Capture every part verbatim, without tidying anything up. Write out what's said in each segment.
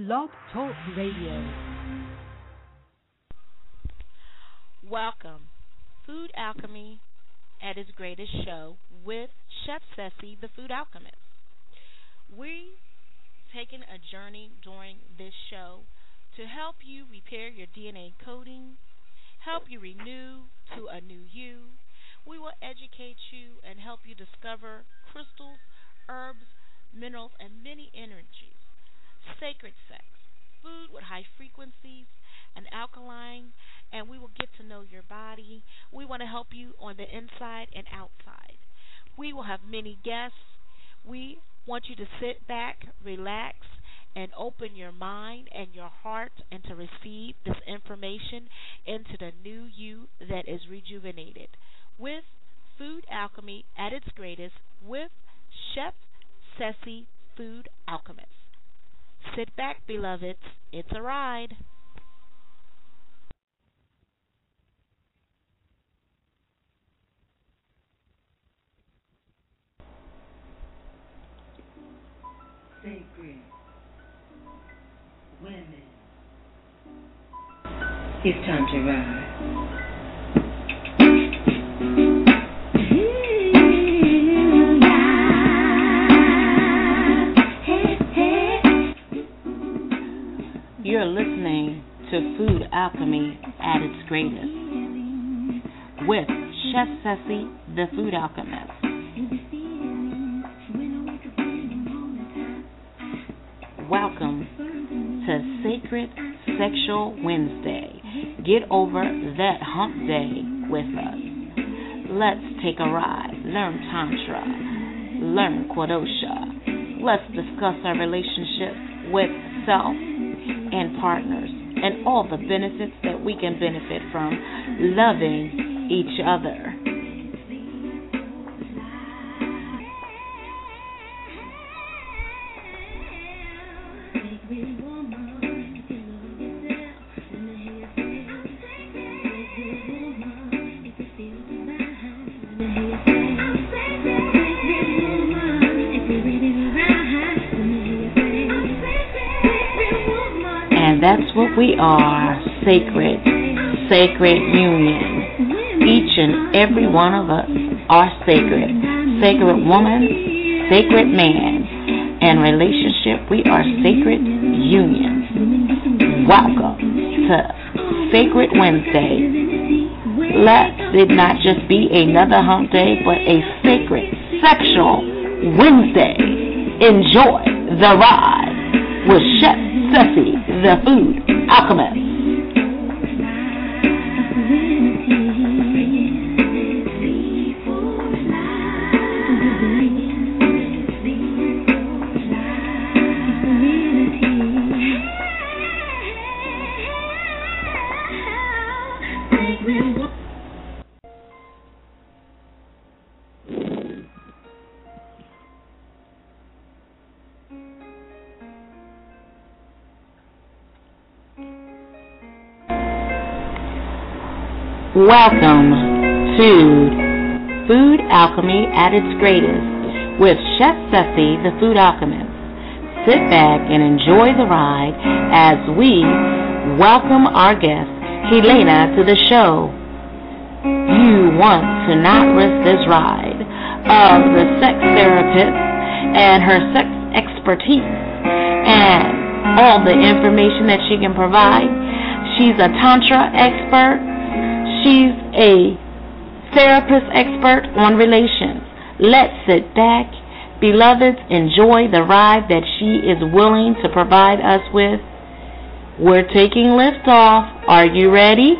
Love Talk Radio. Welcome, Food Alchemy at its greatest show with Chef Sessy, the Food Alchemist. We're taking a journey during this show to help you repair your D N A coding, help you renew to a new you. We will educate you and help you discover crystals, herbs, minerals, and many energies, sacred sex, food with high frequencies and alkaline, and we will get to know your body. We want to help you on the inside and outside. We will have many guests. We want you to sit back, relax, and open your mind and your heart and to receive this information into the new you that is rejuvenated with Food Alchemy at its greatest with Chef Sessy, Food Alchemist. Sit back, beloveds. It's a ride. Sacred women. It's time to ride. You're listening to Food Alchemy at its greatest with Chef Sessy, the Food Alchemist. Welcome to Sacred Sexual Wednesday. Get over that hump day with us. Let's take a ride, learn Tantra, learn Quodoshka. Let's discuss our relationships with self and partners, and all the benefits that we can benefit from loving each other. That's what we are, sacred, sacred union. Each and every one of us are sacred. Sacred woman, sacred man, and relationship, we are sacred union. Welcome to Sacred Wednesday. Let it not just be another hump day, but a sacred sexual Wednesday. Enjoy the ride with Chef Sessy, the Food Alchemist. Welcome to Food Alchemy at its greatest with Chef Sessy, the Food Alchemist. Sit back and enjoy the ride as we welcome our guest, Helena, to the show. You want to not risk this ride of the sex therapist and her sex expertise and all the information that she can provide. She's a Tantra expert. She's a therapist expert on relations. Let's sit back. Beloveds, enjoy the ride that she is willing to provide us with. We're taking liftoff. Are you ready?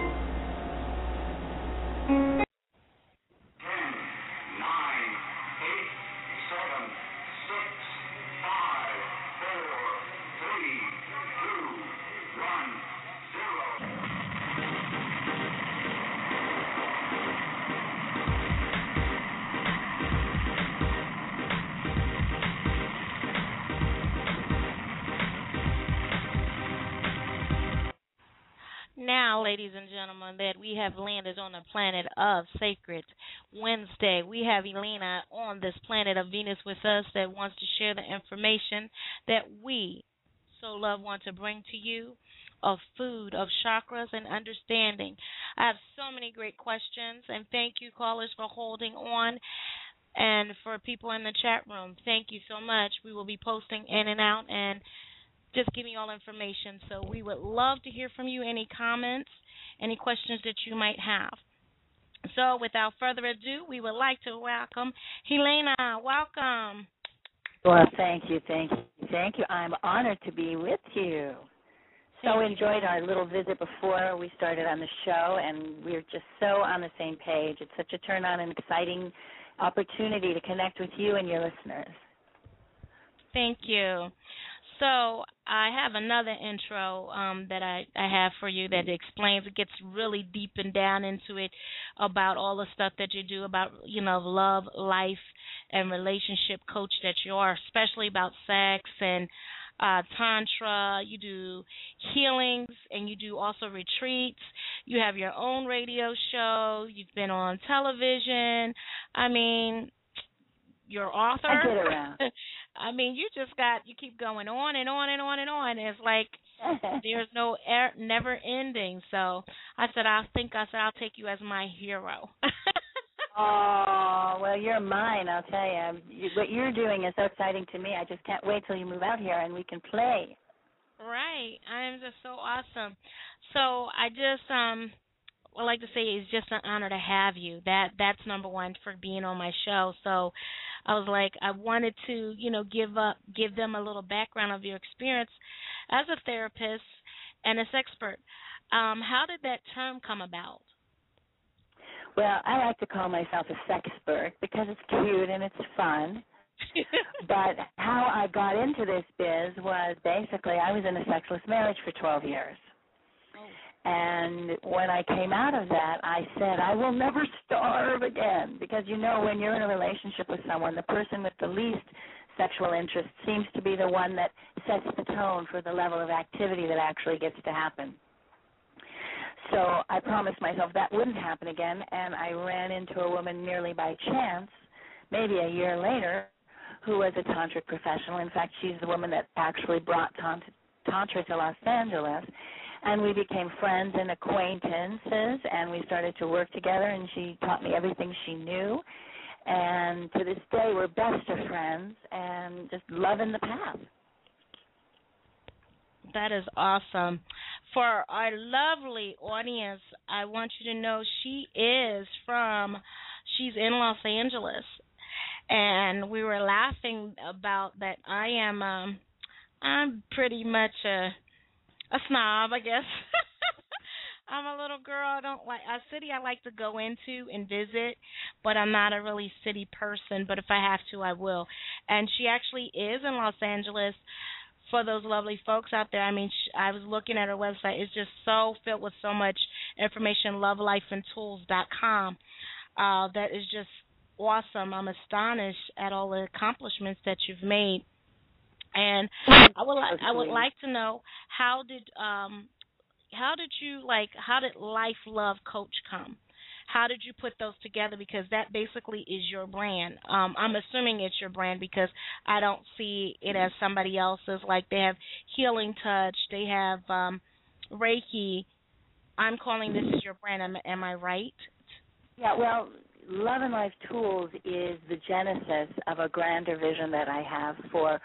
That we have landed on the planet of Sacred Wednesday. We have Helena on this planet of Venus with us that wants to share the information that we so love want to bring to you, of food, of chakras, and understanding. I have so many great questions, and thank you, callers, for holding on. And for people in the chat room, thank you so much. We will be posting in and out and just giving you all information. So we would love to hear from you, any comments, any questions that you might have. So without further ado, we would like to welcome Helena. Welcome. Well, thank you, thank you, thank you. I'm honored to be with you. So enjoyed our little visit before we started on the show, and we're just so on the same page. It's such a turn on and exciting opportunity to connect with you and your listeners. Thank you. So I have another intro um, that I, I have for you that explains, it gets really deep and down into it about all the stuff that you do about, you know, love, life, and relationship coach that you are, especially about sex and uh, Tantra. You do healings, and you do also retreats. You have your own radio show. You've been on television. I mean, you're an author. I get around. I mean, you just got, you keep going on and on and on and on. It's like there's no air, never ending. So I said, I think I said, I'll take you as my hero. Oh, well, you're mine, I'll tell you. you. What you're doing is so exciting to me. I just can't wait till you move out here and we can play. Right. I'm just so awesome. So I just um, would like to say it's just an honor to have you. That That's number one, for being on my show. So I was like, I wanted to, you know, give up, give them a little background of your experience as a therapist and as expert. Um, how did that term come about? Well, I like to call myself a sexpert because it's cute and it's fun. But how I got into this biz was basically I was in a sexless marriage for twelve years. Oh. And when I came out of that, I said, I will never starve again. Because, you know, when you're in a relationship with someone, the person with the least sexual interest seems to be the one that sets the tone for the level of activity that actually gets to happen. So I promised myself that wouldn't happen again, and I ran into a woman merely by chance, maybe a year later, who was a tantric professional. In fact, she's the woman that actually brought Tantra to Los Angeles, and we became friends and acquaintances, and we started to work together, and she taught me everything she knew. And to this day, we're best of friends and just loving the path. That is awesome. For our lovely audience, I want you to know she is from, she's in Los Angeles. And we were laughing about that. I am, um, I'm pretty much a, a snob, I guess. I'm a little girl. I don't like, a city I like to go into and visit, but I'm not a really city person. But if I have to, I will. And she actually is in Los Angeles. For those lovely folks out there, I mean, I was looking at her website. It's just so filled with so much information, love life and tools dot com. Uh, that is just awesome. I'm astonished at all the accomplishments that you've made. And I would, li- I would like to know, how did um, how did you, like, how did Life Love Coach come? How did you put those together? Because that basically is your brand. Um, I'm assuming it's your brand because I don't see it as somebody else's. Like, they have Healing Touch. They have um, Reiki. I'm calling this is your brand. Am, am I right? Yeah, well, Love and Life Tools is the genesis of a grander vision that I have for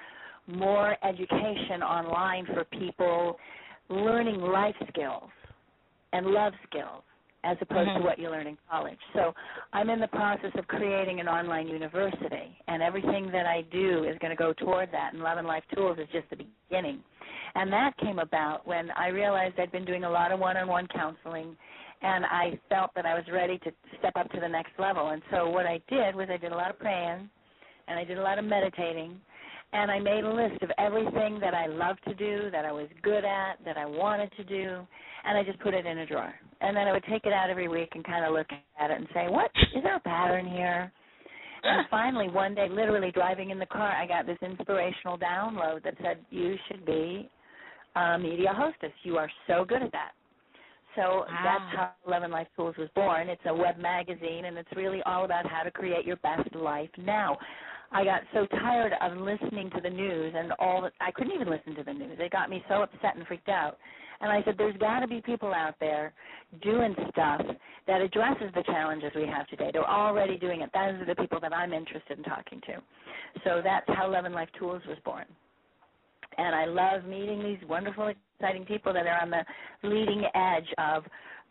more education online for people learning life skills and love skills, as opposed mm-hmm. to what you learn in college. So I'm in the process of creating an online university, and everything that I do is going to go toward that, and Love and Life Tools is just the beginning. And that came about when I realized I'd been doing a lot of one-on-one counseling, and I felt that I was ready to step up to the next level. And so what I did was I did a lot of praying, and I did a lot of meditating, and I made a list of everything that I loved to do, that I was good at, that I wanted to do, and I just put it in a drawer. And then I would take it out every week and kind of look at it and say, what? Is there a pattern here? And finally, one day, literally driving in the car, I got this inspirational download that said, you should be a media hostess. You are so good at that. So wow. That's how Love and Life Tools was born. It's a web magazine, and it's really all about how to create your best life now. I got so tired of listening to the news and all that. I couldn't even listen to the news. It got me so upset and freaked out. And I said, there's got to be people out there doing stuff that addresses the challenges we have today. They're already doing it. Those are the people that I'm interested in talking to. So that's how Love and Life Tools was born. And I love meeting these wonderful, exciting people that are on the leading edge of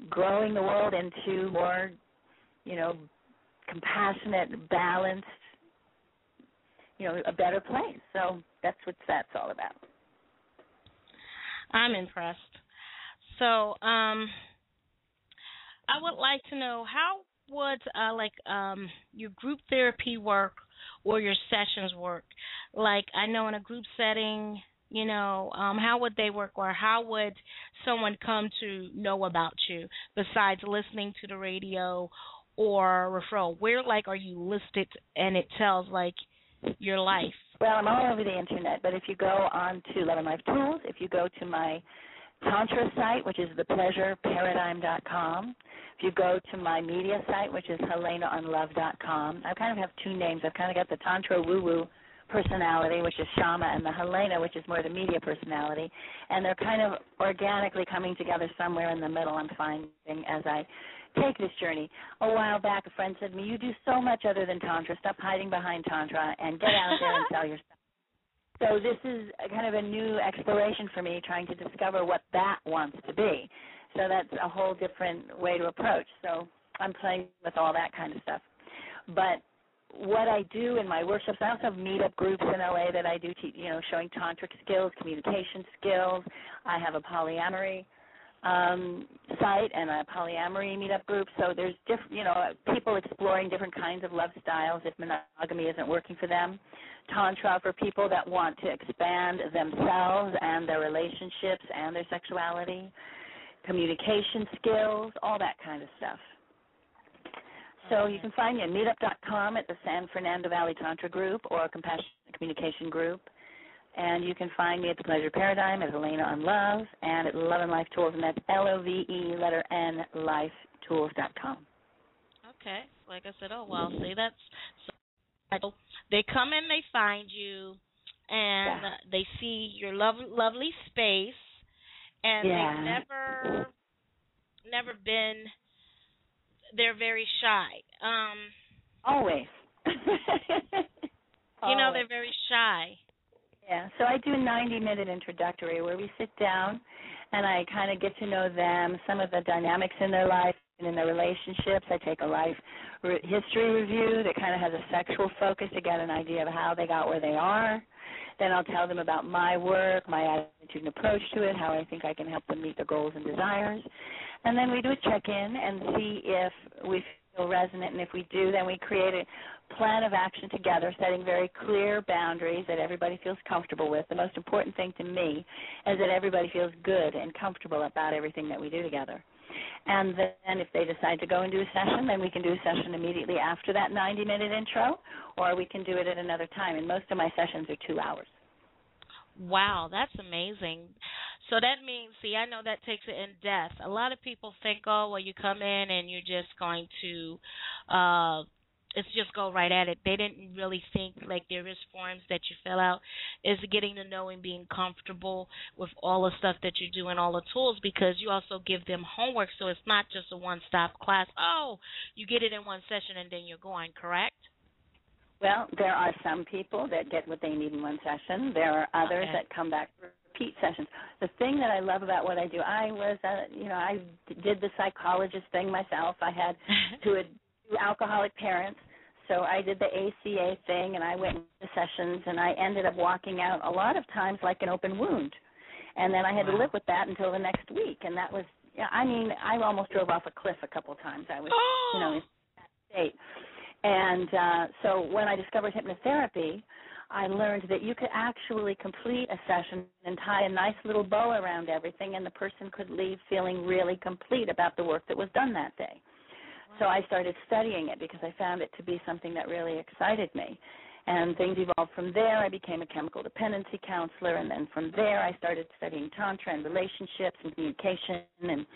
growing the world into more, you know, compassionate, balanced, you know, a better place. So that's what that's all about. I'm impressed. So um, I would like to know, how would, uh, like, um, your group therapy work or your sessions work? Like, I know in a group setting, you know, um, how would they work, or how would someone come to know about you besides listening to the radio or referral? Where, like, are you listed and it tells, like, your life? Well, I'm all over the internet, but if you go on to Love and Life Tools, if you go to my Tantra site, which is the pleasure paradigm dot com, if you go to my media site, which is Helena On Love dot com, I kind of have two names. I've kind of got the Tantra woo-woo personality, which is Shama, and the Helena, which is more the media personality, and they're kind of organically coming together somewhere in the middle, I'm finding, as I take this journey. A while back, a friend said to me, you do so much other than Tantra. Stop hiding behind Tantra and get out there and sell yourself. So this is a kind of a new exploration for me, trying to discover what that wants to be. So that's a whole different way to approach. So I'm playing with all that kind of stuff. But what I do in my workshops, I also have meetup groups in L A that I do, te- you know, showing tantric skills, communication skills. I have a polyamory um, site and a polyamory meetup group. So there's different, you know, people exploring different kinds of love styles if monogamy isn't working for them. Tantra for people that want to expand themselves and their relationships and their sexuality, communication skills, all that kind of stuff. So you can find me at meetup dot com at the San Fernando Valley Tantra Group or Compassion and Communication Group. And you can find me at The Pleasure Paradigm, at Helena on Love, and at Love and Life Tools, and that's L O V E, letter N, life tools dot com. Okay. Like I said, oh, well, see, that's so they come in, they find you, and yeah. they see your lovely, lovely space, and yeah. they've never, never been... They're very shy. Um, Always. You know, they're very shy. Yeah, so I do ninety-minute introductory where we sit down and I kind of get to know them, some of the dynamics in their life and in their relationships. I take a life re- history review that kind of has a sexual focus to get an idea of how they got where they are. Then I'll tell them about my work, my attitude and approach to it, how I think I can help them meet their goals and desires. And then we do a check-in and see if we feel resonant, and if we do, then we create a plan of action together, setting very clear boundaries that everybody feels comfortable with. The most important thing to me is that everybody feels good and comfortable about everything that we do together. And then if they decide to go and do a session, then we can do a session immediately after that ninety-minute intro, or we can do it at another time. And most of my sessions are two hours. Wow, that's amazing. So that means, see, I know that takes it in depth. A lot of people think, oh, well, you come in and you're just going to uh, it's just go right at it. They didn't really think, like, there is forms that you fill out. It's getting to know and being comfortable with all the stuff that you do and all the tools, because you also give them homework, so it's not just a one-stop class. Oh, you get it in one session and then you're going, correct? Well, there are some people that get what they need in one session. There are others okay. that come back for repeat sessions. The thing that I love about what I do, I was, uh, you know, I did the psychologist thing myself. I had to two alcoholic parents, so I did the A C A thing, and I went to sessions, and I ended up walking out a lot of times like an open wound. And then I had wow. to live with that until the next week, and that was, I mean, I almost drove off a cliff a couple of times. I was, oh. you know, in that state. And uh, so when I discovered hypnotherapy, I learned that you could actually complete a session and tie a nice little bow around everything, and the person could leave feeling really complete about the work that was done that day. Wow. So I started studying it because I found it to be something that really excited me. And things evolved from there. I became a chemical dependency counselor, and then from there I started studying Tantra and relationships and communication, and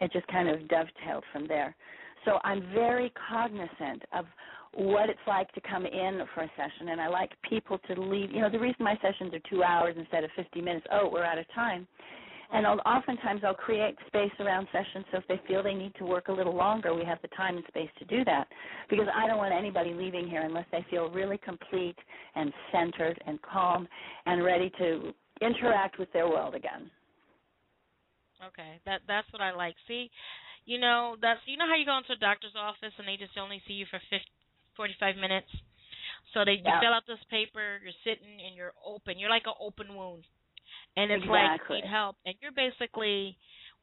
it just kind of dovetailed from there. So I'm very cognizant of what it's like to come in for a session, and I like people to leave. You know, the reason my sessions are two hours instead of fifty minutes, oh, we're out of time. And I'll, oftentimes I'll create space around sessions, so if they feel they need to work a little longer, we have the time and space to do that, because I don't want anybody leaving here unless they feel really complete and centered and calm and ready to interact with their world again. Okay, that that's what I like. See, you know, that's you know how you go into a doctor's office and they just only see you for fifty, forty-five minutes? So they yeah. you fill out this paper, you're sitting, and you're open. You're like an open wound. And it's exactly. like, need help. And you're basically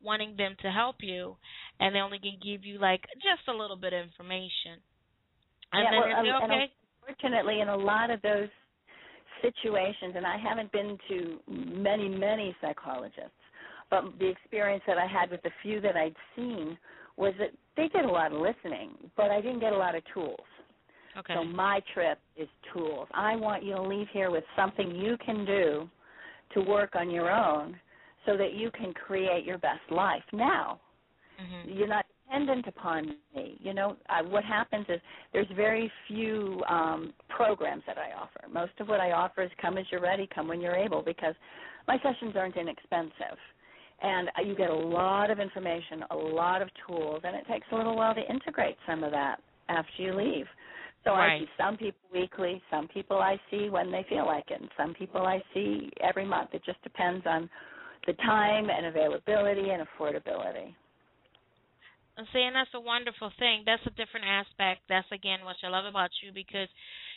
wanting them to help you, and they only can give you, like, just a little bit of information. And yeah, then well, you're um, okay. Unfortunately, in a lot of those situations, and I haven't been to many, many psychologists, but the experience that I had with the few that I'd seen was that they did a lot of listening, but I didn't get a lot of tools. Okay. So my trip is tools. I want you to leave here with something you can do to work on your own so that you can create your best life now. Mm-hmm. You're not dependent upon me. You know, I, what happens is there's very few um, programs that I offer. Most of what I offer is come as you're ready, come when you're able, because my sessions aren't inexpensive. And you get a lot of information, a lot of tools, and it takes a little while to integrate some of that after you leave. So right. I see some people weekly, some people I see when they feel like it, and some people I see every month. It just depends on the time and availability and affordability. See, and that's a wonderful thing. That's a different aspect. That's, again, what I love about you, because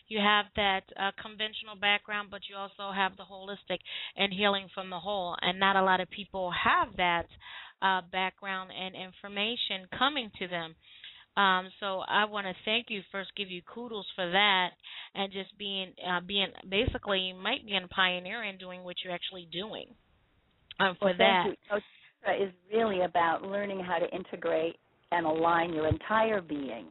you have that uh, conventional background, but you also have the holistic and healing from the whole, and not a lot of people have that uh, background and information coming to them. Um, so I want to thank you, first give you kudos for that, and just being uh, being basically you might be a pioneer in doing what you're actually doing um, for well, that. Thank you. Tantra is really about learning how to integrate and align your entire being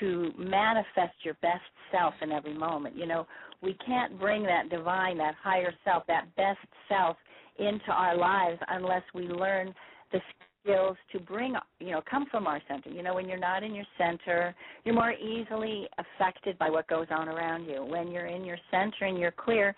to manifest your best self in every moment. You know, we can't bring that divine, that higher self, that best self into our lives unless we learn the skills to bring, you know, come from our center. You know, when you're not in your center, you're more easily affected by what goes on around you. When you're in your center and you're clear,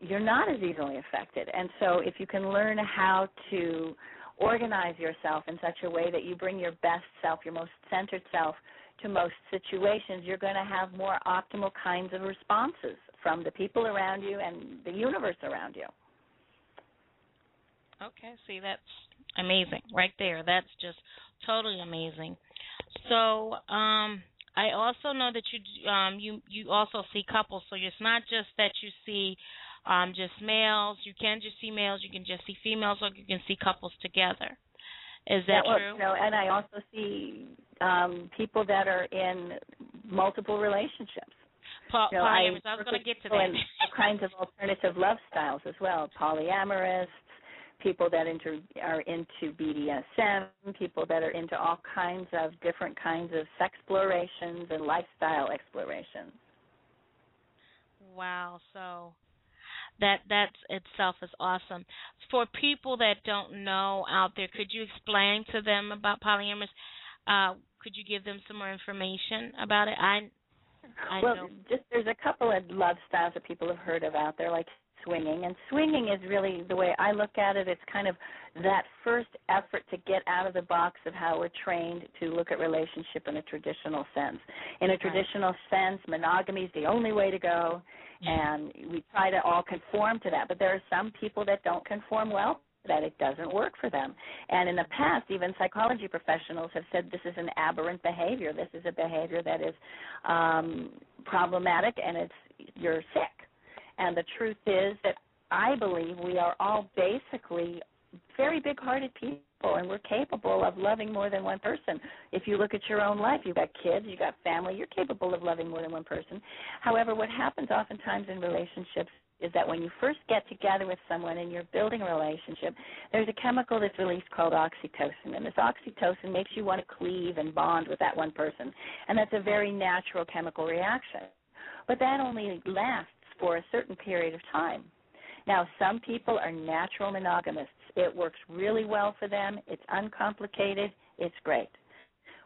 you're not as easily affected. And so if you can learn how to organize yourself in such a way that you bring your best self, your most centered self, to most situations, you're going to have more optimal kinds of responses from the people around you and the universe around you. Okay, see, that's amazing right there. That's just totally amazing. So um, I also know that you, um, you you also see couples, so it's not just that you see um, just males. You can just see males. You can just see females, or you can see couples together. Is that yeah, true? No, and I also see um, people that are in multiple relationships. Poly- you know, polyamorous. I, I was going to get to that. All kinds of alternative love styles as well, polyamorous, people that inter- are into B D S M, people that are into all kinds of different kinds of sex explorations and lifestyle explorations. Wow, so that that itself is awesome. For people that don't know out there, could you explain to them about polyamorous? Uh, could you give them some more information about it? I, I well, know. Just, there's a couple of love styles that people have heard of out there, like swinging, and swinging is really, the way I look at it, it's kind of that first effort to get out of the box of how we're trained to look at relationship in a traditional sense. In a traditional sense, monogamy is the only way to go, and we try to all conform to that, but there are some people that don't conform well to that. It doesn't work for them. And in the past, even psychology professionals have said this is an aberrant behavior. This is a behavior that is um, problematic, and it's you're sick. And the truth is that I believe we are all basically very big-hearted people, and we're capable of loving more than one person. If you look at your own life, you've got kids, you've got family, you're capable of loving more than one person. However, what happens oftentimes in relationships is that when you first get together with someone and you're building a relationship, there's a chemical that's released called oxytocin, and this oxytocin makes you want to cleave and bond with that one person, and that's a very natural chemical reaction. But that only lasts for a certain period of time. Now, some people are natural monogamists. It works really well for them. It's uncomplicated. It's great.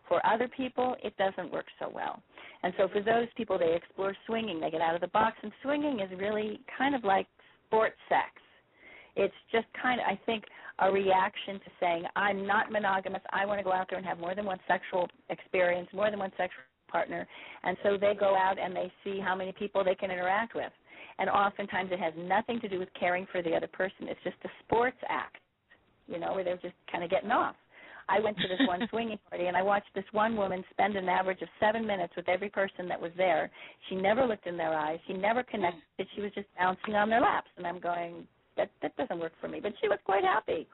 For other people, it doesn't work so well. And so for those people, they explore swinging. They get out of the box, and swinging is really kind of like sports sex. It's just kind of, I think, a reaction to saying, I'm not monogamous. I want to go out there and have more than one sexual experience, more than one sexual partner. And so they go out and they see how many people they can interact with. And oftentimes it has nothing to do with caring for the other person. It's just a sports act, you know, where they're just kind of getting off. I went to this one swinging party, and I watched this one woman spend an average of seven minutes with every person that was there. She never looked in their eyes. She never connected. She was just bouncing on their laps. And I'm going, that that doesn't work for me. But she was quite happy.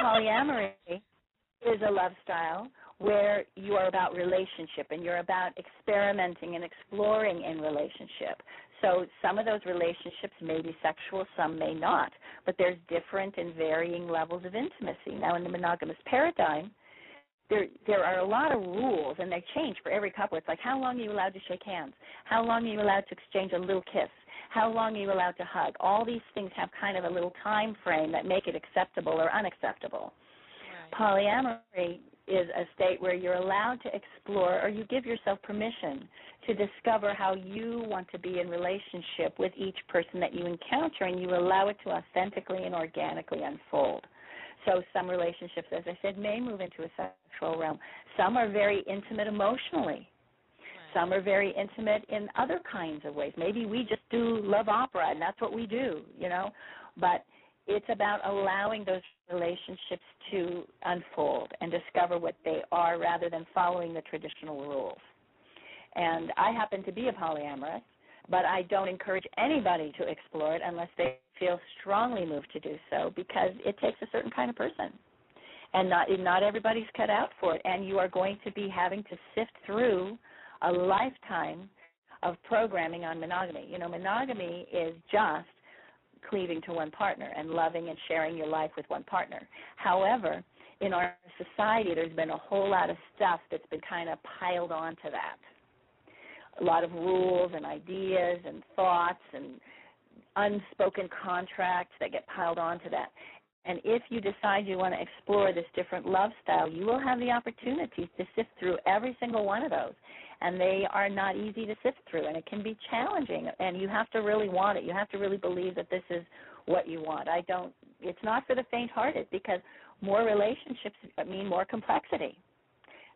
Polyamory is a love style where you are about relationship, and you're about experimenting and exploring in relationship. So some of those relationships may be sexual, some may not, but there's different and varying levels of intimacy. Now, in the monogamous paradigm, there there are a lot of rules, and they change for every couple. It's like, how long are you allowed to shake hands? How long are you allowed to exchange a little kiss? How long are you allowed to hug? All these things have kind of a little time frame that make it acceptable or unacceptable. Right. Polyamory is a state where you're allowed to explore, or you give yourself permission to discover how you want to be in relationship with each person that you encounter, and you allow it to authentically and organically unfold. So some relationships, as I said, may move into a sexual realm. Some are very intimate emotionally. Some are very intimate in other kinds of ways. Maybe we just do love opera, and that's what we do, you know. But it's about allowing those relationships to unfold and discover what they are rather than following the traditional rules. And I happen to be a polyamorous, but I don't encourage anybody to explore it unless they feel strongly moved to do so, because it takes a certain kind of person. And not, not everybody's cut out for it, and you are going to be having to sift through a lifetime of programming on monogamy. You know, monogamy is just cleaving to one partner and loving and sharing your life with one partner. However, in our society, there's been a whole lot of stuff that's been kind of piled onto that. A lot of rules and ideas and thoughts and unspoken contracts that get piled onto that. And if you decide you want to explore this different love style, you will have the opportunity to sift through every single one of those. And they are not easy to sift through, and it can be challenging, and you have to really want it. You have to really believe that this is what you want. I don't, it's not for the faint-hearted, because more relationships mean more complexity.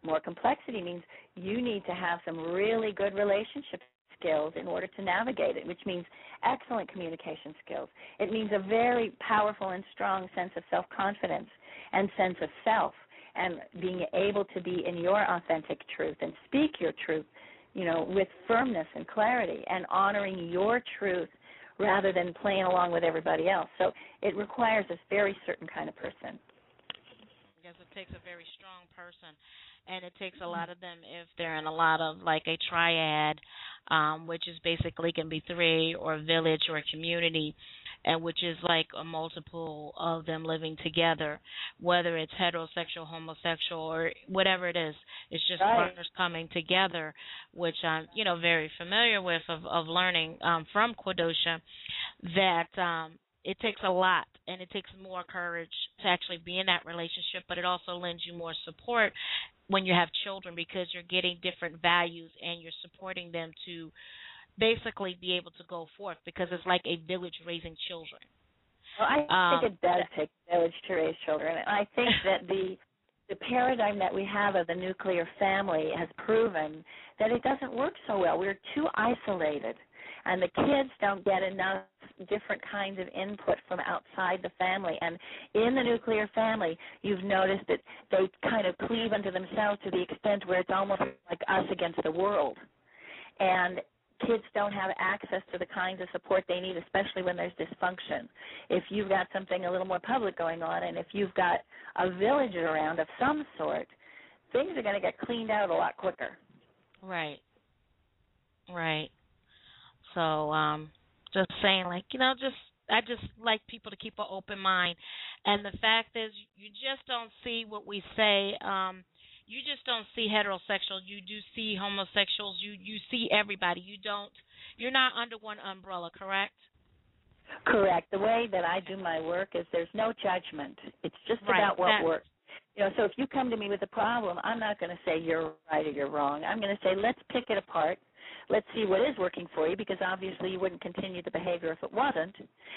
More complexity means you need to have some really good relationships skills in order to navigate it, which means excellent communication skills. It means a very powerful and strong sense of self-confidence and sense of self, and being able to be in your authentic truth and speak your truth, you know, with firmness and clarity, and honoring your truth rather than playing along with everybody else. So it requires a very certain kind of person. Because it takes a very strong person. And it takes a lot of them if they're in a lot of, like, a triad, um, which is basically can be three, or a village, or a community, and which is like a multiple of them living together, whether it's heterosexual, homosexual, or whatever it is. It's just right. Partners coming together, which I'm, you know, very familiar with of, of learning um, from Quodoshka, that um, it takes a lot. And it takes more courage to actually be in that relationship, but it also lends you more support when you have children, because you're getting different values and you're supporting them to basically be able to go forth, because it's like a village raising children. Well, I think um, it does take a village to raise children. And I think that the the paradigm that we have of the nuclear family has proven that it doesn't work so well. We're too isolated. And the kids don't get enough different kinds of input from outside the family. And in the nuclear family, you've noticed that they kind of cleave unto themselves to the extent where it's almost like us against the world. And kids don't have access to the kinds of support they need, especially when there's dysfunction. If you've got something a little more public going on, and if you've got a village around of some sort, things are going to get cleaned out a lot quicker. Right. Right. So um, just saying, like, you know, just I just like people to keep an open mind. And the fact is, you just don't see what we say. Um, you just don't see heterosexuals. You do see homosexuals. You, you see everybody. You don't – you're not under one umbrella, correct? Correct. The way that I do my work is there's no judgment. It's just right. about what That's, works. You know, so if you come to me with a problem, I'm not going to say you're right or you're wrong. I'm going to say let's pick it apart. Let's see what is working for you, because obviously you wouldn't continue the behavior if it wasn't,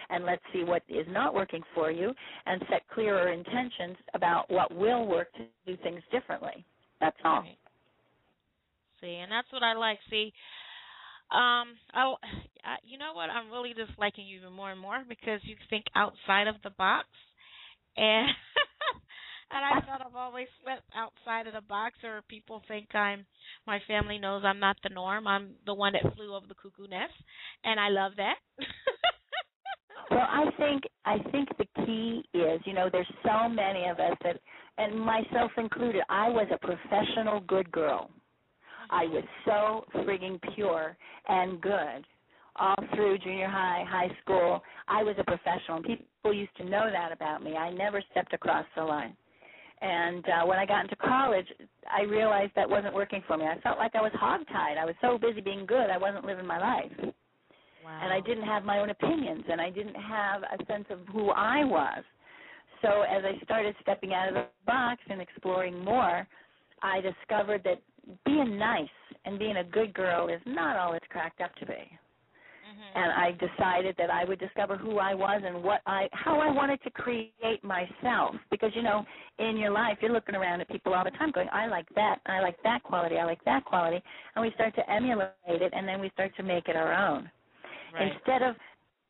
and let's see what is not working for you and set clearer intentions about what will work to do things differently. That's all. Right. See, and that's what I like. See, um, oh, you know what? I'm really just liking you even more and more because you think outside of the box, and and I thought I've always slept outside of the box, or people think I'm, my family knows I'm not the norm. I'm the one that flew over the cuckoo nest, and I love that. Well, I think I think the key is, you know, there's so many of us that, and myself included, I was a professional good girl. I was so frigging pure and good all through junior high, high school. I was a professional, and people used to know that about me. I never stepped across the line. And uh, when I got into college, I realized that wasn't working for me. I felt like I was hogtied. I was so busy being good, I wasn't living my life. Wow. And I didn't have my own opinions, and I didn't have a sense of who I was. So as I started stepping out of the box and exploring more, I discovered that being nice and being a good girl is not all it's cracked up to be. Mm-hmm. And I decided that I would discover who I was and what I, how I wanted to create myself. Because, you know, in your life, you're looking around at people all the time going, I like that, I like that quality, I like that quality. And we start to emulate it, and then we start to make it our own. Right. Instead of,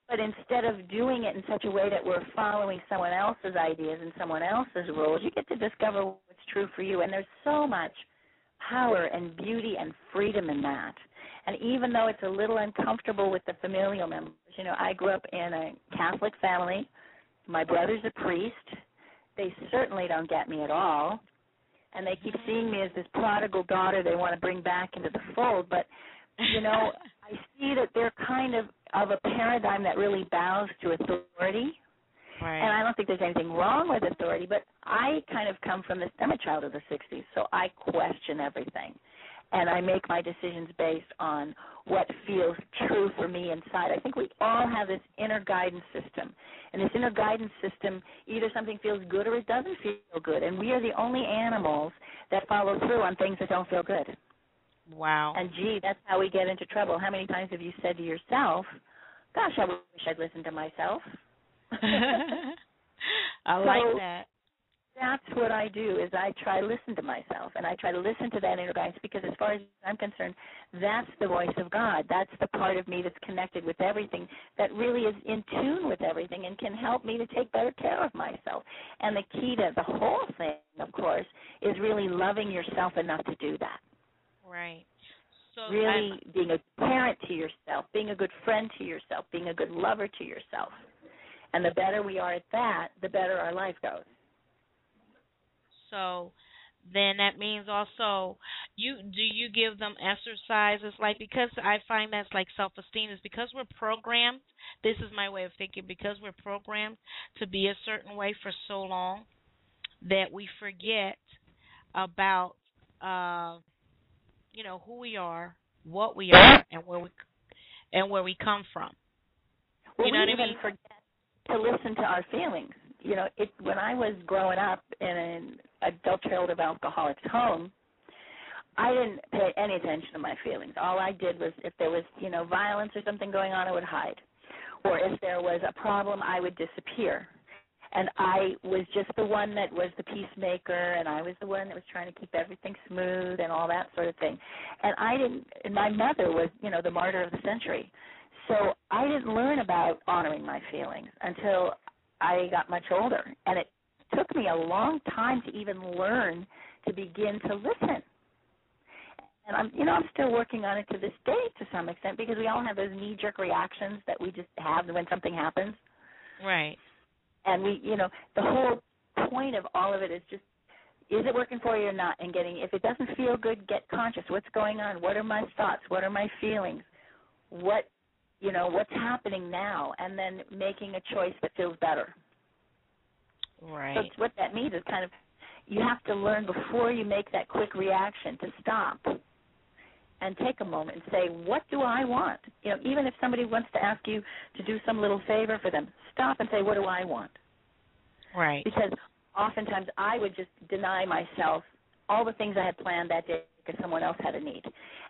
but instead of doing it in such a way that we're following someone else's ideas and someone else's rules, you get to discover what's true for you. And there's so much power and beauty and freedom in that. And even though it's a little uncomfortable with the familial members, you know, I grew up in a Catholic family. My brother's a priest. They certainly don't get me at all. And they keep seeing me as this prodigal daughter they want to bring back into the fold. But, you know, I see that they're kind of of a paradigm that really bows to authority. Right. And I don't think there's anything wrong with authority, but I kind of come from this, I'm a child of the sixties, so I question everything. And I make my decisions based on what feels true for me inside. I think we all have this inner guidance system. And this inner guidance system, either something feels good or it doesn't feel good. And we are the only animals that follow through on things that don't feel good. Wow. And, gee, that's how we get into trouble. How many times have you said to yourself, gosh, I wish I'd listened to myself? I like so, that. That's what I do, is I try to listen to myself, and I try to listen to that inner guidance, because as far as I'm concerned, that's the voice of God. That's the part of me that's connected with everything, that really is in tune with everything and can help me to take better care of myself. And the key to the whole thing, of course, is really loving yourself enough to do that. Right. So really I'm... being a parent to yourself, being a good friend to yourself, being a good lover to yourself. And the better we are at that, the better our life goes. So then that means also, you do you give them exercises? Like, because I find that's like self-esteem is because we're programmed. This is my way of thinking. Because we're programmed to be a certain way for so long that we forget about, uh, you know, who we are, what we are, and where we and where we come from. Well, you know we what I mean? Forget to listen to our feelings. You know, it, when I was growing up in an adult child of alcoholics home, I didn't pay any attention to my feelings. All I did was if there was, you know, violence or something going on, I would hide. Or if there was a problem, I would disappear. And I was just the one that was the peacemaker, and I was the one that was trying to keep everything smooth and all that sort of thing. And I didn't, and my mother was, you know, the martyr of the century. So I didn't learn about honoring my feelings until I got much older, and it took me a long time to even learn to begin to listen. And I'm, you know, I'm still working on it to this day to some extent, because we all have those knee-jerk reactions that we just have when something happens. Right. And we, you know, the whole point of all of it is just, is it working for you or not? And getting, if it doesn't feel good, get conscious. What's going on? What are my thoughts? What are my feelings? What You know, what's happening now, and then making a choice that feels better. Right. So what that means is kind of you have to learn before you make that quick reaction to stop and take a moment and say, what do I want? You know, even if somebody wants to ask you to do some little favor for them, stop and say, what do I want? Right. Because oftentimes I would just deny myself all the things I had planned that day because someone else had a need.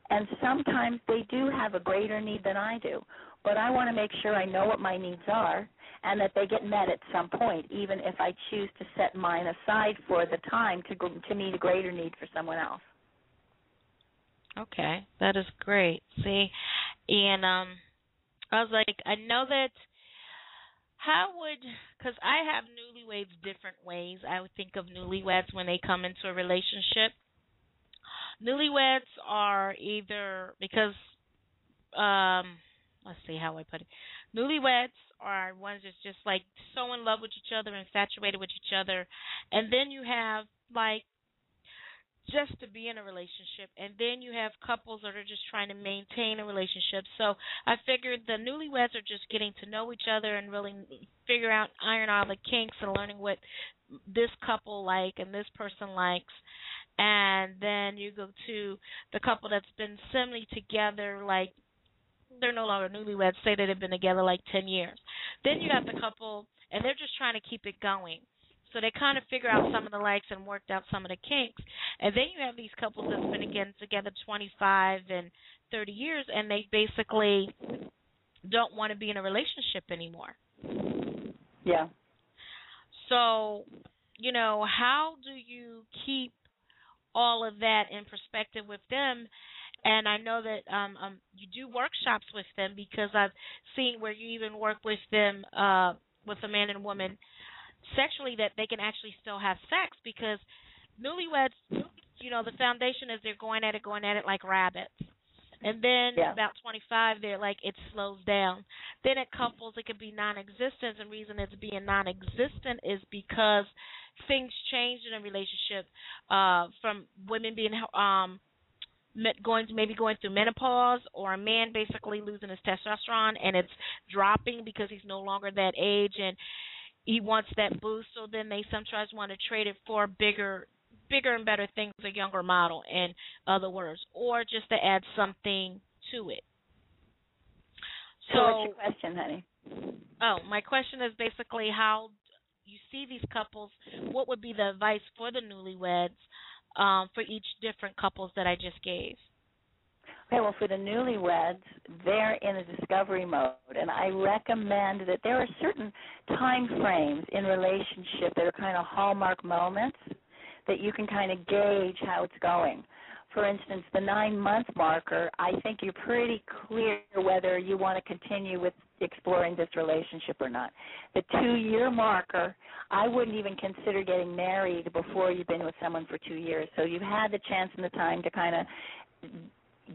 And sometimes they do have a greater need than I do, but I want to make sure I know what my needs are and that they get met at some point, even if I choose to set mine aside for the time to, to meet a greater need for someone else. Okay, that is great. See, and um, I was like, I know that. How would, because I have newlyweds different ways. I would think of newlyweds when they come into a relationship. Newlyweds are either, because, um, let's see how I put it. Newlyweds are ones that's just like so in love with each other, infatuated with each other. And then you have like just to be in a relationship. And then you have couples that are just trying to maintain a relationship. So I figured the newlyweds are just getting to know each other and really figure out, iron all the kinks and learning what this couple like and this person likes. And then you go to the couple that's been similarly together, like they're no longer newlyweds, say that they've been together like ten years. Then you got the couple, and they're just trying to keep it going. So they kind of figure out some of the likes and worked out some of the kinks. And then you have these couples that's been again together twenty-five and thirty years, and they basically don't want to be in a relationship anymore. Yeah. So, you know, how do you keep all of that in perspective with them? And I know that um, um, you do workshops with them, because I've seen where you even work with them, uh, with a man and a woman, sexually, that they can actually still have sex, because newlyweds, you know, the foundation is they're going at it, going at it like rabbits. And then yeah. about twenty-five, they're like, it slows down. Then at couples, it could be non-existent. The reason it's being non-existent is because things change in a relationship, uh, from women being um, going to maybe going through menopause, or a man basically losing his testosterone and it's dropping because he's no longer that age and he wants that boost, so then they sometimes want to trade it for bigger bigger and better things, a younger model, in other words, or just to add something to it. So, so what's your question, honey? Oh, my question is basically how you see these couples, what would be the advice for the newlyweds um, for each different couples that I just gave? Okay, well, for the newlyweds, they're in a discovery mode, and I recommend that there are certain time frames in relationship that are kind of hallmark moments that you can kind of gauge how it's going. For instance, the nine-month marker, I think you're pretty clear whether you want to continue with exploring this relationship or not. The two-year marker, I wouldn't even consider getting married before you've been with someone for two years, so you've had the chance and the time to kind of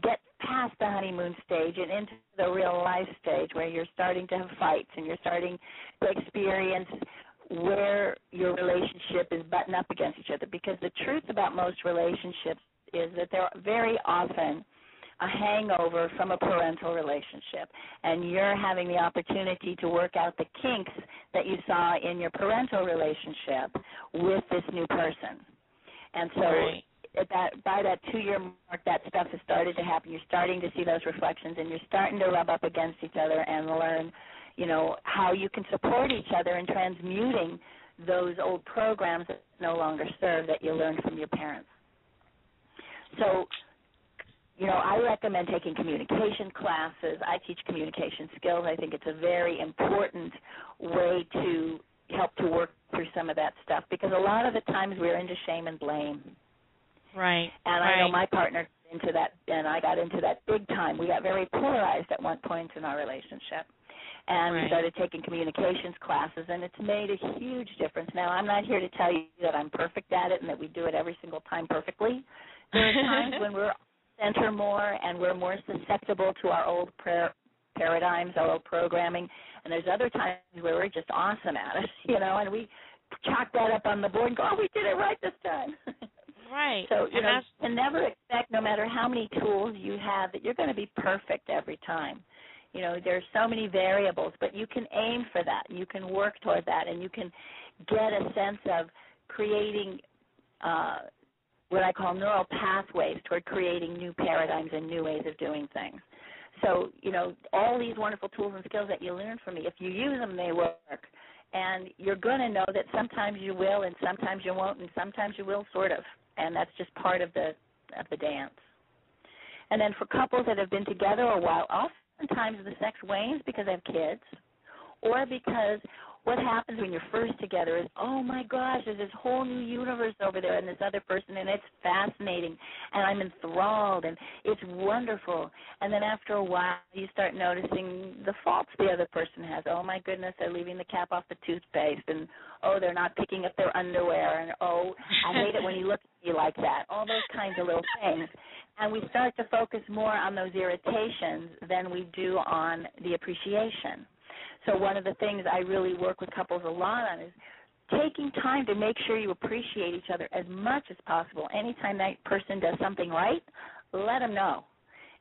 get past the honeymoon stage and into the real life stage where you're starting to have fights and you're starting to experience where your relationship is butting up against each other. Because the truth about most relationships is that they're very often a hangover from a parental relationship, and you're having the opportunity to work out the kinks that you saw in your parental relationship with this new person. And so... Right. That, by that two-year mark, that stuff has started to happen. You're starting to see those reflections, and you're starting to rub up against each other and learn, you know, how you can support each other in transmuting those old programs that no longer serve that you learned from your parents. So, you know, I recommend taking communication classes. I teach communication skills. I think it's a very important way to help to work through some of that stuff, because a lot of the times we're into shame and blame. Right. And I right. know my partner got into that, and I got into that big time. We got very polarized at one point in our relationship, and right. we started taking communications classes, and it's made a huge difference. Now, I'm not here to tell you that I'm perfect at it and that we do it every single time perfectly. There are times when we're center more and we're more susceptible to our old prayer paradigms, our old programming, and there's other times where we're just awesome at it, you know, and we chalk that up on the board and go, oh, we did it right this time. Right. So, you and know, you can never expect, no matter how many tools you have, that you're going to be perfect every time. You know, there are so many variables, but you can aim for that. You can work toward that, and you can get a sense of creating uh, what I call neural pathways toward creating new paradigms and new ways of doing things. So, you know, all these wonderful tools and skills that you learn from me, if you use them, they work. And you're going to know that sometimes you will and sometimes you won't, and sometimes you will sort of. And that's just part of the of the dance. And then for couples that have been together a while, oftentimes the sex wanes because they have kids, or because what happens when you're first together is, oh, my gosh, there's this whole new universe over there and this other person, and it's fascinating, and I'm enthralled, and it's wonderful. And then after a while, you start noticing the faults the other person has. Oh, my goodness, they're leaving the cap off the toothpaste, and, oh, they're not picking up their underwear, and, oh, I hate it when he looks at you like that, all those kinds of little things. And we start to focus more on those irritations than we do on the appreciation. So one of the things I really work with couples a lot on is taking time to make sure you appreciate each other as much as possible. Anytime that person does something right, let them know.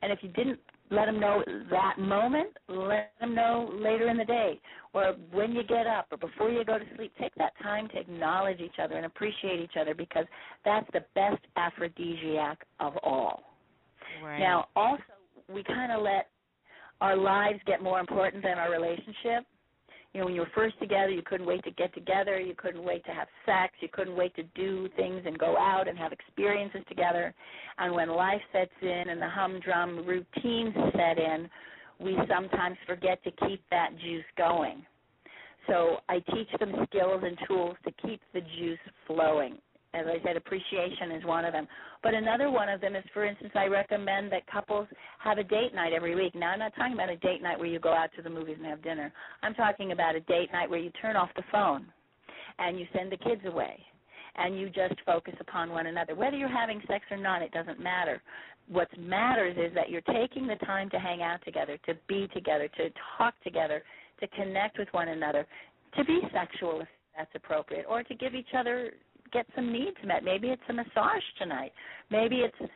And if you didn't let them know that moment, let them know later in the day or when you get up or before you go to sleep. Take that time to acknowledge each other and appreciate each other, because that's the best aphrodisiac of all. Right. Now, also, we kind of let our lives get more important than our relationship. You know, when you were first together, you couldn't wait to get together. You couldn't wait to have sex. You couldn't wait to do things and go out and have experiences together. And when life sets in and the humdrum routines set in, we sometimes forget to keep that juice going. So I teach them skills and tools to keep the juice flowing. As I said, appreciation is one of them. But another one of them is, for instance, I recommend that couples have a date night every week. Now, I'm not talking about a date night where you go out to the movies and have dinner. I'm talking about a date night where you turn off the phone and you send the kids away and you just focus upon one another. Whether you're having sex or not, it doesn't matter. What matters is that you're taking the time to hang out together, to be together, to talk together, to connect with one another, to be sexual if that's appropriate, or to give each other get some needs met. Maybe it's a massage tonight. Maybe it's,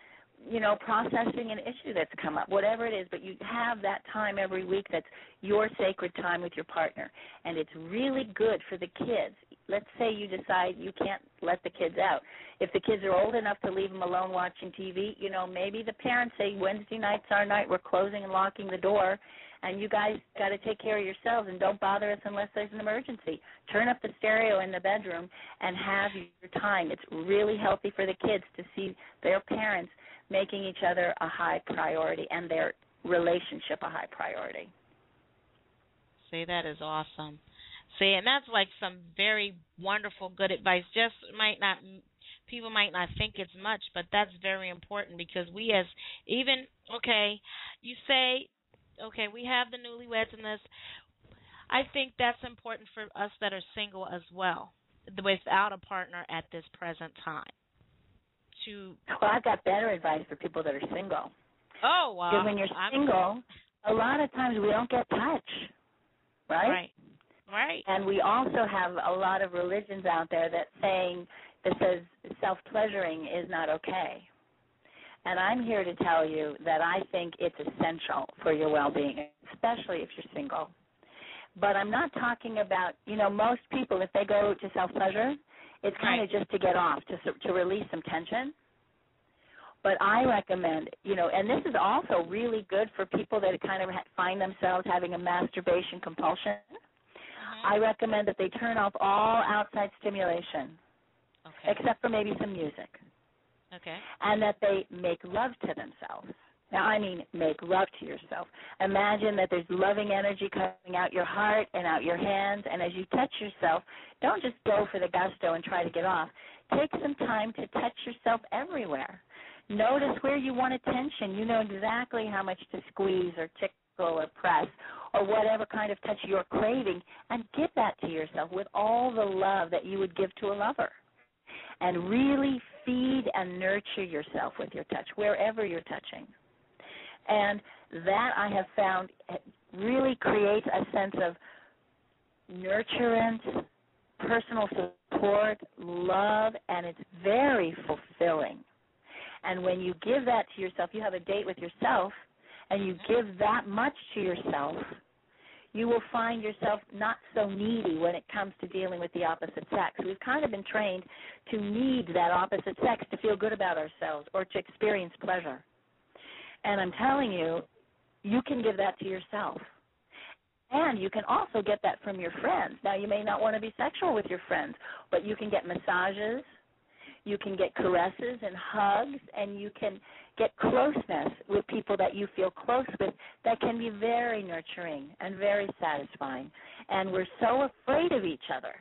you know, processing an issue that's come up, whatever it is. But you have that time every week that's your sacred time with your partner. And it's really good for the kids. Let's say you decide you can't let the kids out. If the kids are old enough to leave them alone watching T V, you know, maybe the parents say Wednesday night's our night. We're closing and locking the door. And you guys got to take care of yourselves and don't bother us unless there's an emergency. Turn up the stereo in the bedroom and have your time. It's really healthy for the kids to see their parents making each other a high priority and their relationship a high priority. See, that is awesome. See, and that's like some very wonderful, good advice. Just might not, people might not think it's much, but that's very important, because we as even, okay, you say, okay, we have the newlyweds in this. I think that's important for us that are single as well, without a partner at this present time. To well, I've got better advice for people that are single. Oh, wow. Uh, when you're single, I'm... a lot of times we don't get touch, right? Right, right. And we also have a lot of religions out there that saying that says self-pleasuring is not okay. And I'm here to tell you that I think it's essential for your well-being, especially if you're single. But I'm not talking about, you know, most people, if they go to self-pleasure, it's kind of just to get off, to to release some tension. But I recommend, you know, and this is also really good for people that kind of find themselves having a masturbation compulsion. I recommend that they turn off all outside stimulation, okay, except for maybe some music. Okay. And that they make love to themselves. Now, I mean make love to yourself. Imagine that there's loving energy coming out your heart and out your hands, and as you touch yourself, don't just go for the gusto and try to get off. Take some time to touch yourself everywhere. Notice where you want attention. You know exactly how much to squeeze or tickle or press or whatever kind of touch you're craving, and give that to yourself with all the love that you would give to a lover. And really feed and nurture yourself with your touch, wherever you're touching. And that, I have found, really creates a sense of nurturance, personal support, love, and it's very fulfilling. And when you give that to yourself, you have a date with yourself, and you give that much to yourself, you will find yourself not so needy when it comes to dealing with the opposite sex. We've kind of been trained to need that opposite sex to feel good about ourselves or to experience pleasure. And I'm telling you, you can give that to yourself. And you can also get that from your friends. Now, you may not want to be sexual with your friends, but you can get massages, you can get caresses and hugs, and you can get closeness with people that you feel close with that can be very nurturing and very satisfying. And we're so afraid of each other.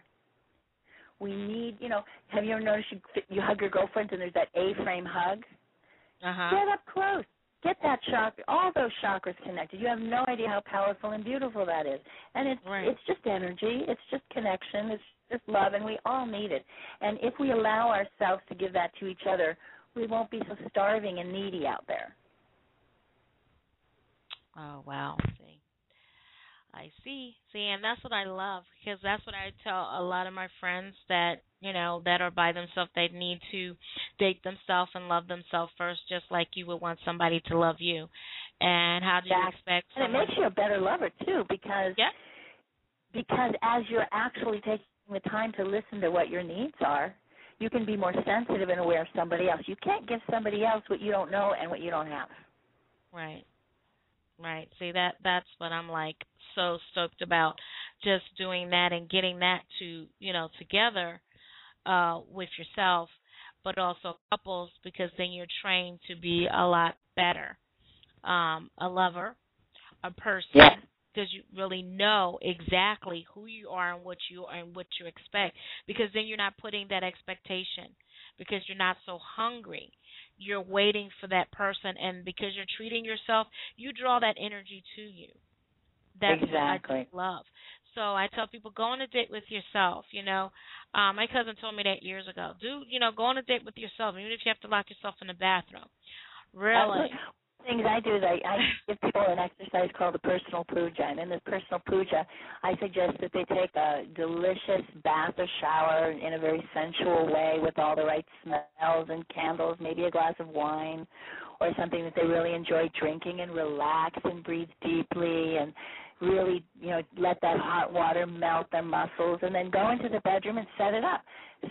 We need, you know, have you ever noticed you, you hug your girlfriends and there's that A-frame hug? Uh-huh. Get up close. Get that chakra, all those chakras connected. You have no idea how powerful and beautiful that is. And it's right. It's just energy. It's just connection. It's just love, and we all need it. And if we allow ourselves to give that to each other, we won't be so starving and needy out there. Oh, wow. See, I see. See, and that's what I love, because that's what I tell a lot of my friends that, you know, that are by themselves. They need to date themselves and love themselves first, just like you would want somebody to love you. And how do you that's, expect someone? And it makes you a better lover, too, because yeah. because as you're actually taking the time to listen to what your needs are, you can be more sensitive and aware of somebody else. You can't give somebody else what you don't know and what you don't have. Right. Right. See, that that's what I'm like so stoked about, just doing that and getting that to, you know, together uh, with yourself, but also couples, because then you're trained to be a lot better, um, a lover, a person. Yeah. Because you really know exactly who you are and what you are and what you expect. Because then you're not putting that expectation. Because you're not so hungry, you're waiting for that person. And because you're treating yourself, you draw that energy to you. That's exactly what I do love. So I tell people, go on a date with yourself. You know, um, my cousin told me that years ago. Do you know? Go on a date with yourself, even if you have to lock yourself in the bathroom. Really. Things I do is I, I give people an exercise called the personal puja. And in the personal puja, I suggest that they take a delicious bath or shower in a very sensual way with all the right smells and candles, maybe a glass of wine or something that they really enjoy drinking, and relax and breathe deeply and really, you know, let that hot water melt their muscles, and then go into the bedroom and set it up.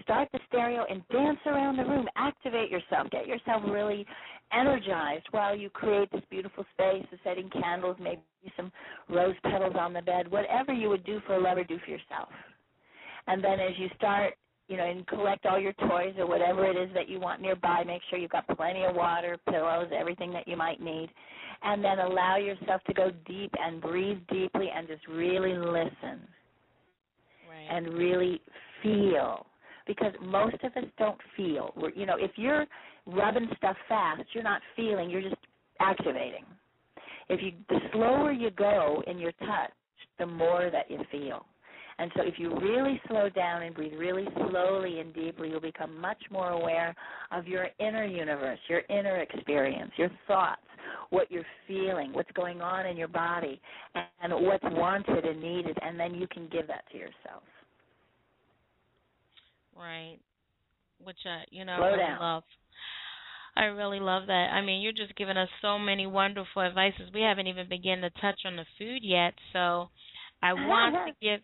Start the stereo and dance around the room. Activate yourself. Get yourself really energized while you create this beautiful space, the setting candles, maybe some rose petals on the bed, whatever you would do for a lover, do for yourself. And then as you start, you know, and collect all your toys or whatever it is that you want nearby, make sure you've got plenty of water, pillows, everything that you might need, and then allow yourself to go deep and breathe deeply and just really listen right. and really feel. Because most of us don't feel. We're, you know, if you're rubbing stuff fast, you're not feeling, you're just activating. If you, the slower you go in your touch, the more that you feel. And so if you really slow down and breathe really slowly and deeply, you'll become much more aware of your inner universe, your inner experience, your thoughts, what you're feeling, what's going on in your body, and what's wanted and needed, and then you can give that to yourself. Right, which, uh, you know, I really love. I really love that. I mean, you're just giving us so many wonderful advices. We haven't even begun to touch on the food yet, so I want to give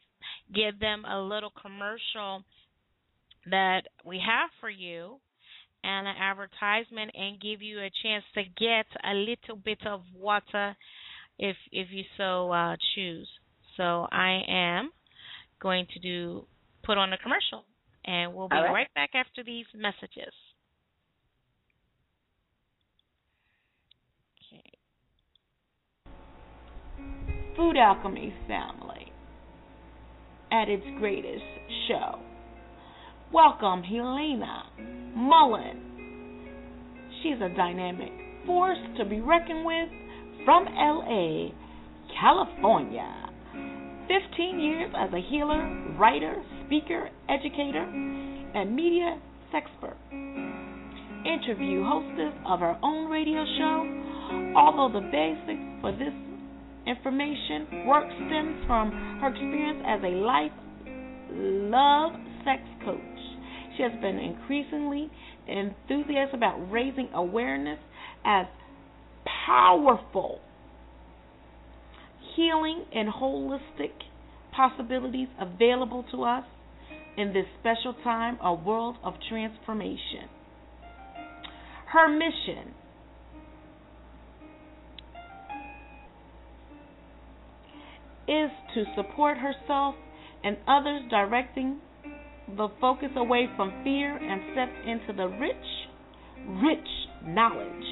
give them a little commercial that we have for you and an advertisement, and give you a chance to get a little bit of water if, if you so uh, choose. So I am going to do put on a commercial. And we'll be right. right back after these messages. Okay. Food Alchemy Family at its greatest show. Welcome Helena Mullen. She's a dynamic force to be reckoned with from L A, California. fifteen years as a healer, writer, speaker, educator, and media sexpert. Interview hostess of her own radio show, although the basics for this information work stems from her experience as a life love sex coach. She has been increasingly enthusiastic about raising awareness as powerful healing and holistic possibilities available to us in this special time, a world of transformation. Her mission is to support herself and others, directing the focus away from fear and steps into the rich, rich knowledge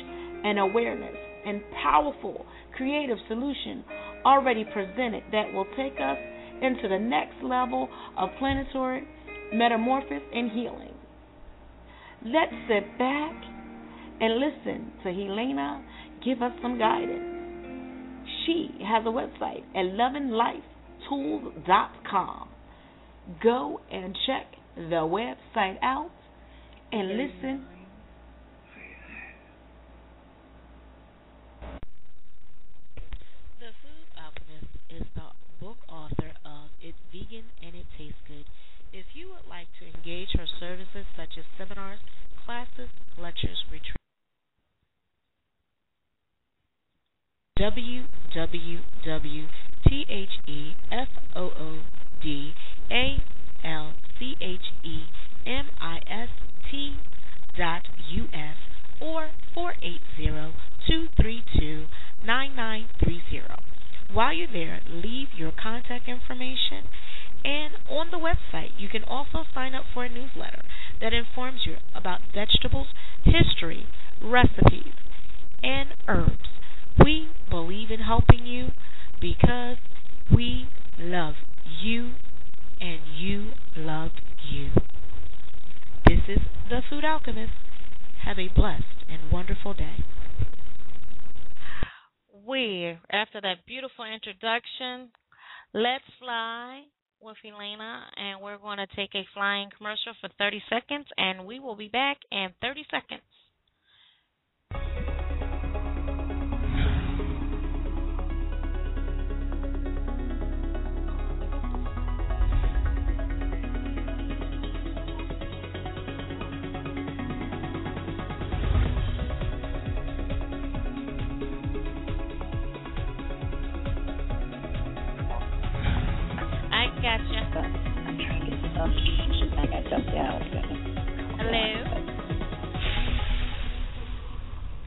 and awareness and powerful creative solution already presented that will take us into the next level of planetary metamorphosis and healing. Let's sit back and listen to Helena give us some guidance. She has a website at loving life tools dot com. Go and check the website out and listen. The Food Alchemist is the book author of It's Vegan and It Tastes Good. If you would like to engage her services such as seminars, classes, lectures, retreats, w w w dot the food alchemist dot u s or four eight zero, two three two, nine nine three zero. While you're there, leave your contact information, and on the website you can also sign up for a newsletter that informs you about vegetables, history, recipes, and herbs. We believe in helping you because we love you and you love you. This is The Food Alchemist. Have a blessed and wonderful day. We, after that beautiful introduction, let's fly with Helena, and we're going to take a flying commercial for thirty seconds, and we will be back in thirty seconds.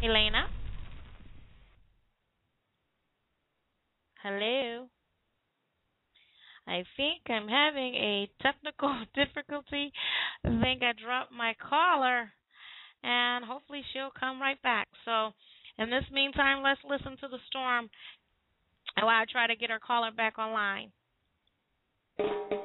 Helena? Hello? I think I'm having a technical difficulty. I think I dropped my caller, and hopefully she'll come right back. So in this meantime, let's listen to the storm while I try to get her caller back online. Thank you.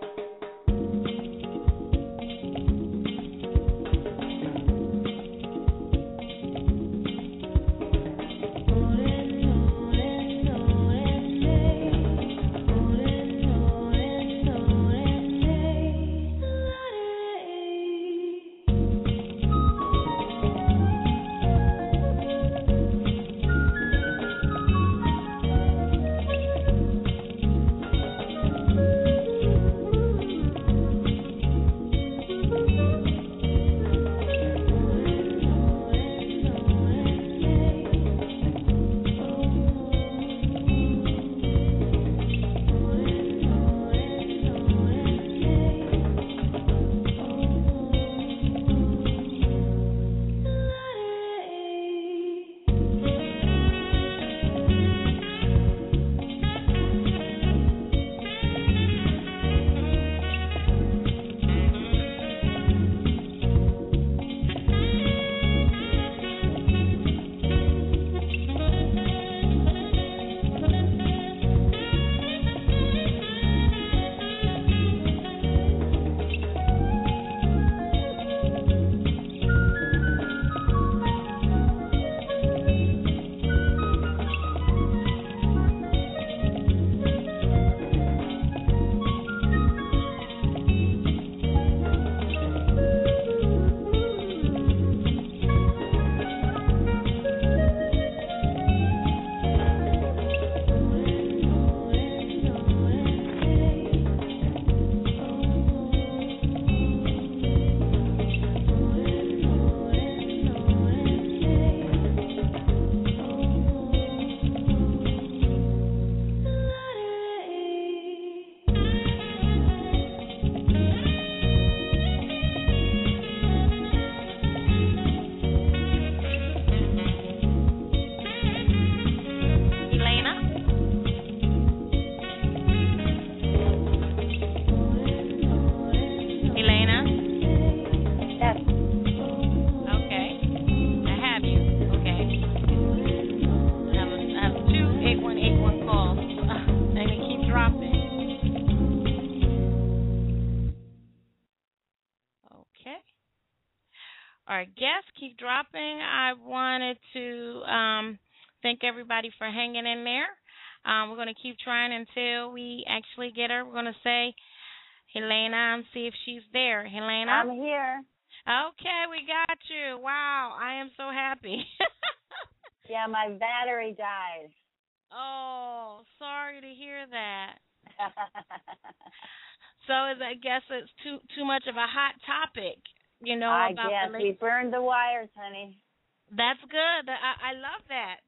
our guests keep dropping. I wanted to um, thank everybody for hanging in there. Um, we're going to keep trying until we actually get her. We're going to say Helena and see if she's there. Helena? I'm here. Okay, we got you. Wow, I am so happy. Yeah, my battery died. Oh, sorry to hear that. So I guess it's too too much of a hot topic, you know. I about guess we burned the wires, honey. That's good. I, I love that.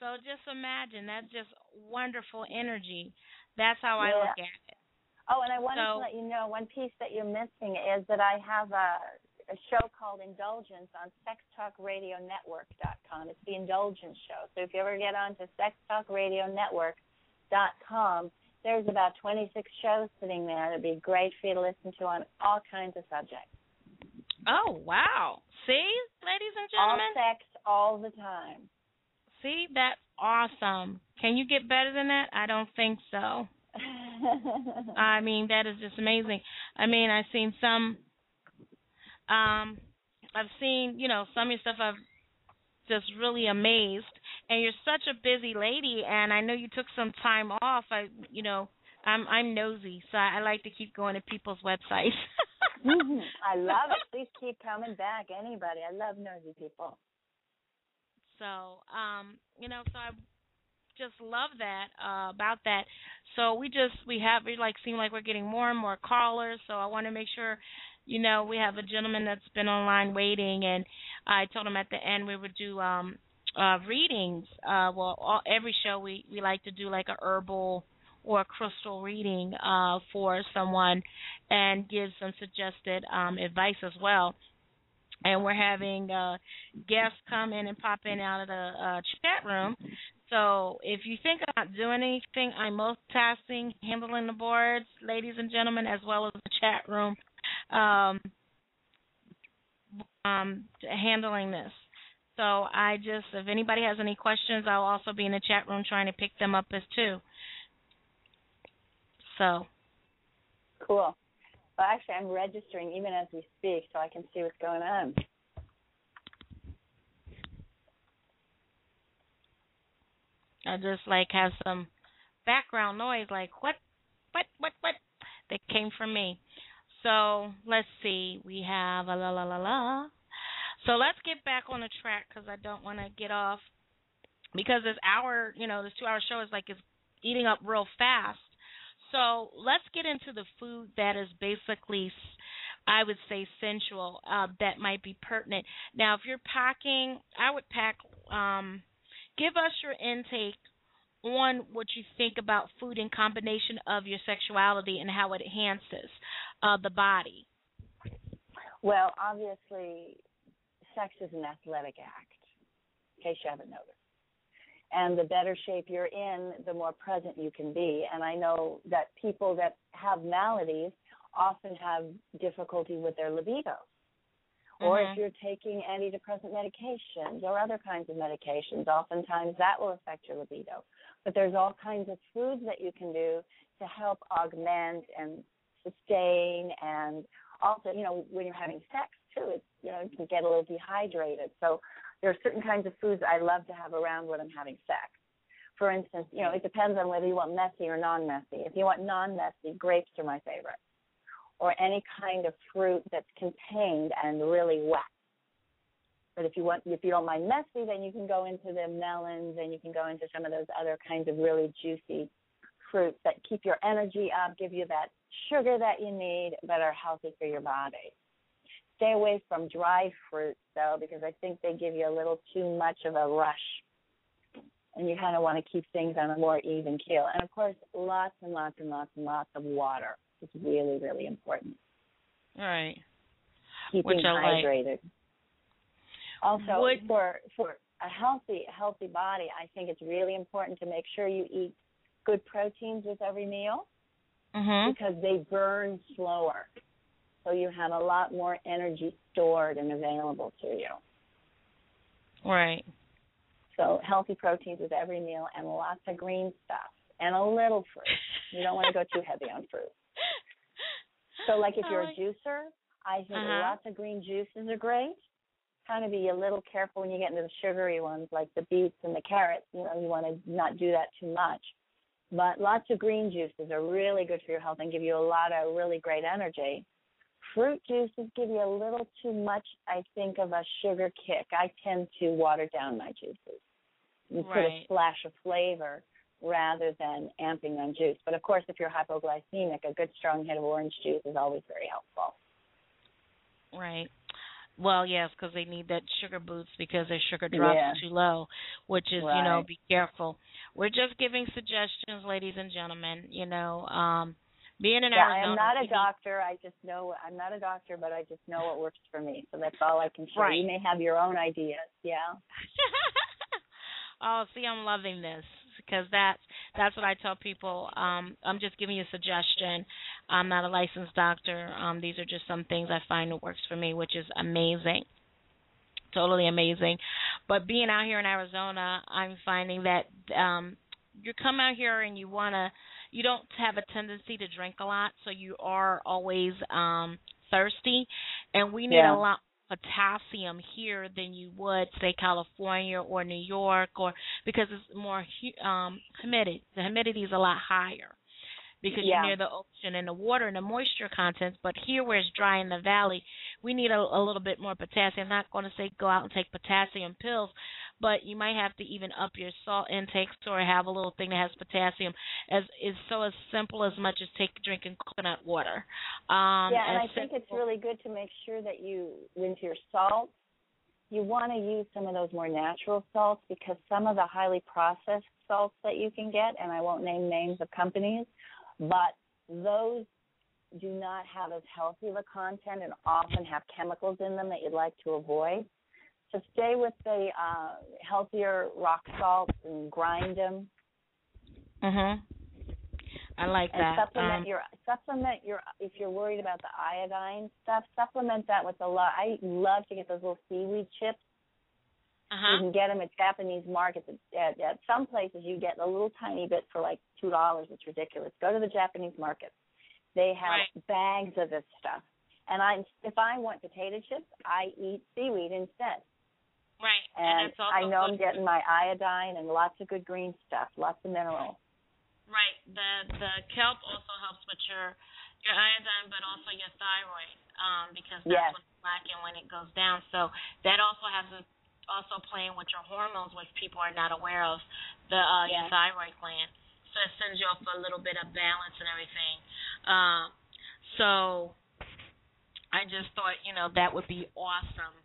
So just imagine, that's just wonderful energy. That's how yeah. I look at it. Oh, and I wanted so, to let you know one piece that you're missing is that I have a, a show called Indulgence on sex talk radio network dot com. It's the Indulgence show. So if you ever get onto sex talk radio network dot com, there's about twenty-six shows sitting there. It'd be great for you to listen to on all kinds of subjects. Oh, wow. See, ladies and gentlemen? All sex, all the time. See, that's awesome. Can you get better than that? I don't think so. I mean, that is just amazing. I mean, I've seen some, um, I've seen, you know, some of your stuff I've just really amazed. And you're such a busy lady, and I know you took some time off. I, you know, I'm I'm nosy, so I, I like to keep going to people's websites. mm-hmm. I love it. Please keep coming back, anybody. I love nosy people. So, um, you know, so I just love that uh, about that. So we just we have we like seem like we're getting more and more callers. So I want to make sure. You know, we have a gentleman that's been online waiting, and I told him at the end we would do um, uh, readings. Uh, well, all, every show we, we like to do like a herbal or a crystal reading uh, for someone and give some suggested um, advice as well. And we're having uh, guests come in and pop in out of the uh, chat room. So if you think about doing anything, I'm multitasking, handling the boards, ladies and gentlemen, as well as the chat room. Um, um, handling this. So I just, if anybody has any questions, I'll also be in the chat room trying to pick them up as too. So. Cool. Well, actually, I'm registering even as we speak, so I can see what's going on. I just like have some background noise, like what, what, what, what, that came from me. So let's see, we have a la la la la. So let's get back on the track because I don't want to get off because this hour, you know, this two-hour show is like it's eating up real fast. So let's get into the food that is basically, I would say, sensual uh, that might be pertinent. Now, if you're packing, I would pack, um, give us your intake on what you think about food in combination of your sexuality and how it enhances uh, the body. Well, obviously, sex is an athletic act, in case you haven't noticed. And the better shape you're in, the more present you can be. And I know that people that have maladies often have difficulty with their libido. Or if you're taking antidepressant medications or other kinds of medications, oftentimes that will affect your libido. But there's all kinds of foods that you can do to help augment and sustain, and also, you know, when you're having sex, too, it's, you know, you can get a little dehydrated. So there are certain kinds of foods I love to have around when I'm having sex. For instance, you know, it depends on whether you want messy or non-messy. If you want non-messy, grapes are my favorite. Or any kind of fruit that's contained and really wet. But if you want, if you don't mind messy, then you can go into the melons and you can go into some of those other kinds of really juicy fruits that keep your energy up, give you that sugar that you need, but are healthy for your body. Stay away from dry fruits, though, because I think they give you a little too much of a rush. And you kind of want to keep things on a more even keel. And, of course, lots and lots and lots and lots of water. It's really, really important. All right. Keeping hydrated. Like. Also, Would, for for a healthy, healthy body, I think it's really important to make sure you eat good proteins with every meal mm-hmm. because they burn slower. So you have a lot more energy stored and available to you. Right. So healthy proteins with every meal and lots of green stuff and a little fruit. You don't want to go too heavy on fruit. So, like, if you're a juicer, I think uh-huh. lots of green juices are great. Kind of be a little careful when you get into the sugary ones like the beets and the carrots. You know, you want to not do that too much. But lots of green juices are really good for your health and give you a lot of really great energy. Fruit juices give you a little too much, I think, of a sugar kick. I tend to water down my juices and right. put a splash of flavor rather than amping on juice. But, of course, if you're hypoglycemic, a good strong hit of orange juice is always very helpful. Right. Well, yes, because they need that sugar boost because their sugar drops yeah. too low, which is, right. you know, be careful. We're just giving suggestions, ladies and gentlemen, you know, um, being in yeah, Arizona. I am not a doctor. I just know I'm not a doctor, but I just know what works for me. So that's all I can share. Right. You may have your own ideas, yeah. Oh, see, I'm loving this because that's, that's what I tell people. Um, I'm just giving you a suggestion. I'm not a licensed doctor. Um, these are just some things I find that works for me, which is amazing, totally amazing. But being out here in Arizona, I'm finding that um, you come out here and you want to, you don't have a tendency to drink a lot, so you are always um, thirsty, and we need yeah. a lot potassium here than you would, say, California or New York, or because it's more um, humid. The humidity is a lot higher because yeah. you're near the ocean and the water and the moisture content. But here where it's dry in the valley, we need a, a little bit more potassium. I'm not going to say go out and take potassium pills, but you might have to even up your salt intakes or have a little thing that has potassium. As is so as simple as much as take drinking coconut water. Um, yeah, and I simple. think it's really good to make sure that you, into your salts, you want to use some of those more natural salts because some of the highly processed salts that you can get, and I won't name names of companies, but those do not have as healthy of a content and often have chemicals in them that you'd like to avoid. So stay with the uh, healthier rock salts and grind them. Mhm. I like and that. Supplement um, your supplement your if you're worried about the iodine stuff. Supplement that with a lot. I love to get those little seaweed chips. Uh-huh. You can get them at Japanese markets. At, at, at some places, you get a little tiny bit for like two dollars. It's ridiculous. Go to the Japanese markets. They have right. bags of this stuff. And I, if I want potato chips, I eat seaweed instead. Right. And, and I know I'm getting my iodine and lots of good green stuff, lots of minerals. Right. The the kelp also helps with your, your iodine, but also your thyroid, um, because that's yes. what's lacking when it goes down. So that also has a, also playing with your hormones, which people are not aware of, the uh, yes. your thyroid gland. So it sends you off a little bit of balance and everything. Uh, so I just thought, you know, that would be awesome.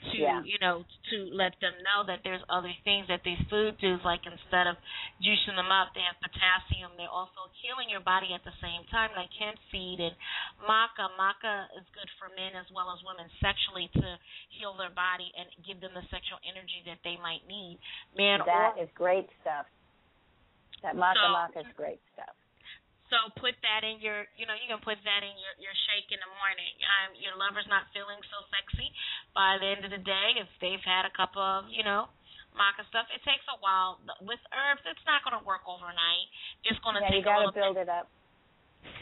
To, yeah. you know, to let them know that there's other things that these food does, like instead of juicing them up, they have potassium. They're also healing your body at the same time, like hemp seed and maca. Maca is good for men as well as women sexually to heal their body and give them the sexual energy that they might need. Man, That or, is great stuff. That maca so, maca is great stuff. So put that in your, you know, you can put that in your, your shake in the morning. Um, your lover's not feeling so sexy by the end of the day if they've had a cup of, you know, maca stuff. It takes a while. With herbs, it's not going to work overnight. It's going to yeah, take a little bit. Yeah, you got to build it up.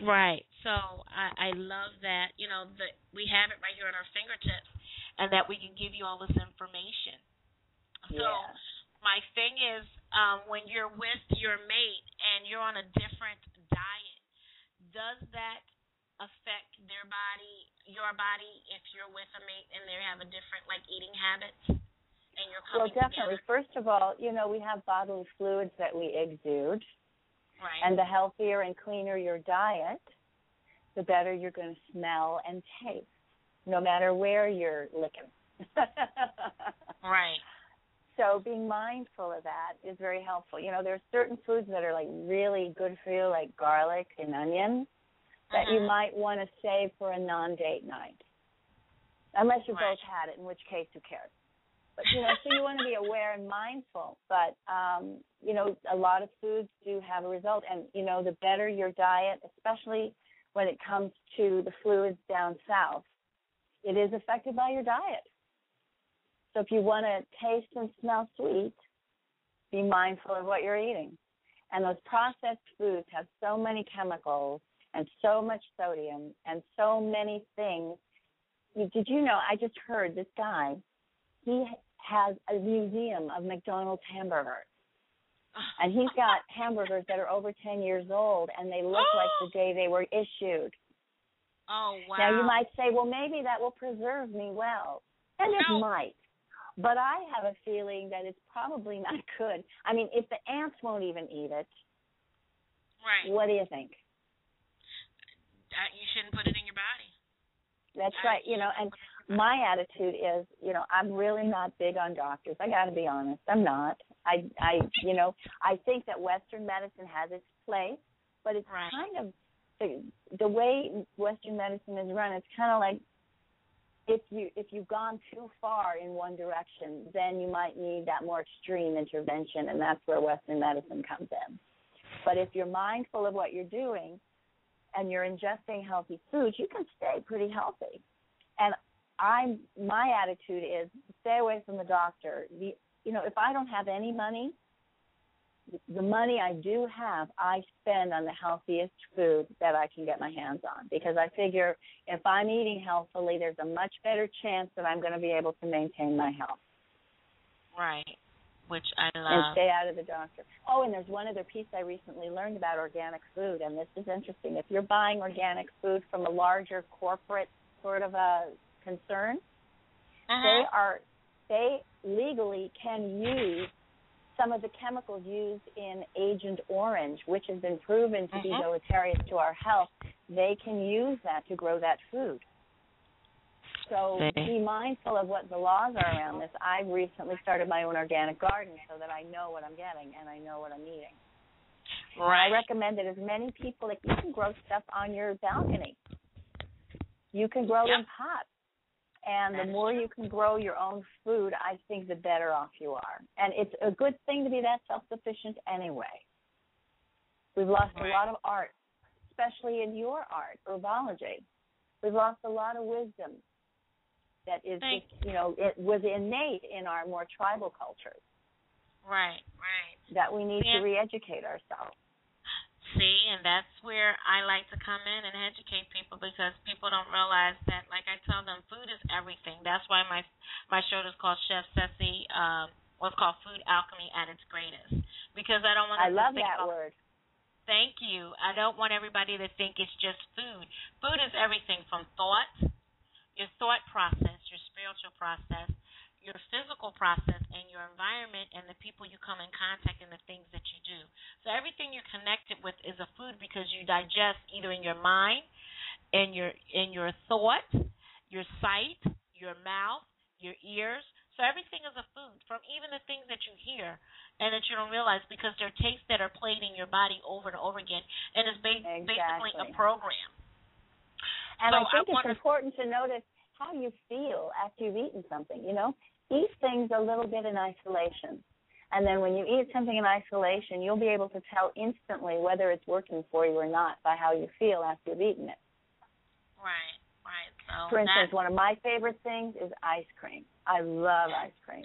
Right. So I, I love that, you know, that we have it right here on our fingertips and that we can give you all this information. So yeah. my thing is um, when you're with your mate and you're on a different diet, does that affect their body, your body, if you're with a mate and they have a different, like, eating habits and you're coming together? Well, definitely. Together? First of all, you know, we have bodily fluids that we exude. Right. And the healthier and cleaner your diet, the better you're going to smell and taste, no matter where you're licking. Right. So being mindful of that is very helpful. You know, there are certain foods that are, like, really good for you, like garlic and onion, that uh-huh. you might want to save for a non-date night, unless you right. both had it, in which case who cares. But, you know, so you want to be aware and mindful. But, um, you know, a lot of foods do have a result. And, you know, the better your diet, especially when it comes to the fluids down south, it is affected by your diet. So if you want to taste and smell sweet, be mindful of what you're eating. And those processed foods have so many chemicals and so much sodium and so many things did you know, I just heard this guy, he has a museum of McDonald's hamburgers. And he's got hamburgers that are over ten years old, and they look like the day they were issued. Oh, wow. Now, you might say, well, maybe that will preserve me well. And no. it might. But I have a feeling that it's probably not good. I mean, if the ants won't even eat it, right? What do you think? That you shouldn't put it in your body. That's that right. You know, and my attitude is, you know, I'm really not big on doctors. I got to be honest. I'm not. I, I, you know, I think that Western medicine has its place, but it's right. kind of the, the way Western medicine is run. It's kind of like if you if you've gone too far in one direction, then you might need that more extreme intervention, and that's where Western medicine comes in. But if you're mindful of what you're doing and you're ingesting healthy foods, you can stay pretty healthy. And I, my attitude is stay away from the doctor. The, you know, if I don't have any money, the money I do have, I spend on the healthiest food that I can get my hands on, because I figure if I'm eating healthily, there's a much better chance that I'm going to be able to maintain my health. Right. Which I love. And stay out of the doctor. Oh, and there's one other piece I recently learned about organic food, and this is interesting. If you're buying organic food from a larger corporate sort of a concern, uh-huh. they are they legally can use some of the chemicals used in Agent Orange, which has been proven to uh-huh. be deleterious to our health. They can use that to grow that food. So be mindful of what the laws are around this. I recently started my own organic garden so that I know what I'm getting and I know what I'm eating. Right. I recommend that as many people, like, you can grow stuff on your balcony. You can grow yep. in pots. And the more you can grow your own food, I think the better off you are. And it's a good thing to be that self-sufficient anyway. We've lost right. a lot of art, especially in your art, herbology. We've lost a lot of wisdom that is, just, you know, it was innate in our more tribal cultures. Right, right. That we need yeah. to re-educate ourselves. See, and that's where I like to come in and educate people, because people don't realize that, like I tell them, food is everything. That's why my my show is called Chef Sessy, um, what's called Food Alchemy at its greatest, because I don't want to I love that about, word. Thank you. I don't want everybody to think it's just food. Food is everything, from thought, your thought process, your spiritual process, your physical process, and your environment and the people you come in contact and the things that you do. So everything you're connected with is a food, because you digest either in your mind, in your in your thought, your sight, your mouth, your ears. So everything is a food, from even the things that you hear and that you don't realize, because they're tastes that are played in your body over and over again, and it's ba- exactly. basically a program. And so I think I it's important to notice how you feel after you've eaten something, you know. Eat things a little bit in isolation. And then when you eat something in isolation, you'll be able to tell instantly whether it's working for you or not by how you feel after you've eaten it. Right, right. So for instance, one of my favorite things is ice cream. I love ice cream.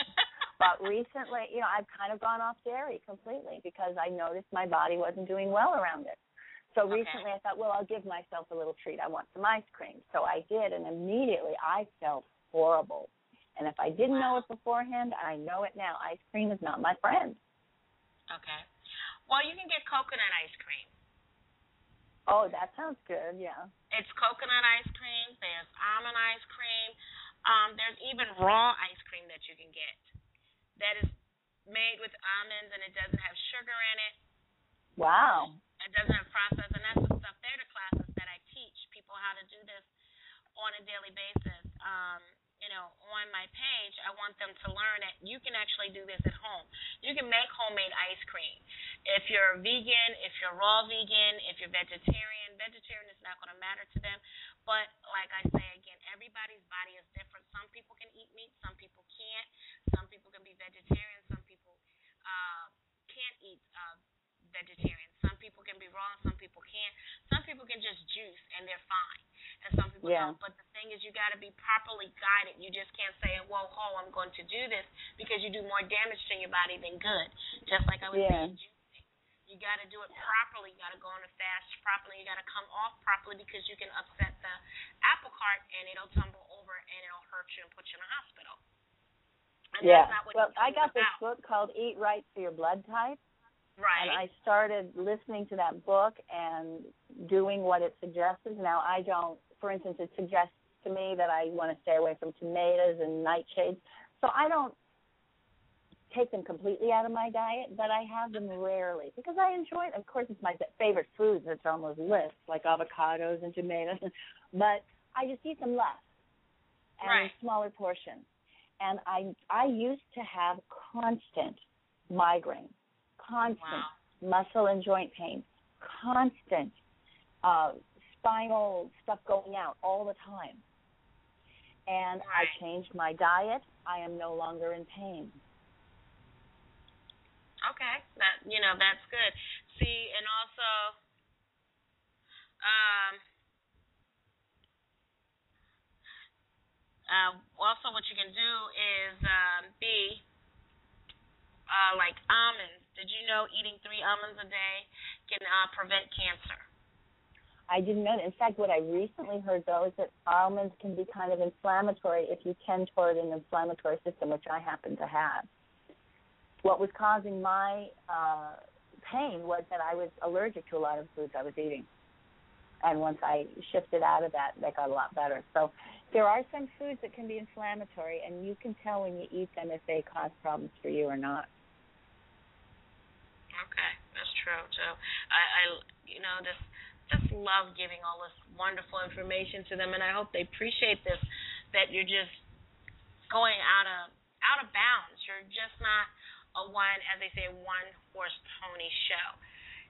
But recently, you know, I've kind of gone off dairy completely, because I noticed my body wasn't doing well around it. So recently okay. I thought, well, I'll give myself a little treat. I want some ice cream. So I did, and immediately I felt horrible. And if I didn't wow. know it beforehand, I know it now. Ice cream is not my friend. Okay. Well, you can get coconut ice cream. Oh, that sounds good, yeah. It's coconut ice cream. There's almond ice cream. Um, there's even raw ice cream that you can get that is made with almonds, and it doesn't have sugar in it. Wow. It doesn't have process, and that's the stuff. They're the classes that I teach people how to do this on a daily basis. Um, you know, on my page, I want them to learn that you can actually do this at home. You can make homemade ice cream. If you're vegan, if you're raw vegan, if you're vegetarian, vegetarian is not going to matter to them. But like I say again, everybody's body is different. Some people can eat meat, some people can't. Some people can be vegetarian, some people uh, can't eat uh, vegetarian. Some people can be raw, some people can't. Some people can just juice and they're fine, and some people yeah. don't. But the thing is, you got to be properly guided. You just can't say, "Whoa, ho, I'm going to do this," because you do more damage to your body than good. Just like I was yeah. saying, juicing. You got to do it properly. You got to go on a fast properly. You got to come off properly, because you can upset the apple cart and it'll tumble over and it'll hurt you and put you in a hospital. And yeah. That's not what well, I got about. This book called Eat Right for Your Blood Type. Right. And I started listening to that book and doing what it suggested. Now, I don't, for instance, it suggests to me that I want to stay away from tomatoes and nightshades. So I don't take them completely out of my diet, but I have them rarely because I enjoy it. Of course, it's my favorite foods. It's on those lists, like avocados and tomatoes. But I just eat them less and right. in smaller portions. And I, I used to have constant migraine, constant wow. muscle and joint pain, constant uh, spinal stuff going out all the time. And right. I changed my diet. I am no longer in pain. Okay, that you know, that's good. See, and also, um, uh, also what you can do is um, be uh, like almonds. Did you know eating three almonds a day can uh, prevent cancer? I didn't know that. In fact, what I recently heard, though, is that almonds can be kind of inflammatory if you tend toward an inflammatory system, which I happen to have. What was causing my uh, pain was that I was allergic to a lot of foods I was eating. And once I shifted out of that, that got a lot better. So there are some foods that can be inflammatory, and you can tell when you eat them if they cause problems for you or not. Okay, that's true. So I, I you know, just, just love giving all this wonderful information to them, and I hope they appreciate this, that you're just going out of, out of bounds. You're just not a one, as they say, one-horse pony show.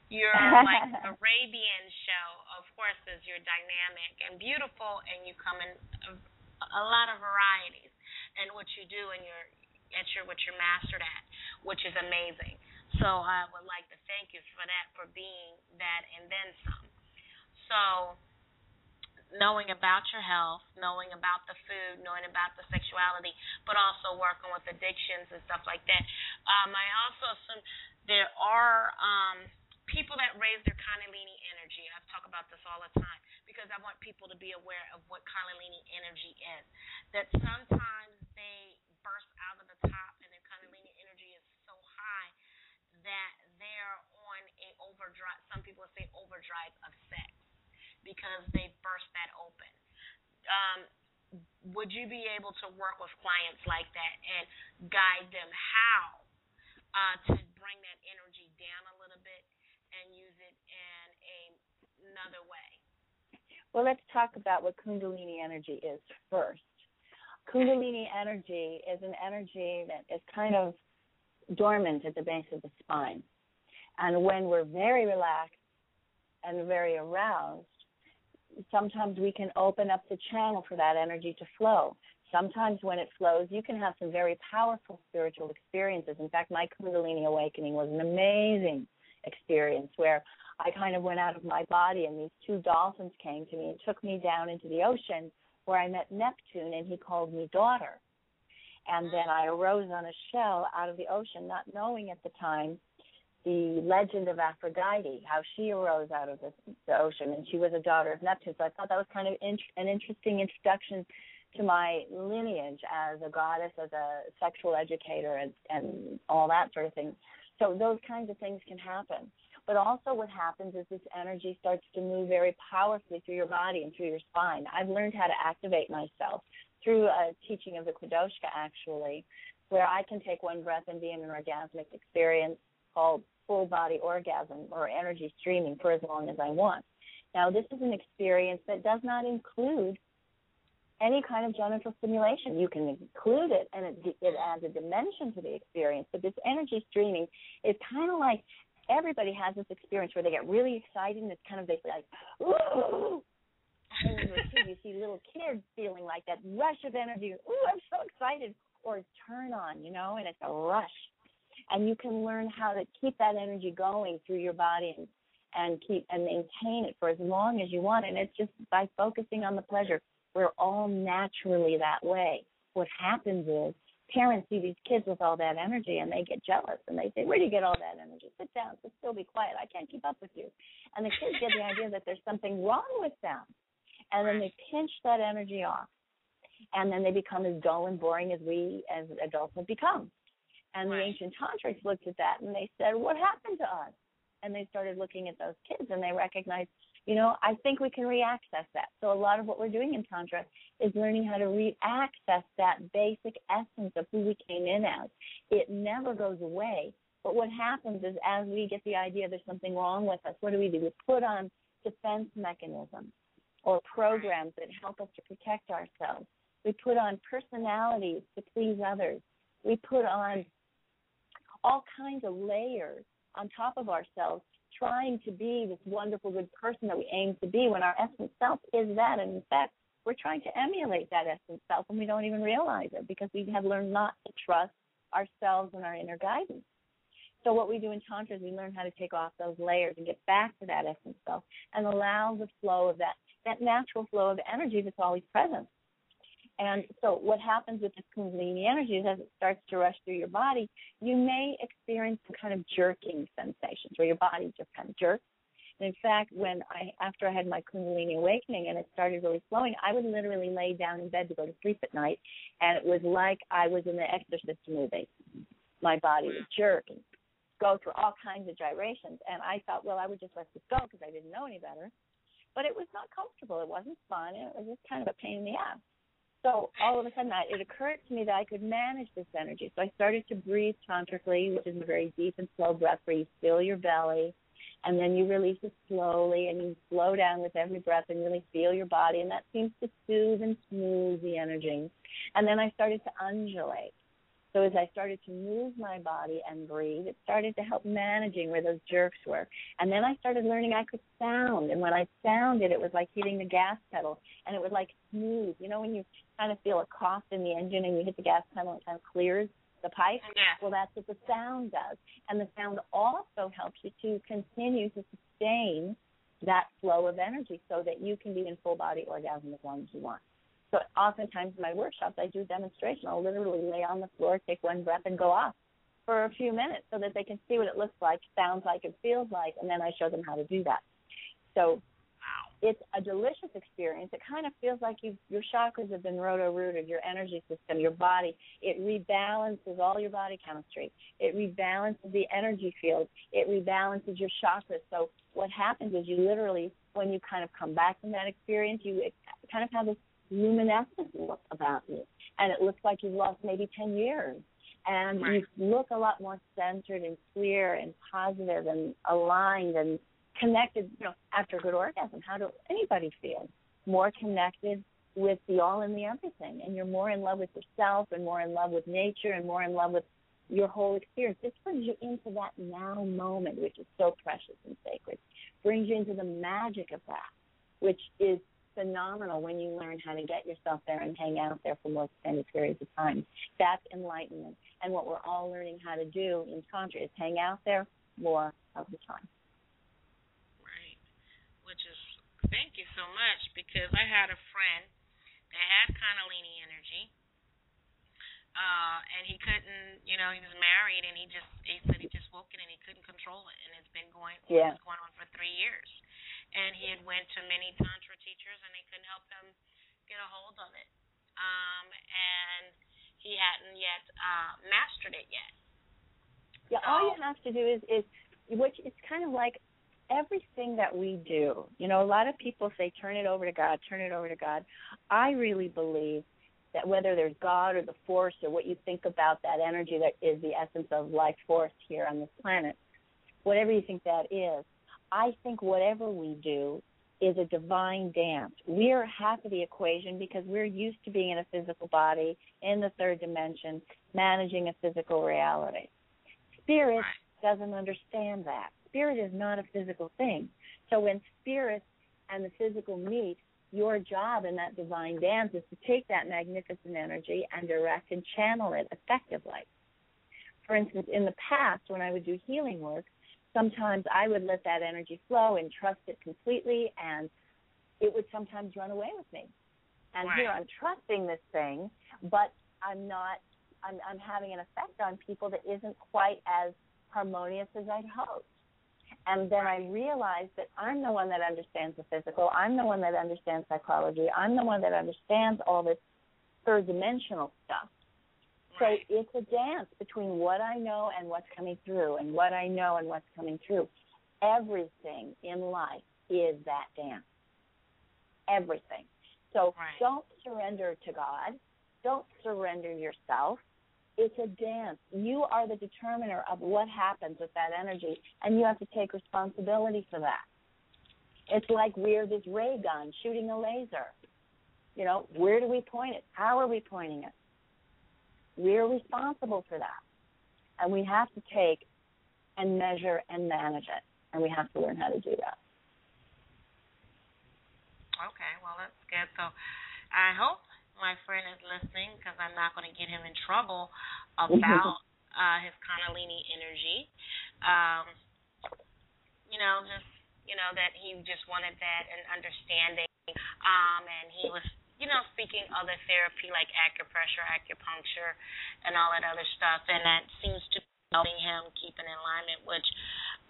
You're like an Arabian show of horses. You're dynamic and beautiful, and you come in a, a lot of varieties in what you do and your, at your, what you're mastered at, which is amazing. So I would like to thank you for that, for being that and then some. So knowing about your health, knowing about the food, knowing about the sexuality, but also working with addictions and stuff like that. Um, I also assume there are um, people that raise their Kundalini energy. I talk about this all the time because I want people to be aware of what Kundalini energy is, that sometimes they burst out of the top and their Kundalini energy is so high that they're on a overdrive. Some people say overdrive of sex, because they burst that open. Um, would you be able to work with clients like that and guide them how uh, to bring that energy down a little bit and use it in a, another way? Well, let's talk about what Kundalini energy is first. Kundalini energy is an energy that is kind of dormant at the base of the spine. And when we're very relaxed and very aroused, sometimes we can open up the channel for that energy to flow. Sometimes when it flows, you can have some very powerful spiritual experiences. In fact, my Kundalini awakening was an amazing experience where I kind of went out of my body and these two dolphins came to me and took me down into the ocean where I met Neptune, and he called me daughter. And then I arose on a shell out of the ocean, not knowing at the time the legend of Aphrodite, how she arose out of the, the ocean, and she was a daughter of Neptune. So I thought that was kind of in, an interesting introduction to my lineage as a goddess, as a sexual educator, and, and all that sort of thing. So those kinds of things can happen. But also what happens is this energy starts to move very powerfully through your body and through your spine. I've learned how to activate myself through a teaching of the Quodoshka, actually, where I can take one breath and be in an orgasmic experience called full body orgasm or energy streaming for as long as I want. Now, this is an experience that does not include any kind of genital stimulation. You can include it, and it, it adds a dimension to the experience. But this energy streaming is kind of like everybody has this experience where they get really excited, and it's kind of like, ooh. And when you're a kid, you see little kids feeling like that rush of energy. Ooh, I'm so excited. Or turn on, you know, and it's a rush. And you can learn how to keep that energy going through your body and, and keep and maintain it for as long as you want. And it's just by focusing on the pleasure. We're all naturally that way. What happens is parents see these kids with all that energy and they get jealous and they say, where do you get all that energy? Sit down, but still be quiet. I can't keep up with you. And the kids get the idea that there's something wrong with them. And then they pinch that energy off. and then they become as dull and boring as we as adults have become. And right. the ancient tantrics looked at that and they said, what happened to us? And they started looking at those kids and they recognized, you know, I think we can reaccess that. So a lot of what we're doing in Tantra is learning how to reaccess that basic essence of who we came in as. It never goes away. But what happens is as we get the idea there's something wrong with us, what do we do? We put on defense mechanisms or programs that help us to protect ourselves. We put on personalities to please others. We put on all kinds of layers on top of ourselves, trying to be this wonderful good person that we aim to be when our essence self is that. And in fact, we're trying to emulate that essence self and we don't even realize it because we have learned not to trust ourselves and our inner guidance. So what we do in Tantra is we learn how to take off those layers and get back to that essence self and allow the flow of that, that natural flow of energy that's always present. And so what happens with this Kundalini energy is as it starts to rush through your body, you may experience some kind of jerking sensations where your body just kind of jerks. And in fact, when I after I had my Kundalini awakening and it started really flowing, I would literally lay down in bed to go to sleep at night, and it was like I was in the Exorcist movie. My body would jerk and go through all kinds of gyrations. And I thought, well, I would just let this go because I didn't know any better. But it was not comfortable. It wasn't fun. It was just kind of a pain in the ass. So all of a sudden, I, it occurred to me that I could manage this energy. So I started to breathe tantrically, which is a very deep and slow breath where you fill your belly, and then you release it slowly, and you slow down with every breath and really feel your body, and that seems to soothe and smooth the energy. And then I started to undulate. So as I started to move my body and breathe, it started to help managing where those jerks were. And then I started learning I could sound. And when I sounded, it was like hitting the gas pedal, and it was like smooth. You know when you kind of feel a cough in the engine and you hit the gas pedal and it kind of clears the pipe? Yeah. Well, that's what the sound does. And the sound also helps you to continue to sustain that flow of energy so that you can be in full body orgasm as long as you want. So oftentimes in my workshops, I do a demonstration. I'll literally lay on the floor, take one breath, and go off for a few minutes so that they can see what it looks like, sounds like, and feels like, and then I show them how to do that. So it's a delicious experience. It kind of feels like you've, your chakras have been roto-rooted, your energy system, your body. It rebalances all your body chemistry. It rebalances the energy field. It rebalances your chakras. So what happens is you literally, when you kind of come back from that experience, you kind of have this luminescent look about you, and it looks like you've lost maybe ten years, and right. you look a lot more centered and clear and positive and aligned and connected. You know, after a good orgasm, how does anybody feel? More connected with the all and the everything, and you're more in love with yourself and more in love with nature and more in love with your whole experience. This brings you into that now moment, which is so precious and sacred. Brings you into the magic of that, which is phenomenal when you learn how to get yourself there and hang out there for more extended periods of time. That's enlightenment. And what we're all learning how to do in Tantra is hang out there more of the time. Right. Which is, thank you so much, because I had a friend that had Kundalini energy, uh, and he couldn't, you know, he was married, and he just, he said he just woke it and he couldn't control it, and it's been going, yeah. it's going on for three years. And he had went to many Tantra teachers, and they couldn't help him get a hold of it. Um, and he hadn't yet uh, mastered it yet. Yeah, so, all you have to do is, is, which it's kind of like everything that we do. You know, a lot of people say, turn it over to God, turn it over to God. I really believe that whether there's God or the Force or what you think about that energy that is the essence of life force here on this planet, whatever you think that is, I think whatever we do is a divine dance. We are half of the equation because we're used to being in a physical body, in the third dimension, managing a physical reality. Spirit doesn't understand that. Spirit is not a physical thing. So when spirit and the physical meet, your job in that divine dance is to take that magnificent energy and direct and channel it effectively. For instance, in the past, when I would do healing work, sometimes I would let that energy flow and trust it completely, and it would sometimes run away with me. And wow. here I'm trusting this thing, but I'm not, I'm, I'm having an effect on people that isn't quite as harmonious as I'd hoped. And then I realized that I'm the one that understands the physical. I'm the one that understands psychology. I'm the one that understands all this third-dimensional stuff. Right. So it's a dance between what I know and what's coming through and what I know and what's coming through. Everything in life is that dance. Everything. So right. Don't surrender to God. Don't surrender yourself. It's a dance. You are the determiner of what happens with that energy, and you have to take responsibility for that. It's like we're this ray gun shooting a laser. You know, where do we point it? How are we pointing it? We're responsible for that. And we have to take and measure and manage it, and we have to learn how to do that. Okay, well, that's good. So I hope my friend is listening, because I'm not going to get him in trouble about uh, his Kundalini energy. Um, you know, just, you know, that he just wanted that and understanding. Um, and he was, you know, speaking other therapy like acupressure, acupuncture, and all that other stuff. And that seems to be helping him keep in alignment, which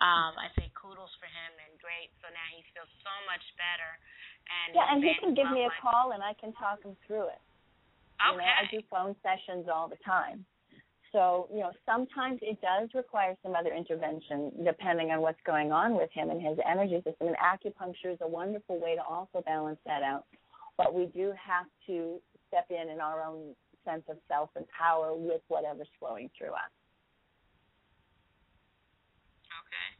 um, I say kudos for him and great. So now he feels so much better. And yeah, and he can give me a call, and I can talk him through it. Okay. You know, I do phone sessions all the time. So, you know, sometimes it does require some other intervention depending on what's going on with him and his energy system. And acupuncture is a wonderful way to also balance that out. But we do have to step in in our own sense of self and power with whatever's flowing through us. Okay.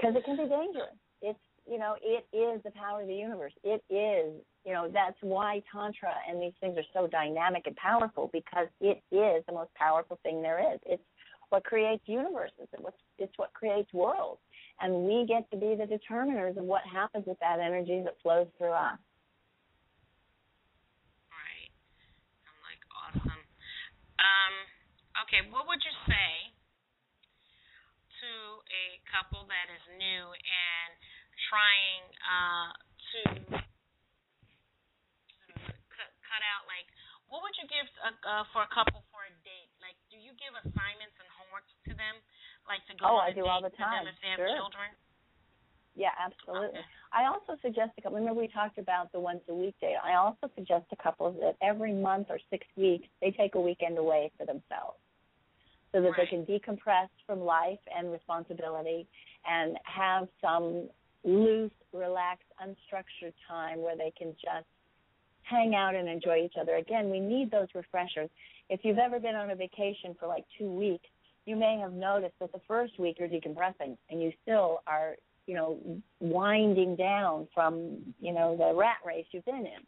Because it can be dangerous. It's, you know, it is the power of the universe. It is, you know, that's why Tantra and these things are so dynamic and powerful, because it is the most powerful thing there is. It's what creates universes. It's what creates worlds. And we get to be the determiners of what happens with that energy that flows through us. All right. I'm like, awesome. Um, okay, what would you say to a couple that is new and trying uh, to cut, cut out, like, what would you give a, uh, for a couple for a date? Like, do you give assignments and homework to them, like to go oh, on a date with them if they have sure. children? Yeah, absolutely. Okay. I also suggest a couple. Remember we talked about the once a week date. I also suggest to couples that every month or six weeks they take a weekend away for themselves, so that right. they can decompress from life and responsibility and have some loose, relaxed, unstructured time where they can just hang out and enjoy each other. Again, we need those refreshers. If you've ever been on a vacation for like two weeks, you may have noticed that the first week you're decompressing and you still are, you know, winding down from, you know, the rat race you've been in.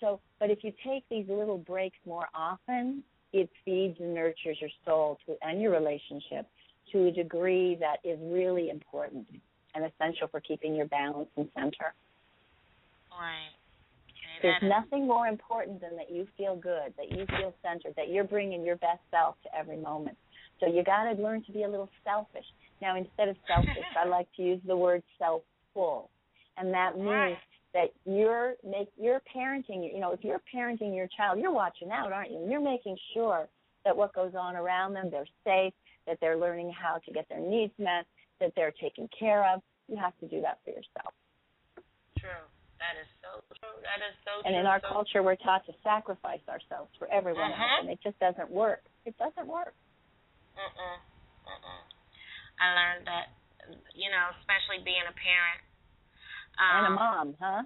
So, but if you take these little breaks more often, it feeds and nurtures your soul to, and your relationship to a degree that is really important and essential for keeping your balance and center. Right. Okay, there's nothing more important than that you feel good, that you feel centered, that you're bringing your best self to every moment. So you got to learn to be a little selfish. Now, instead of selfish, I like to use the word self-full, and that means right. that you're make you're parenting. You know, if you're parenting your child, you're watching out, aren't you? You're making sure that what goes on around them, they're safe, that they're learning how to get their needs met, that they're taken care of. You have to do that for yourself. True. That is so true. That is so true. And in our so culture, we're taught to sacrifice ourselves for everyone uh-huh. else, and it just doesn't work. It doesn't work. Uh-uh. Uh-uh. I learned that, you know, especially being a parent. Um, and a mom, huh?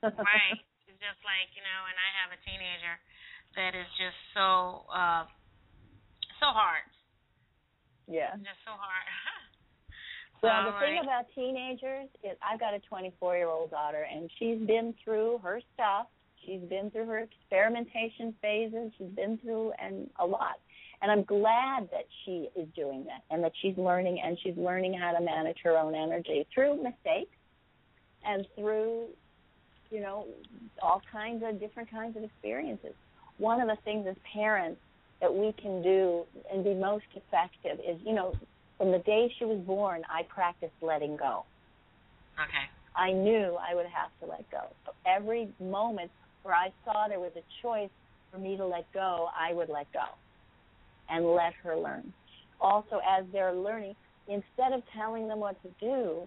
Right. It's just like, you know, and I have a teenager that is just so, uh, so hard. Yeah. Just so hard. Well, the thing about teenagers is I've got a twenty-four-year-old daughter, and she's been through her stuff. She's been through her experimentation phases. She's been through and a lot. And I'm glad that she is doing that and that she's learning, and she's learning how to manage her own energy through mistakes and through, you know, all kinds of different kinds of experiences. One of the things as parents that we can do and be most effective is, you know, from the day she was born, I practiced letting go. Okay. I knew I would have to let go. So every moment where I saw there was a choice for me to let go, I would let go and let her learn. Also, as they're learning, instead of telling them what to do,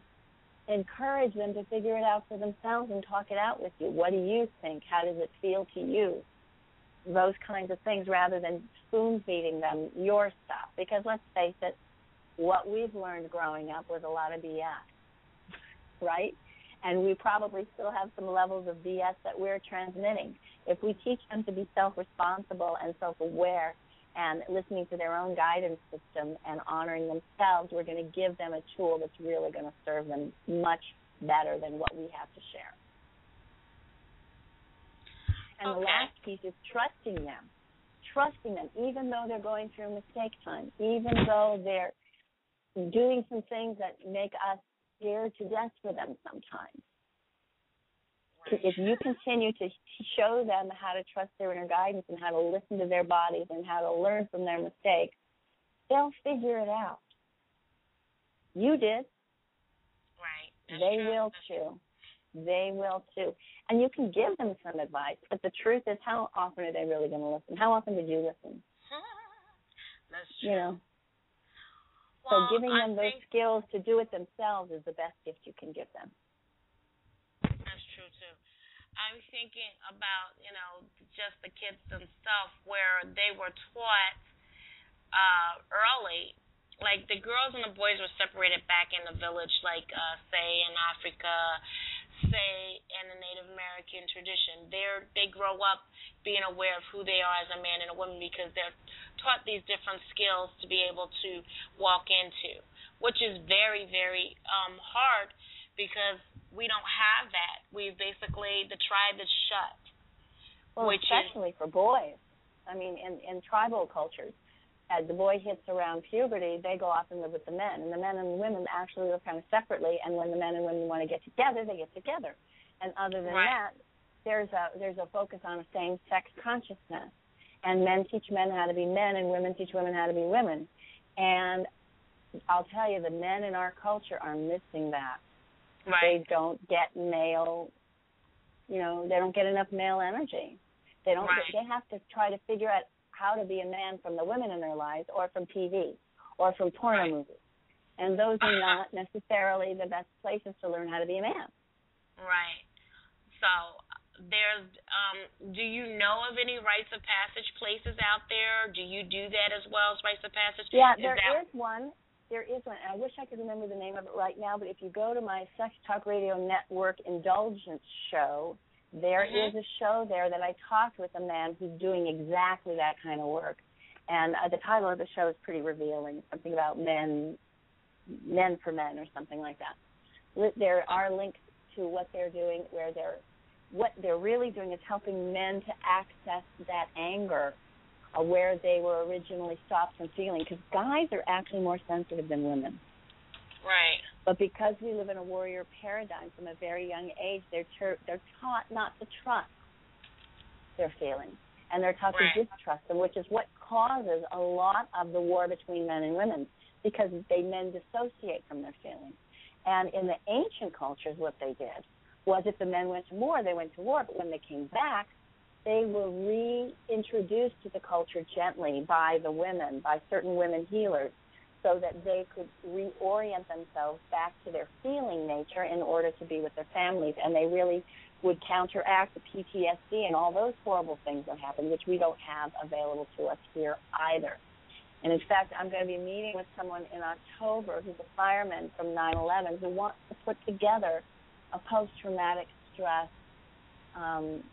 encourage them to figure it out for themselves and talk it out with you. What do you think? How does it feel to you? those kinds of things rather than spoon feeding them your stuff. Because let's face it, what we've learned growing up was a lot of B S, right? And we probably still have some levels of B S that we're transmitting. If we teach them to be self-responsible and self-aware and listening to their own guidance system and honoring themselves, we're going to give them a tool that's really going to serve them much better than what we have to share. And okay. The last piece is trusting them, trusting them, even though they're going through mistake time, even though they're doing some things that make us scared to death for them sometimes. Right. If you continue to show them how to trust their inner guidance and how to listen to their bodies and how to learn from their mistakes, they'll figure it out. You did. Right. That's they true. will too. They will too. And you can give them some advice, but the truth is, how often are they really going to listen? How often did you listen? That's true. You know? Well, so giving them I those think... skills to do it themselves is the best gift you can give them. That's true, too. I'm thinking about, you know, just the kids themselves where they were taught uh, early. Like, the girls and the boys were separated back in the village, like, uh, say, in Africa, say, in the Native American tradition. They're, they grow up being aware of who they are as a man and a woman because they're taught these different skills to be able to walk into, which is very, very um, hard because we don't have that. We basically, the tribe is shut. Well, which especially is, for boys. I mean, in, in tribal cultures. As the boy hits around puberty, they go off and live with the men. And the men and the women actually live kind of separately. And when the men and women want to get together, they get together. And other than right. that, there's a there's a focus on a same-sex consciousness. And men teach men how to be men, and women teach women how to be women. And I'll tell you, the men in our culture are missing that. Right. They don't get male, you know, they don't get enough male energy. They don't. Right. They have to try to figure out how to be a man from the women in their lives or from T V or from porno right. movies. And those are not necessarily the best places to learn how to be a man. Right. So there's, um, do you know of any rites of passage places out there? Do you do that as well as rites of passage? Yeah, there is, that... is one. There is one. I wish I could remember the name of it right now, but if you go to my Sex Talk Radio Network Indulgence show, there mm-hmm. is a show there that I talked with a man who's doing exactly that kind of work. And uh, the title of the show is pretty revealing, something about men, men for men or something like that. There are links to what they're doing, where they're, what they're really doing is helping men to access that anger uh, where they were originally stopped from feeling, because guys are actually more sensitive than women. Right. But because we live in a warrior paradigm from a very young age, they're ter- they're taught not to trust their feelings, and they're taught right. to distrust them, which is what causes a lot of the war between men and women, because they men dissociate from their feelings. And in the ancient cultures, what they did was if the men went to war, they went to war, but when they came back, they were reintroduced to the culture gently by the women, by certain women healers, so that they could reorient themselves back to their feeling nature in order to be with their families. And they really would counteract the P T S D and all those horrible things that happen, which we don't have available to us here either. And, in fact, I'm going to be meeting with someone in October who's a fireman from nine eleven who wants to put together a post-traumatic stress um,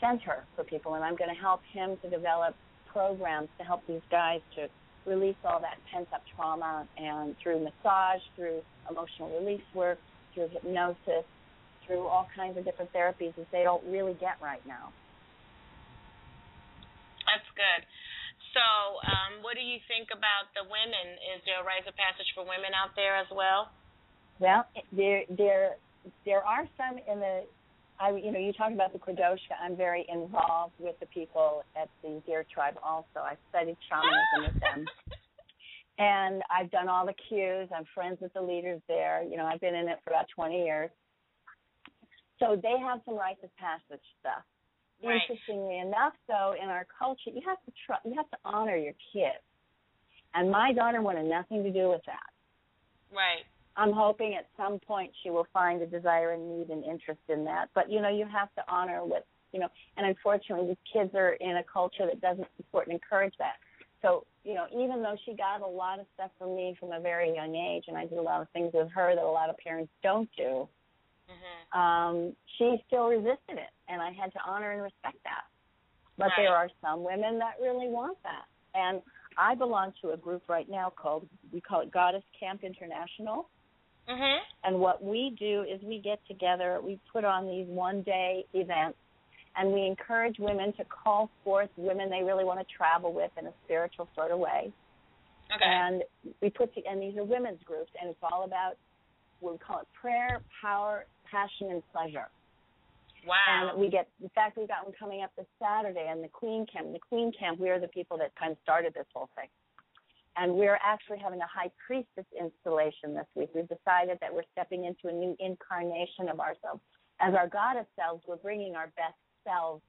center for people. And I'm going to help him to develop programs to help these guys to release all that pent-up trauma, and through massage, through emotional release work, through hypnosis, through all kinds of different therapies that they don't really get right now. That's good. So um, what do you think about the women? Is there a rite of passage for women out there as well? Well, there there, there are some in the, I, you know, you talked about the Quodoshka. I'm very involved with the people at the Deer Tribe also. I studied shamanism with them. And I've done all the cues. I'm friends with the leaders there. You know, I've been in it for about twenty years. So they have some rites of passage stuff. Right. Interestingly enough, though, in our culture, you have to try, you have to honor your kids. And my daughter wanted nothing to do with that. Right. I'm hoping at some point she will find a desire and need and interest in that. But, you know, you have to honor what you know, and unfortunately the kids are in a culture that doesn't support and encourage that. So, you know, even though she got a lot of stuff from me from a very young age, and I did a lot of things with her that a lot of parents don't do, mm-hmm. um, she still resisted it, and I had to honor and respect that. But right. there are some women that really want that. And I belong to a group right now called, we call it Goddess Camp International. Mm-hmm. And what we do is we get together, we put on these one-day events, and we encourage women to call forth women they really want to travel with in a spiritual sort of way. Okay. And we put the, and these are women's groups, and it's all about, we call it prayer, power, passion, and pleasure. Wow. And we get, in fact, we've got one coming up this Saturday in the Queen Camp. The Queen Camp, we are the people that kind of started this whole thing. And we're actually having a high priestess installation this week. We've decided that we're stepping into a new incarnation of ourselves. As our goddess selves, we're bringing our best selves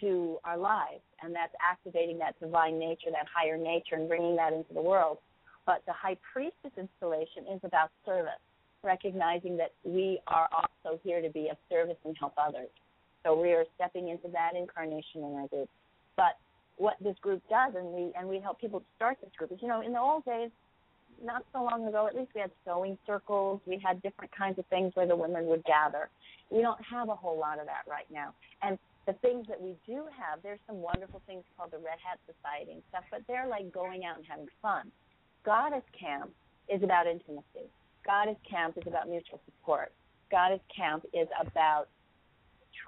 to our lives, and that's activating that divine nature, that higher nature, and bringing that into the world. But the high priestess installation is about service, recognizing that we are also here to be of service and help others. So we are stepping into that incarnation in our group. But what this group does, and we and we help people start this group, is, you know, in the old days, not so long ago, at least we had sewing circles, we had different kinds of things where the women would gather. We don't have a whole lot of that right now. And the things that we do have, there's some wonderful things called the Red Hat Society and stuff, but they're like going out and having fun. Goddess Camp is about intimacy. Goddess Camp is about mutual support. Goddess Camp is about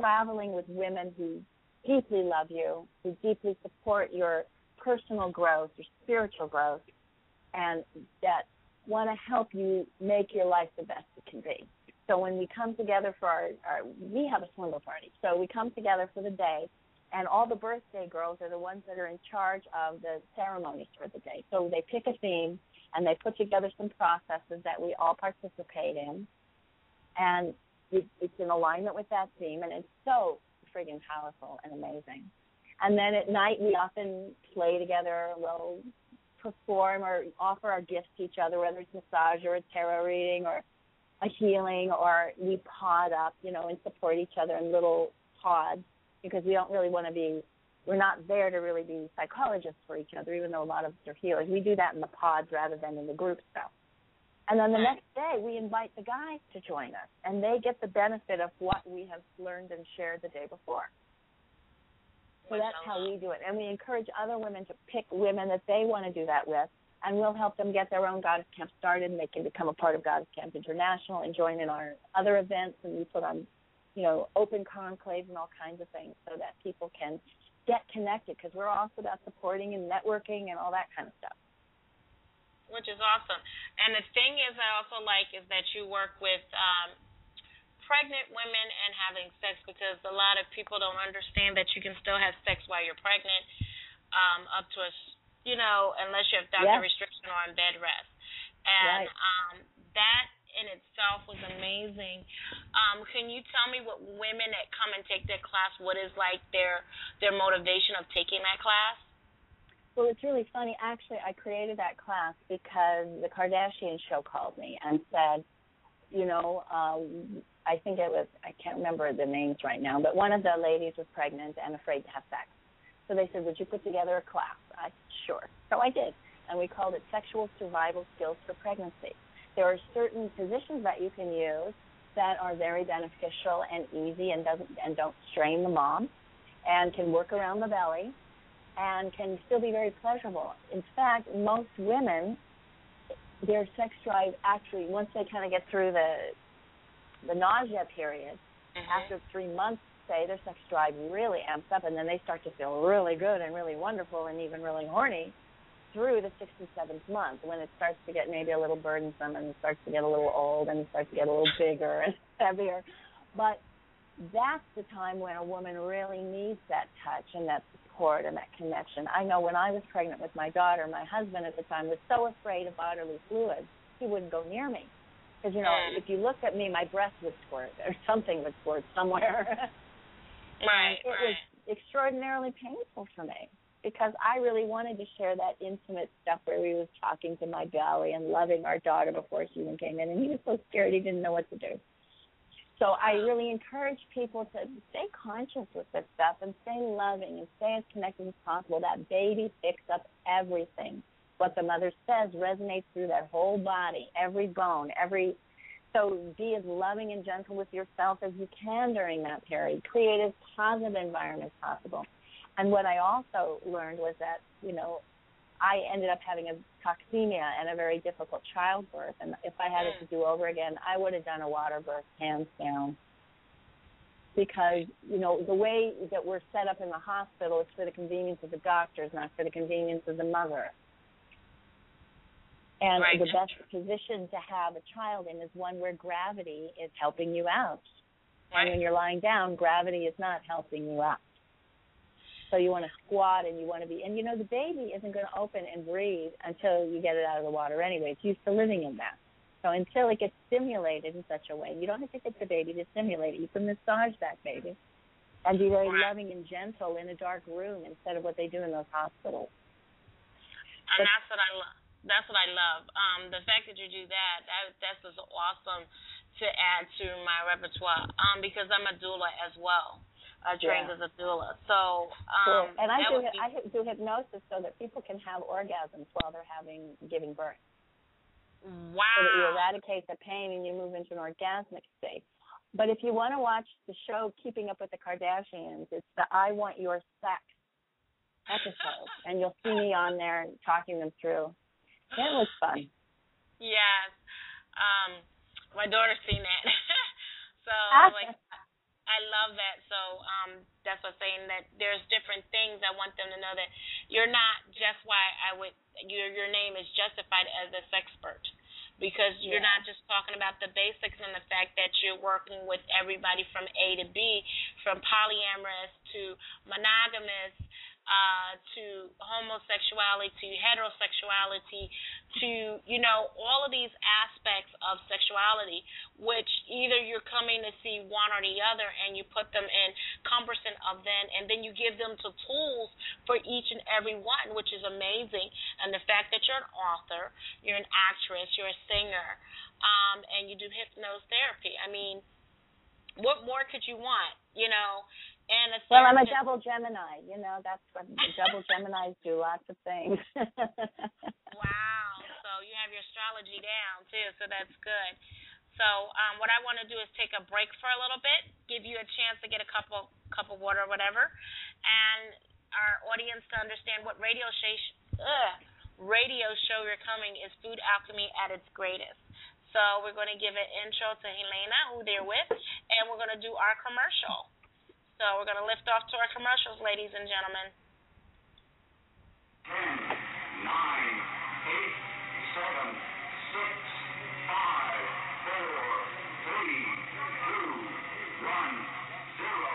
traveling with women who deeply love you, who deeply support your personal growth, your spiritual growth, and that want to help you make your life the best it can be. So when we come together for our, our we have a swindle party, so we come together for the day, and all the birthday girls are the ones that are in charge of the ceremonies for the day. So they pick a theme, and they put together some processes that we all participate in, and it's in alignment with that theme, and it's so friggin' powerful and amazing. And then at night we often play together, we'll perform or offer our gifts to each other, whether it's massage or a tarot reading or a healing, or we pod up, you know, and support each other in little pods, because we don't really want to be, we're not there to really be psychologists for each other, even though a lot of us are healers. We do that in the pods rather than in the group stuff. And then the next day, we invite the guys to join us, and they get the benefit of what we have learned and shared the day before. So that's how we do it. And we encourage other women to pick women that they want to do that with, and we'll help them get their own Goddess Camp started, and they can become a part of Goddess Camp International and join in our other events. And we put on, you know, open conclaves and all kinds of things so that people can get connected, because we're also about supporting and networking and all that kind of stuff. Which is awesome. And the thing is I also like is that you work with um, pregnant women and having sex, because a lot of people don't understand that you can still have sex while you're pregnant, um, up to a, you know, unless you have doctor yes. restriction or on bed rest. And right. um, that in itself was amazing. Um, can you tell me what women that come and take that class, what is like their their motivation of taking that class? Well, it's really funny. Actually, I created that class because the Kardashian show called me and said, you know, um, I think it was, I can't remember the names right now, but one of the ladies was pregnant and afraid to have sex. So they said, would you put together a class? I said, sure. So I did. And we called it Sexual Survival Skills for Pregnancy. There are certain positions that you can use that are very beneficial and easy and doesn't and don't strain the mom and can work around the belly and can still be very pleasurable. In fact, most women, their sex drive actually, once they kind of get through the the nausea period, mm-hmm. after three months, say, their sex drive really amps up, and then they start to feel really good and really wonderful and even really horny through the sixth and seventh month, when it starts to get maybe a little burdensome and it starts to get a little old and it starts to get a little bigger and heavier. But that's the time when a woman really needs that touch and that support and that connection. I know when I was pregnant with my daughter, my husband at the time was so afraid of bodily fluids, he wouldn't go near me. Because, you know, if you looked at me, my breast would squirt or something would squirt somewhere. Right, it right. was extraordinarily painful for me because I really wanted to share that intimate stuff where we was talking to my belly and loving our daughter before she even came in. And he was so scared he didn't know what to do. So I really encourage people to stay conscious with this stuff and stay loving and stay as connected as possible. That baby picks up everything. What the mother says resonates through their whole body, every bone, every... So be as loving and gentle with yourself as you can during that period. Create as positive an environment as possible. And what I also learned was that, you know, I ended up having a toxemia and a very difficult childbirth. And if I had it to do over again, I would have done a water birth, hands down. Because, you know, the way that we're set up in the hospital is for the convenience of the doctors, not for the convenience of the mother. And right. the best position to have a child in is one where gravity is helping you out. Right. And when you're lying down, gravity is not helping you out. So you want to squat and you want to be... And, you know, the baby isn't going to open and breathe until you get it out of the water anyway. It's used to living in that. So until it gets stimulated in such a way, you don't have to get the baby to stimulate it. You can massage that baby and be very wow. loving and gentle in a dark room instead of what they do in those hospitals. And but, that's what I love. That's what I love. Um, the fact that you do that, that that's just awesome to add to my repertoire um, because I'm a doula as well. I trained yeah. as a doula. So, um, cool. And I do, be... I do hypnosis so that people can have orgasms while they're having giving birth. Wow. So that you eradicate the pain and you move into an orgasmic state. But if you want to watch the show Keeping Up with the Kardashians, it's the I Want Your Sex episode. And you'll see me on there talking them through. It was fun. Yes. Um, my daughter's seen that. So, like, I love that. So, um, that's what I'm saying, that there's different things. I want them to know that you're not just why I would, your your name is justified as a sexpert because you're yeah. not just talking about the basics and the fact that you're working with everybody from A to B, from polyamorous to monogamous, Uh, to homosexuality, to heterosexuality, to, you know, all of these aspects of sexuality, which either you're coming to see one or the other and you put them in cumbersome of them, and then you give them to tools for each and every one, which is amazing. And the fact that you're an author, you're an actress, you're a singer, um, and you do hypnotherapy. I mean, what more could you want, you know? And it's well, I'm a double Gemini, you know, that's what double Geminis do, lots of things. Wow, so you have your astrology down, too, so that's good. So um, what I want to do is take a break for a little bit, give you a chance to get a cup of, cup of water or whatever, and our audience to understand what radio, sh- ugh, radio show you're coming is Food Alchemy at its greatest. So we're going to give an intro to Helena, who they're with, and we're going to do our commercial. So we're going to lift off to our commercials, ladies and gentlemen. ten, nine, eight, seven, six, five, four, three, two, one, zero.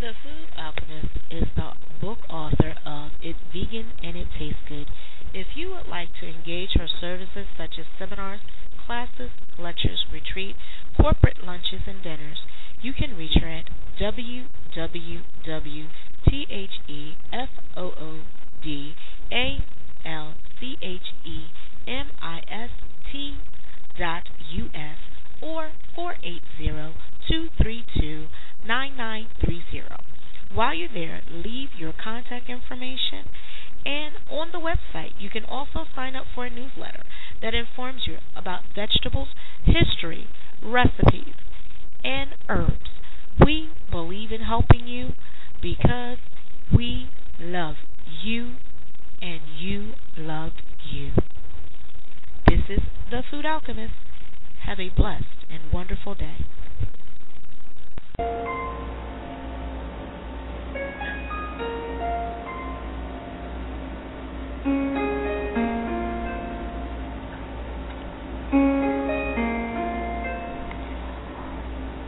The Food Alchemist is the book author of It's Vegan and It Tastes Good. If you would like to engage her services such as seminars, classes, lectures, retreat, corporate lunches, and dinners, you can reach her at w w w dot the food alchemist dot u s or four eight zero, two three two, nine nine three zero. While you're there, leave your contact information, and on the website you can also sign up for a newsletter that informs you about vegetables, history, recipes, and herbs. We believe in helping you because we love you and you love you. This is The Food Alchemist. Have a blessed and wonderful day.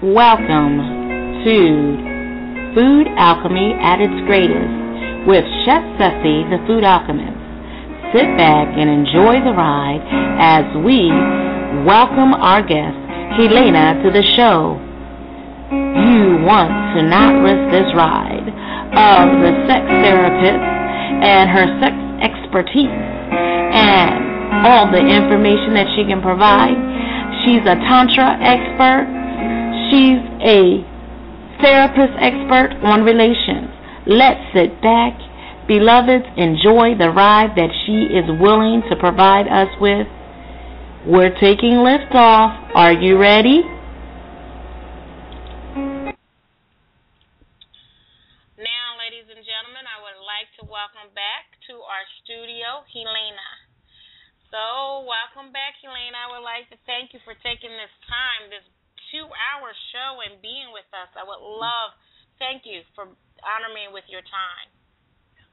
Welcome to Food Alchemy at its greatest with Chef Sessy, the Food Alchemist. Sit back and enjoy the ride as we welcome our guest, Helena, to the show. You you want to not risk this ride of the sex therapist and her sex expertise and all the information that she can provide. She's a Tantra expert. She's a therapist expert on relations. Let's sit back, beloveds, enjoy the ride that she is willing to provide us with. We're taking liftoff. Are you ready? Now, ladies and gentlemen, I would like to welcome back to our studio, Helena. So, welcome back, Helena. I would like to thank you for taking this time, this two-hour show, and being with us. I would love, thank you for honor me with your time.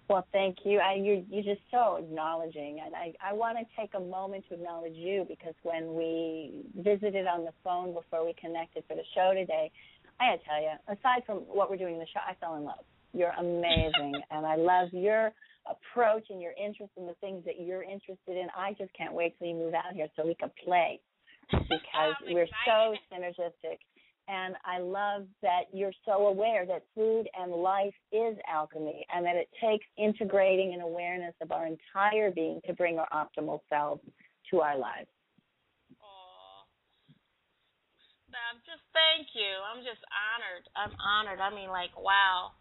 Well, thank you. I, you're, you're just so acknowledging. And I, I want to take a moment to acknowledge you, because when we visited on the phone before we connected for the show today, I got to tell you, aside from what we're doing in the show, I fell in love. You're amazing. And I love your approach and your interest in the things that you're interested in. I just can't wait till you move out here so we can play, because we're so synergistic. And I love that you're so aware that food and life is alchemy, and that it takes integrating an awareness of our entire being to bring our optimal selves to our lives. Oh, I'm just thank you. I'm just honored. I'm honored. I mean, like, wow.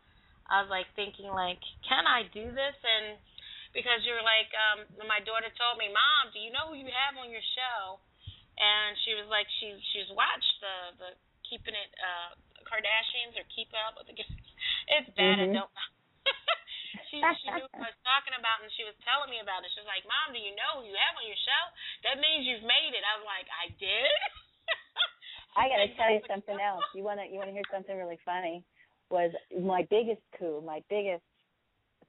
I was, like, thinking, like, can I do this? And because you're like, um, my daughter told me, Mom, do you know who you have on your show? And she was like, she she's watched the the Keeping It uh, Kardashians or Keep Up with the It's bad. Mm-hmm. I don't know. she, she knew what I was talking about, and she was telling me about it. She was like, Mom, do you know who you have on your show? That means you've made it. I was like, I did? I got to tell you something else. You want to you want to hear something really funny? Was my biggest coup, my biggest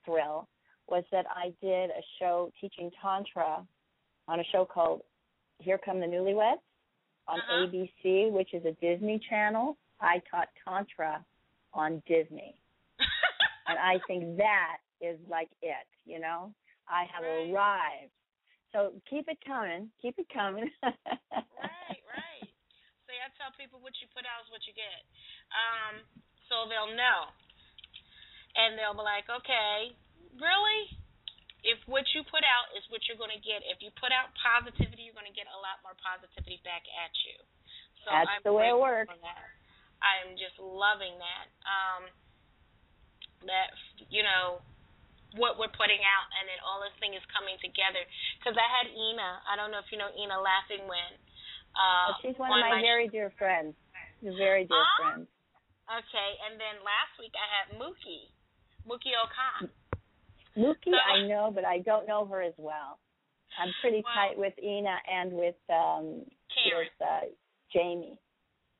thrill, was that I did a show teaching Tantra on a show called Here Come the Newlyweds. On uh-huh. A B C, which is a Disney channel. I taught Tantra on Disney. And I think that is like it, you know? I have right. arrived. So keep it coming. Keep it coming. Right, right. See, I tell people what you put out is what you get. Um, so they'll know. And they'll be like, okay, really? If what you put out is what you're going to get, if you put out positivity, you're going to get a lot more positivity back at you. So that's I'm the way it works. I'm just loving that, um, that, you know, what we're putting out, and then all this thing is coming together. Because I had Ina, I don't know if you know Ina Laughing When. Uh, oh, she's one of my, my very dear friends. She's very dear um, friends. Okay, and then last week I had Mookie, Mookie Okan. Mookie, so, I know, but I don't know her as well. I'm pretty well, tight with Ina and with um, Karen. With, uh, Jamie,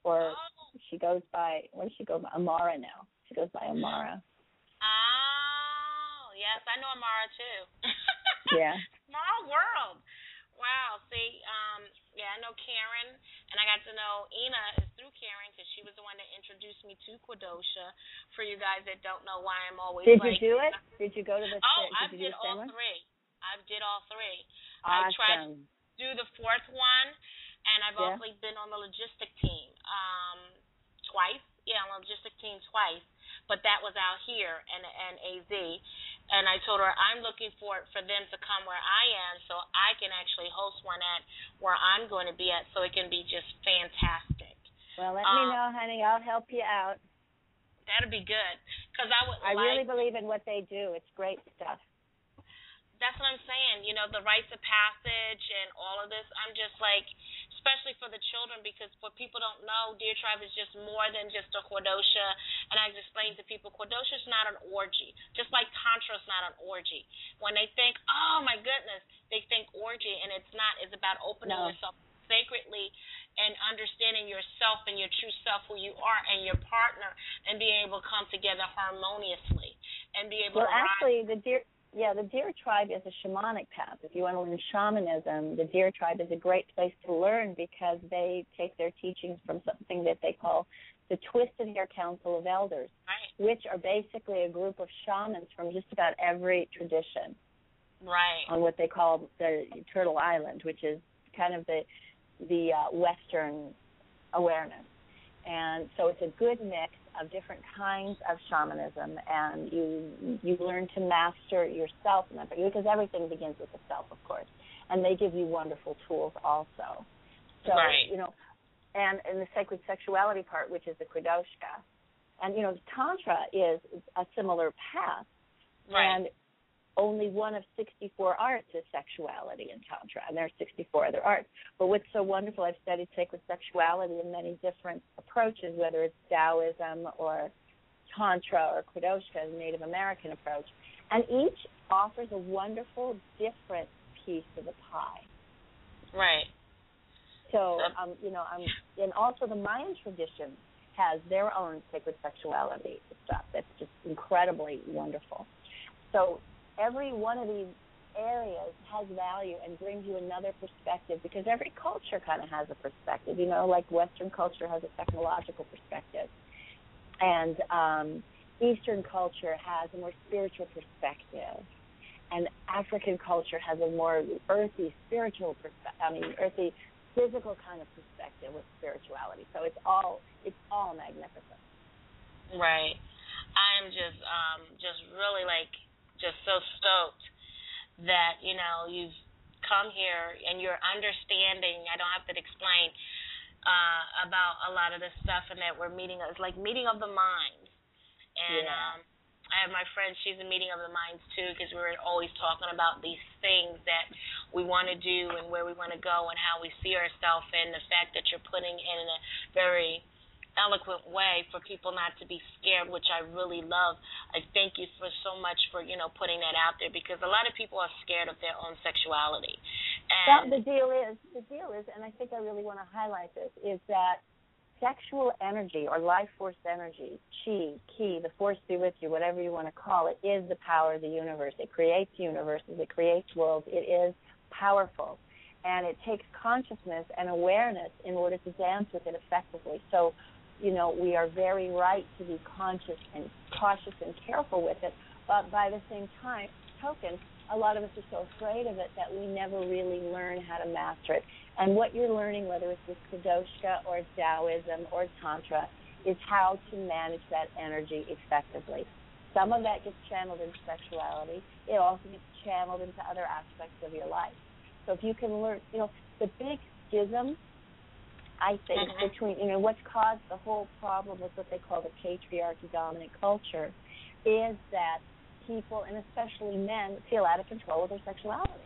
or oh. she goes by, what does she go by? Amara now. She goes by Amara. Oh, yes, I know Amara too. Yeah. Small world. Wow, see, um, yeah, I know Karen, and I got to know Ina is through Karen, because she was the one that introduced me to Quodoshka. For you guys that don't know why I'm always Did like, you do it? Did you go to the Oh, I did, did all three. I did all three. Awesome. I tried to do the fourth one, and I've yeah. also been on the logistic team um, twice. Yeah, on the logistic team twice, but that was out here in, in A Z. And I told her, I'm looking for for them to come where I am so I can actually host one at where I'm going to be at, so it can be just fantastic. Well, let um, me know, honey. I'll help you out. That'll be good. Cause I would I like, really believe in what they do. It's great stuff. That's what I'm saying. You know, the rites of passage and all of this. I'm just like, especially for the children, because what people don't know, Deer Tribe is just more than just a Quodoshka. And I explained to people, Quodoshka is not an orgy, just like Tantra is not an orgy. When they think, oh, my goodness, they think orgy, and it's not. It's about opening no. yourself sacredly and understanding yourself and your true self, who you are, and your partner, and being able to come together harmoniously and be able well, to Well, actually, the Deer... Yeah, the Deer Tribe is a shamanic path. If you want to learn shamanism, the Deer Tribe is a great place to learn, because they take their teachings from something that they call the Twisted Hair Council of Elders, right. which are basically a group of shamans from just about every tradition right. on what they call the Turtle Island, which is kind of the, the uh, Western awareness. And so it's a good mix of different kinds of shamanism, and you you learn to master yourself, because everything begins with the self, of course. And they give you wonderful tools also. So, right. you know, and, and the sacred sexuality part, which is the Quodoshka. And, you know, Tantra is a similar path. Right. And only one of sixty-four arts is sexuality in Tantra, and there are sixty-four other arts. But what's so wonderful, I've studied sacred sexuality in many different approaches, whether it's Taoism or Tantra or Quodoshka, the Native American approach. And each offers a wonderful, different piece of the pie. Right. So, um, you know, I'm, and also the Mayan tradition has their own sacred sexuality stuff that's just incredibly wonderful. So every one of these areas has value and brings you another perspective, because every culture kind of has a perspective, you know, like Western culture has a technological perspective, and um, Eastern culture has a more spiritual perspective, and African culture has a more earthy spiritual perspective, I mean, earthy physical kind of perspective with spirituality. So it's all it's all magnificent. Right. I'm just um, just really like just so stoked that, you know, you've come here and you're understanding. I don't have to explain uh, about a lot of this stuff, and that we're meeting. It's like meeting of the minds. And yeah. um, I have my friend, she's a meeting of the minds too, because we were always talking about these things that we want to do and where we want to go and how we see ourselves, and the fact that you're putting in a very eloquent way for people not to be scared, which I really love. I thank you for so much for, you know, putting that out there, because a lot of people are scared of their own sexuality. And that the deal is, the deal is, and I think I really want to highlight this, is that sexual energy or life force energy, chi, ki, the force be with you, whatever you want to call it, is the power of the universe. It creates universes, it creates worlds, it is powerful. And it takes consciousness and awareness in order to dance with it effectively. So, you know, we are very right to be conscious and cautious and careful with it, but by the same time, token, a lot of us are so afraid of it that we never really learn how to master it. And what you're learning, whether it's with Quodoshka or Taoism or Tantra, is how to manage that energy effectively. Some of that gets channeled into sexuality. It also gets channeled into other aspects of your life. So if you can learn, you know, the big schism, I think, uh-huh. between, you know, what's caused the whole problem with what they call the patriarchy dominant culture is that people, and especially men, feel out of control with their sexuality.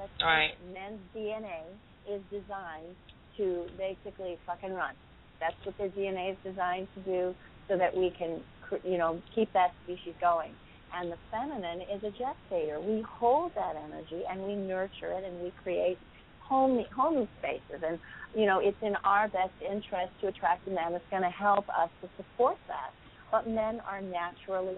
Let's All right. Men's D N A is designed to basically fucking run. That's what their D N A is designed to do, so that we can, you know, keep that species going. And the feminine is a gestator. We hold that energy and we nurture it, and we create homey, homey spaces, and you know, it's in our best interest to attract a man that's going to help us to support that. But men are naturally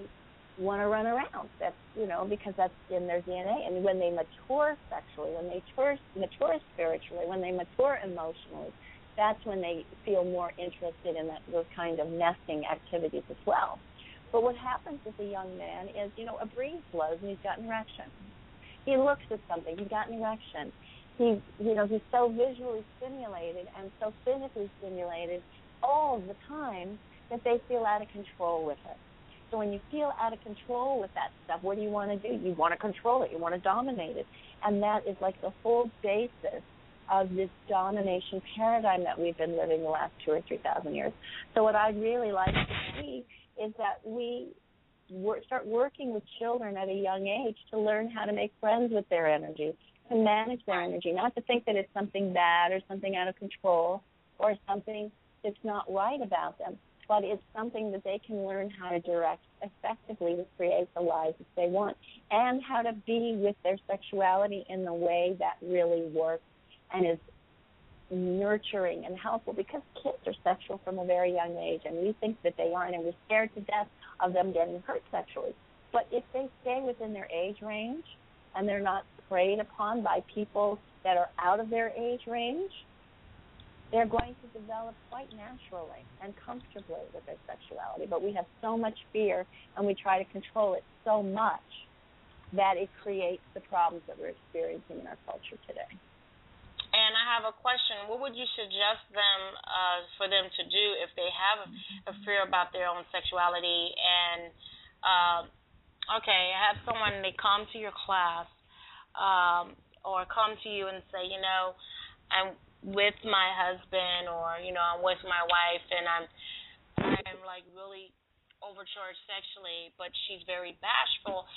want to run around. That's, you know, because that's in their D N A. And when they mature sexually, when they mature, mature spiritually, when they mature emotionally, that's when they feel more interested in that, those kind of nesting activities as well. But what happens with a young man is, you know, a breeze blows and he's got an erection. He looks at something, he's got an erection. He, you know, he's so visually stimulated and so physically stimulated all the time that they feel out of control with it. So when you feel out of control with that stuff, what do you want to do? You want to control it. You want to dominate it. And that is like the whole basis of this domination paradigm that we've been living the last two or three thousand years. So what I'd really like to see is that we wor- start working with children at a young age to learn how to make friends with their energy, to manage their energy, not to think that it's something bad or something out of control or something that's not right about them, but it's something that they can learn how to direct effectively to create the lives that they want, and how to be with their sexuality in the way that really works and is nurturing and helpful, because kids are sexual from a very young age, and we think that they aren't, and we're scared to death of them getting hurt sexually. But if they stay within their age range and they're not preyed upon by people that are out of their age range, they're going to develop quite naturally and comfortably with their sexuality. But we have so much fear, and we try to control it so much that it creates the problems that we're experiencing in our culture today. And I have a question. What would you suggest them uh, for them to do if they have a, a fear about their own sexuality? And, uh, okay, I have someone, they come to your class um, or come to you and say, you know, I'm with my husband, or, you know, I'm with my wife and I'm, I'm like really overcharged sexually, but she's very bashful.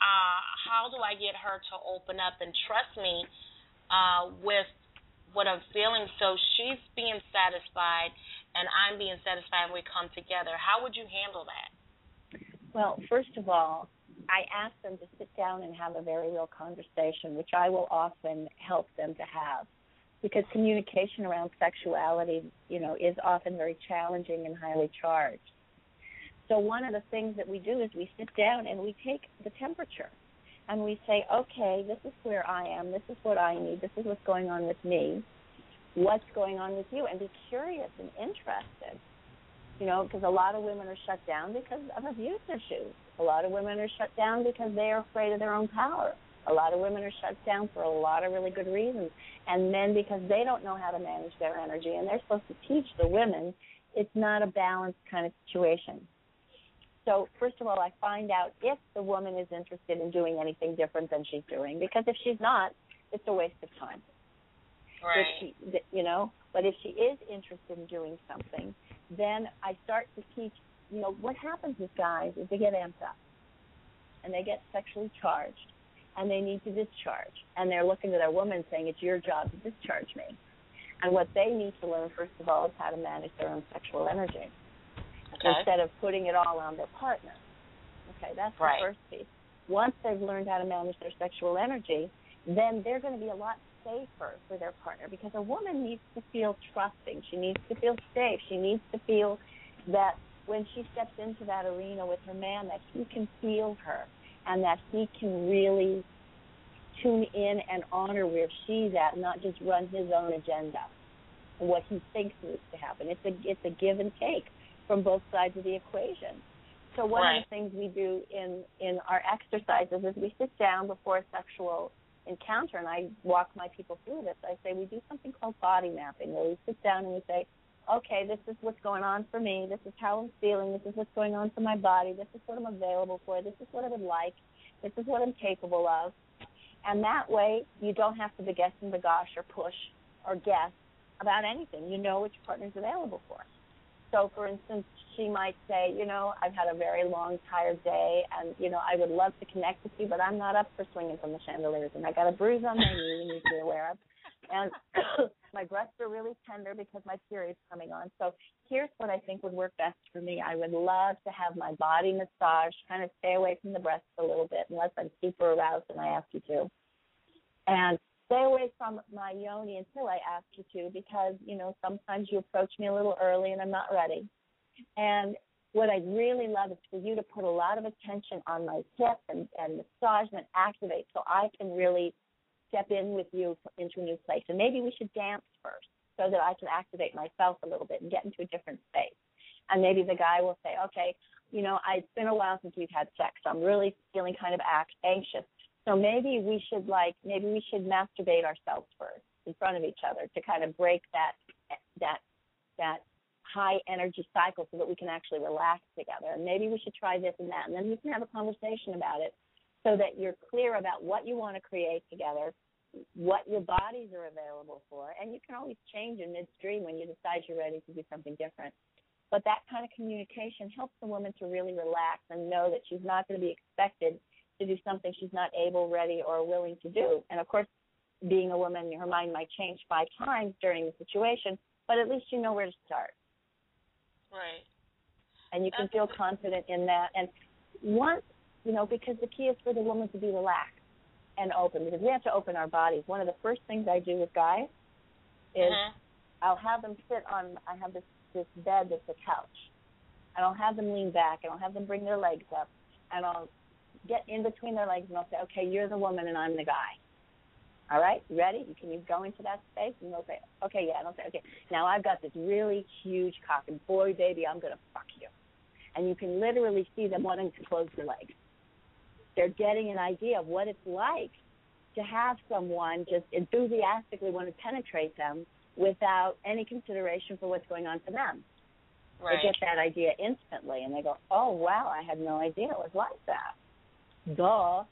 Uh, how do I get her to open up and trust me Uh, with what I'm feeling, so she's being satisfied and I'm being satisfied and we come together? How would you handle that? Well, first of all, I ask them to sit down and have a very real conversation, which I will often help them to have, because communication around sexuality, you know, is often very challenging and highly charged. So one of the things that we do is we sit down and we take the temperature. And we say, okay, this is where I am, this is what I need, this is what's going on with me, what's going on with you, and be curious and interested, you know, because a lot of women are shut down because of abuse issues. A lot of women are shut down because they are afraid of their own power. A lot of women are shut down for a lot of really good reasons, and men because they don't know how to manage their energy, and they're supposed to teach the women. It's not a balanced kind of situation. So, first of all, I find out if the woman is interested in doing anything different than she's doing, because if she's not, it's a waste of time. Right. If she, you know, but if she is interested in doing something, then I start to teach, you know, what happens with guys is they get amped up, and they get sexually charged, and they need to discharge, and they're looking to their woman saying, it's your job to discharge me. And what they need to learn, first of all, is how to manage their own sexual energy. Okay. Instead of putting it all on their partner. Okay, that's right. The first piece. Once they've learned how to manage their sexual energy, then they're going to be a lot safer for their partner, because a woman needs to feel trusting. She needs to feel safe. She needs to feel that when she steps into that arena with her man, that he can feel her and that he can really tune in and honor where she's at, not just run his own agenda and what he thinks needs to happen. It's a, it's a give and take from both sides of the equation. So one right. of the things we do in, in our exercises is we sit down before a sexual encounter, and I walk my people through this. I say we do something called body mapping, where we sit down and we say, okay, this is what's going on for me, this is how I'm feeling, this is what's going on for my body, this is what I'm available for, this is what I would like, this is what I'm capable of. And that way you don't have to be guess and begosh or push or guess about anything. You know what your partner's available for. So, for instance, she might say, you know, I've had a very long, tired day, and, you know, I would love to connect with you, but I'm not up for swinging from the chandeliers, and I got a bruise on my knee you need to be aware of, and my breasts are really tender because my period's coming on. So here's what I think would work best for me. I would love to have my body massaged, kind of stay away from the breasts a little bit, unless I'm super aroused and I ask you to. And stay away from my yoni until I ask you to, because, you know, sometimes you approach me a little early and I'm not ready. And what I'd really love is for you to put a lot of attention on my hip and, and massage and activate so I can really step in with you into a new place. And maybe we should dance first so that I can activate myself a little bit and get into a different space. And maybe the guy will say, okay, you know, it's been a while since we've had sex. So I'm really feeling kind of anxious. So maybe we should, like, maybe we should masturbate ourselves first in front of each other to kind of break that that that high energy cycle so that we can actually relax together. And maybe we should try this and that. And then we can have a conversation about it so that you're clear about what you want to create together, what your bodies are available for. And you can always change in midstream when you decide you're ready to do something different. But that kind of communication helps the woman to really relax and know that she's not going to be expected to do something she's not able, ready, or willing to do. And, of course, being a woman, her mind might change five times during the situation, but at least you know where to start. Right. And you That's can feel good. confident in that. And once, you know, because the key is for the woman to be relaxed and open, because we have to open our bodies. One of the first things I do with guys is uh-huh. I'll have them sit on, I have this, this bed that's a couch, and I'll have them lean back, and I'll have them bring their legs up, and I'll get in between their legs, and they'll say, okay, you're the woman and I'm the guy. All right, you ready? Can you go into that space? And they'll say, okay, yeah. And I'll say, okay, now I've got this really huge cock, and boy, baby, I'm going to fuck you. And you can literally see them wanting to close their legs. They're getting an idea of what it's like to have someone just enthusiastically want to penetrate them without any consideration for what's going on for them. Right. They get that idea instantly, and they go, oh, wow, I had no idea it was like that. Duh.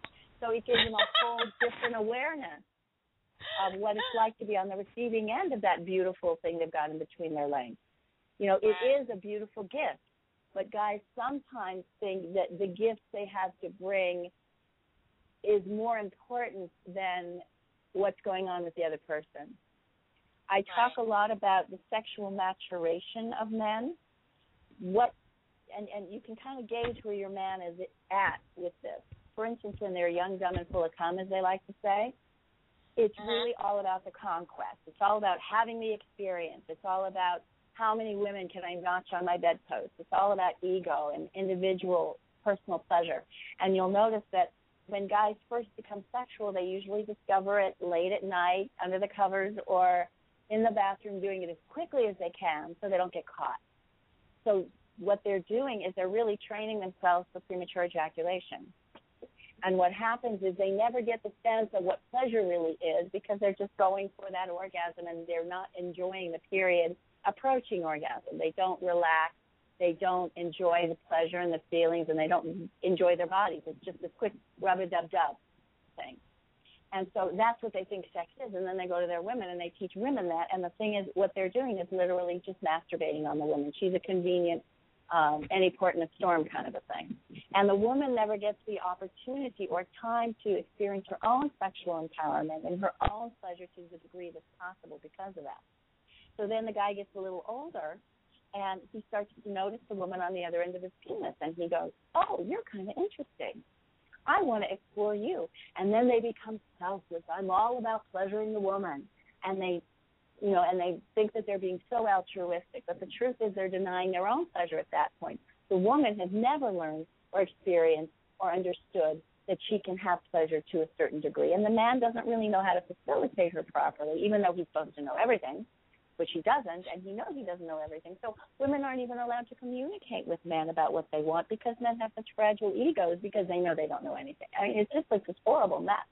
So it gives them a whole different awareness of what it's like to be on the receiving end of that beautiful thing they've got in between their legs. You know, it is a beautiful gift, but guys sometimes think that the gift they have to bring is more important than what's going on with the other person. I talk a lot about the sexual maturation of men. What, and, and you can kind of gauge where your man is at with this. For instance, when they're young, dumb, and full of cum, as they like to say, it's really all about the conquest. It's all about having the experience. It's all about how many women can I notch on my bedpost. It's all about ego and individual personal pleasure. And you'll notice that when guys first become sexual, they usually discover it late at night, under the covers, or in the bathroom, doing it as quickly as they can so they don't get caught. So what they're doing is they're really training themselves for premature ejaculation. And what happens is they never get the sense of what pleasure really is because they're just going for that orgasm and they're not enjoying the period approaching orgasm. They don't relax. They don't enjoy the pleasure and the feelings, and they don't enjoy their bodies. It's just a quick rub-a-dub-dub thing. And so that's what they think sex is, and then they go to their women, and they teach women that. And the thing is, what they're doing is literally just masturbating on the woman. She's a convenient, um, any port in a storm kind of a thing. And the woman never gets the opportunity or time to experience her own sexual empowerment and her own pleasure to the degree that's possible because of that. So then the guy gets a little older, and he starts to notice the woman on the other end of his penis, and he goes, oh, you're kind of interesting. I want to explore you. And then they become selfless. I'm all about pleasuring the woman. And they, you know, and they think that they're being so altruistic, but the truth is they're denying their own pleasure at that point. The woman has never learned or experienced or understood that she can have pleasure to a certain degree. And the man doesn't really know how to facilitate her properly, even though he's supposed to know everything, which he doesn't, and he knows he doesn't know everything. So women aren't even allowed to communicate with men about what they want because men have such fragile egos because they know they don't know anything. I mean, it's just like this horrible mess.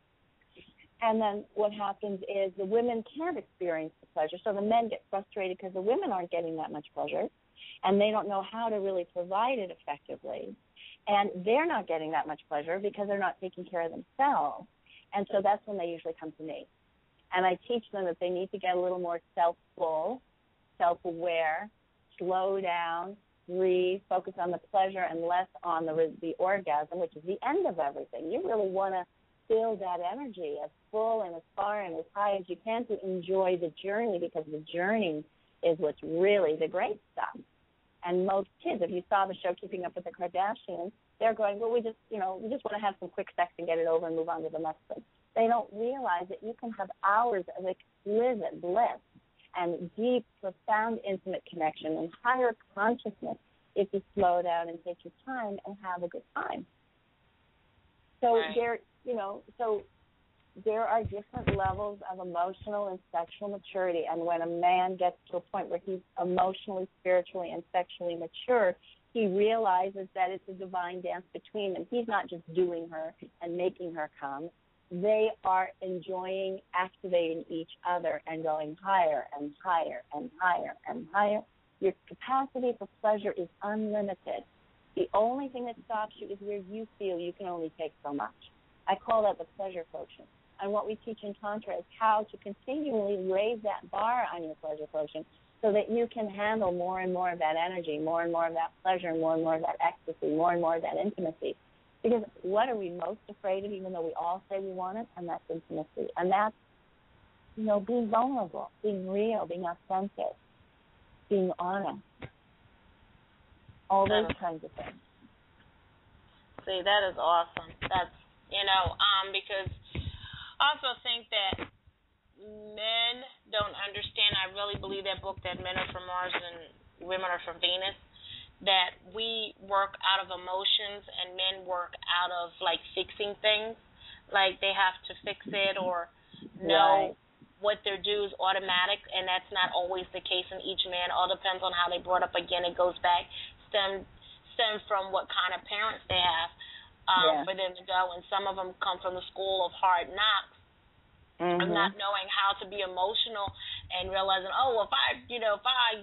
And then what happens is the women can't experience the pleasure, so the men get frustrated because the women aren't getting that much pleasure, and they don't know how to really provide it effectively. And they're not getting that much pleasure because they're not taking care of themselves. And so that's when they usually come to me. And I teach them that they need to get a little more self-full, self-aware, slow down, breathe, focus on the pleasure and less on the, the orgasm, which is the end of everything. You really want to build that energy as full and as far and as high as you can to enjoy the journey, because the journey is what's really the great stuff. And most kids, if you saw the show Keeping Up with the Kardashians, they're going, well, we just, you know, we just want to have some quick sex and get it over and move on to the next thing. They don't realize that you can have hours of exquisite bliss and deep, profound, intimate connection and higher consciousness if you slow down and take your time and have a good time. So right. there, you know, so there are different levels of emotional and sexual maturity, and when a man gets to a point where he's emotionally, spiritually, and sexually mature, he realizes that it's a divine dance between them. He's not just doing her and making her come. They are enjoying activating each other and going higher and higher and higher and higher. Your capacity for pleasure is unlimited. The only thing that stops you is where you feel you can only take so much. I call that the pleasure quotient. And what we teach in Tantra is how to continually raise that bar on your pleasure quotient so that you can handle more and more of that energy, more and more of that pleasure, more and more of that ecstasy, more and more of that intimacy. Because what are we most afraid of, even though we all say we want it? And that's intimacy. And that's, you know, being vulnerable, being real, being authentic, being honest, all those kinds of things. See, that is awesome. That's, you know, um, because I also think that men don't understand. I really believe that book that men are from Mars and women are from Venus, that we work out of emotions and men work out of, like, fixing things. Like, they have to fix it or know right. what they're due is automatic, and that's not always the case in each man. All depends on how they brought up. Again, it goes back, stem, stem from what kind of parents they have um, yeah. for them to go. And some of them come from the school of hard knocks mm-hmm. not knowing how to be emotional and realizing, oh, well, if I, you know, if I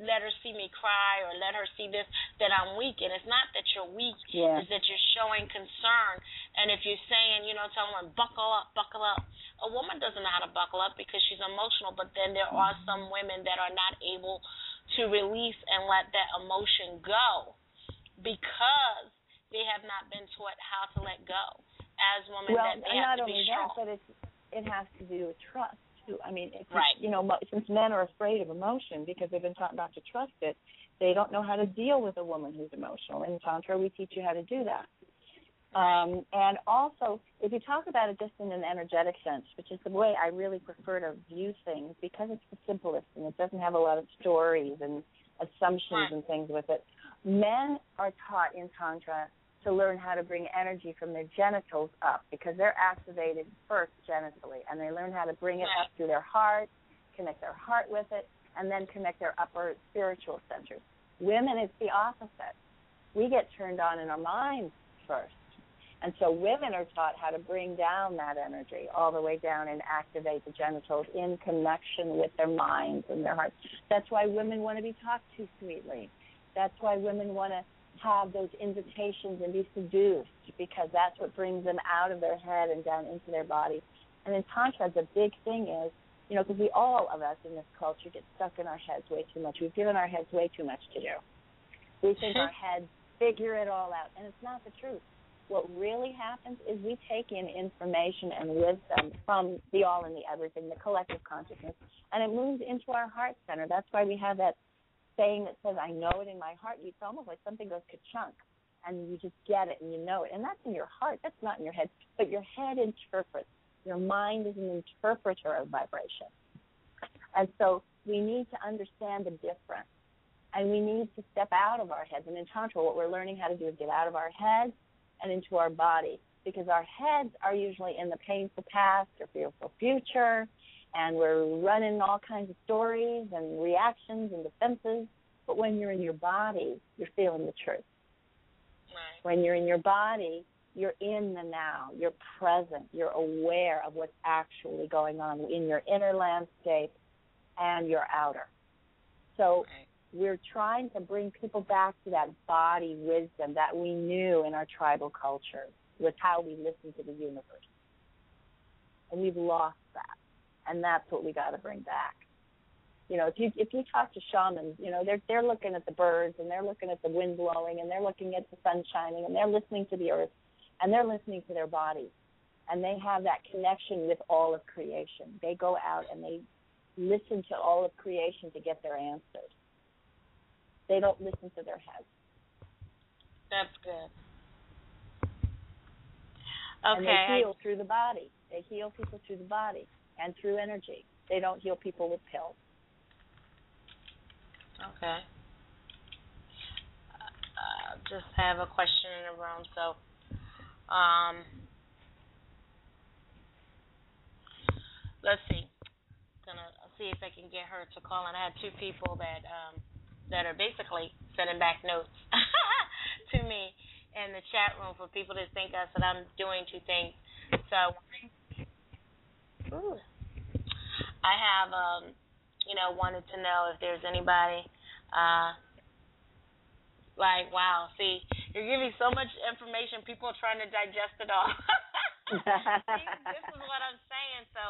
let her see me cry or let her see this, that I'm weak. And it's not that you're weak. Yeah. It's that you're showing concern. And if you're saying, you know, tell her, buckle up, buckle up. A woman doesn't know how to buckle up because she's emotional, but then there are some women that are not able to release and let that emotion go because they have not been taught how to let go. As women, well, that they have to be strong. Well, not only that, but it's, it has to do with trust. I mean, it's, right. you know, since men are afraid of emotion because they've been taught not to trust it, they don't know how to deal with a woman who's emotional. In Tantra, we teach you how to do that. Um, and also, if you talk about it just in an energetic sense, which is the way I really prefer to view things because it's the simplest and it doesn't have a lot of stories and assumptions right. and things with it, men are taught in Tantra to learn how to bring energy from their genitals up because they're activated first genitally, and they learn how to bring it up through their heart, connect their heart with it, and then connect their upper spiritual centers. Women, it's the opposite. We get turned on in our minds first. And so women are taught how to bring down that energy all the way down and activate the genitals in connection with their minds and their hearts. That's why women want to be talked to sweetly. That's why women want to have those invitations and be seduced because that's what brings them out of their head and down into their body. And in Tantra, the big thing is, you know, because we all of us in this culture get stuck in our heads way too much. We've given our heads way too much to do. We think our heads figure it all out, and it's not the truth. What really happens is we take in information and wisdom from the all and the everything, the collective consciousness, and it moves into our heart center. That's why we have that saying that says, I know it in my heart. It's almost like something goes ka-chunk, and you just get it, and you know it. And that's in your heart. That's not in your head. But your head interprets. Your mind is an interpreter of vibration. And so we need to understand the difference, and we need to step out of our heads. And in Tantra, what we're learning how to do is get out of our heads and into our body, because our heads are usually in the painful past or fearful future, and we're running all kinds of stories and reactions and defenses. But when you're in your body, you're feeling the truth. Right. When you're in your body, you're in the now. You're present. You're aware of what's actually going on in your inner landscape and your outer. So right. we're trying to bring people back to that body wisdom that we knew in our tribal culture with how we listen to the universe. And we've lost that. And that's what we got to bring back. You know, if you if you talk to shamans, you know, they're they're looking at the birds and they're looking at the wind blowing and they're looking at the sun shining and they're listening to the earth and they're listening to their bodies, and they have that connection with all of creation. They go out and they listen to all of creation to get their answers. They don't listen to their heads. That's good. Okay. And they heal through the body. They heal people through the body. And through energy. They don't heal people with pills. Okay. Uh, just have a question in the room. So, um, let's see. I'm gonna see if I can get her to call. And I had two people that um, that are basically sending back notes to me in the chat room for people that think I said I'm doing two things. So. Ooh. I have, um, you know, wanted to know if there's anybody, uh, like, wow, see, you're giving so much information, people are trying to digest it all. See, this is what I'm saying, so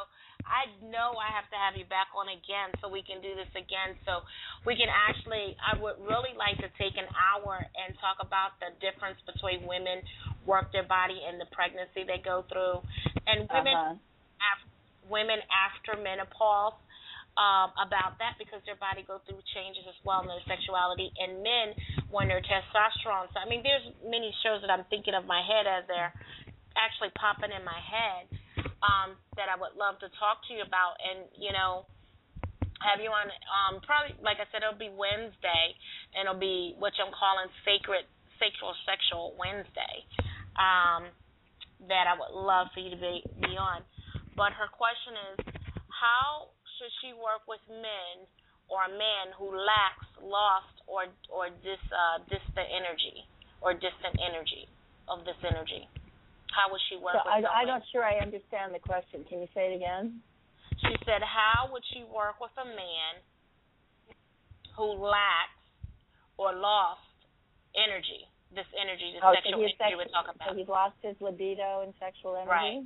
I know I have to have you back on again so we can do this again, so we can actually, I would really like to take an hour and talk about the difference between women work their body and the pregnancy they go through, and women uh-huh. after women after menopause, um, about that because their body goes through changes as well in their sexuality, and men when their testosterone. So, I mean, there's many shows that I'm thinking of my head as they're actually popping in my head um, that I would love to talk to you about and, you know, have you on um, probably, like I said, it'll be Wednesday, and it'll be what I'm calling Sacred Sexual Sexual Wednesday um, that I would love for you to be, be on. But her question is, how should she work with men or a man who lacks, lost, or or dis, uh, distant energy, or distant energy of this energy? How would she work so with I, someone? I'm not sure I understand the question. Can you say it again? She said, how would she work with a man who lacks or lost energy, this energy, this oh, sexual so energy sexu- we're talking about? So he's lost his libido and sexual energy? Right.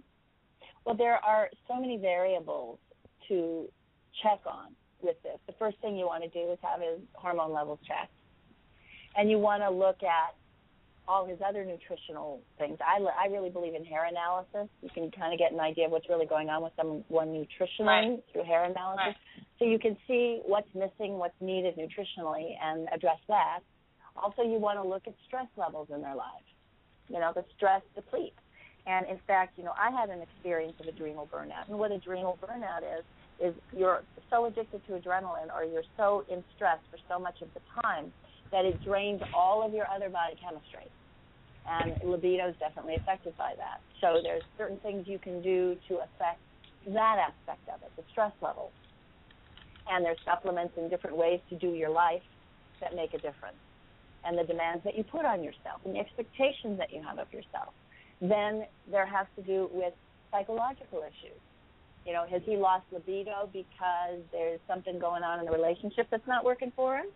Well, there are so many variables to check on with this. The first thing you want to do is have his hormone levels checked. And you want to look at all his other nutritional things. I, I really believe in hair analysis. You can kind of get an idea of what's really going on with someone nutritionally right. through hair analysis. Right. So you can see what's missing, what's needed nutritionally, and address that. Also, you want to look at stress levels in their lives. You know, the stress depletes. And, in fact, you know, I had an experience of adrenal burnout. And what adrenal burnout is, is you're so addicted to adrenaline or you're so in stress for so much of the time that it drains all of your other body chemistry. And libido is definitely affected by that. So there's certain things you can do to affect that aspect of it, the stress levels. And there's supplements and different ways to do your life that make a difference. And the demands that you put on yourself and the expectations that you have of yourself. Then there has to do with psychological issues. You know, has he lost libido because there's something going on in the relationship that's not working for him?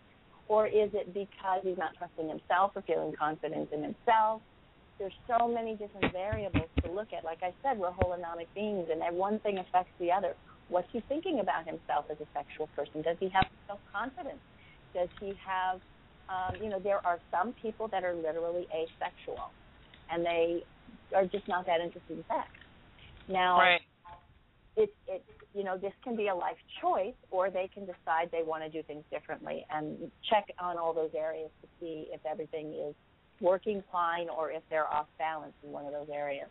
Or is it because he's not trusting himself or feeling confidence in himself? There's so many different variables to look at. Like I said, we're holonomic beings, and one thing affects the other. What's he thinking about himself as a sexual person? Does he have self-confidence? Does he have, um, you know, there are some people that are literally asexual, and they are just not that interested in sex. Now, right. It, it, you know, this can be a life choice, or they can decide they want to do things differently and check on all those areas to see if everything is working fine or if they're off balance in one of those areas.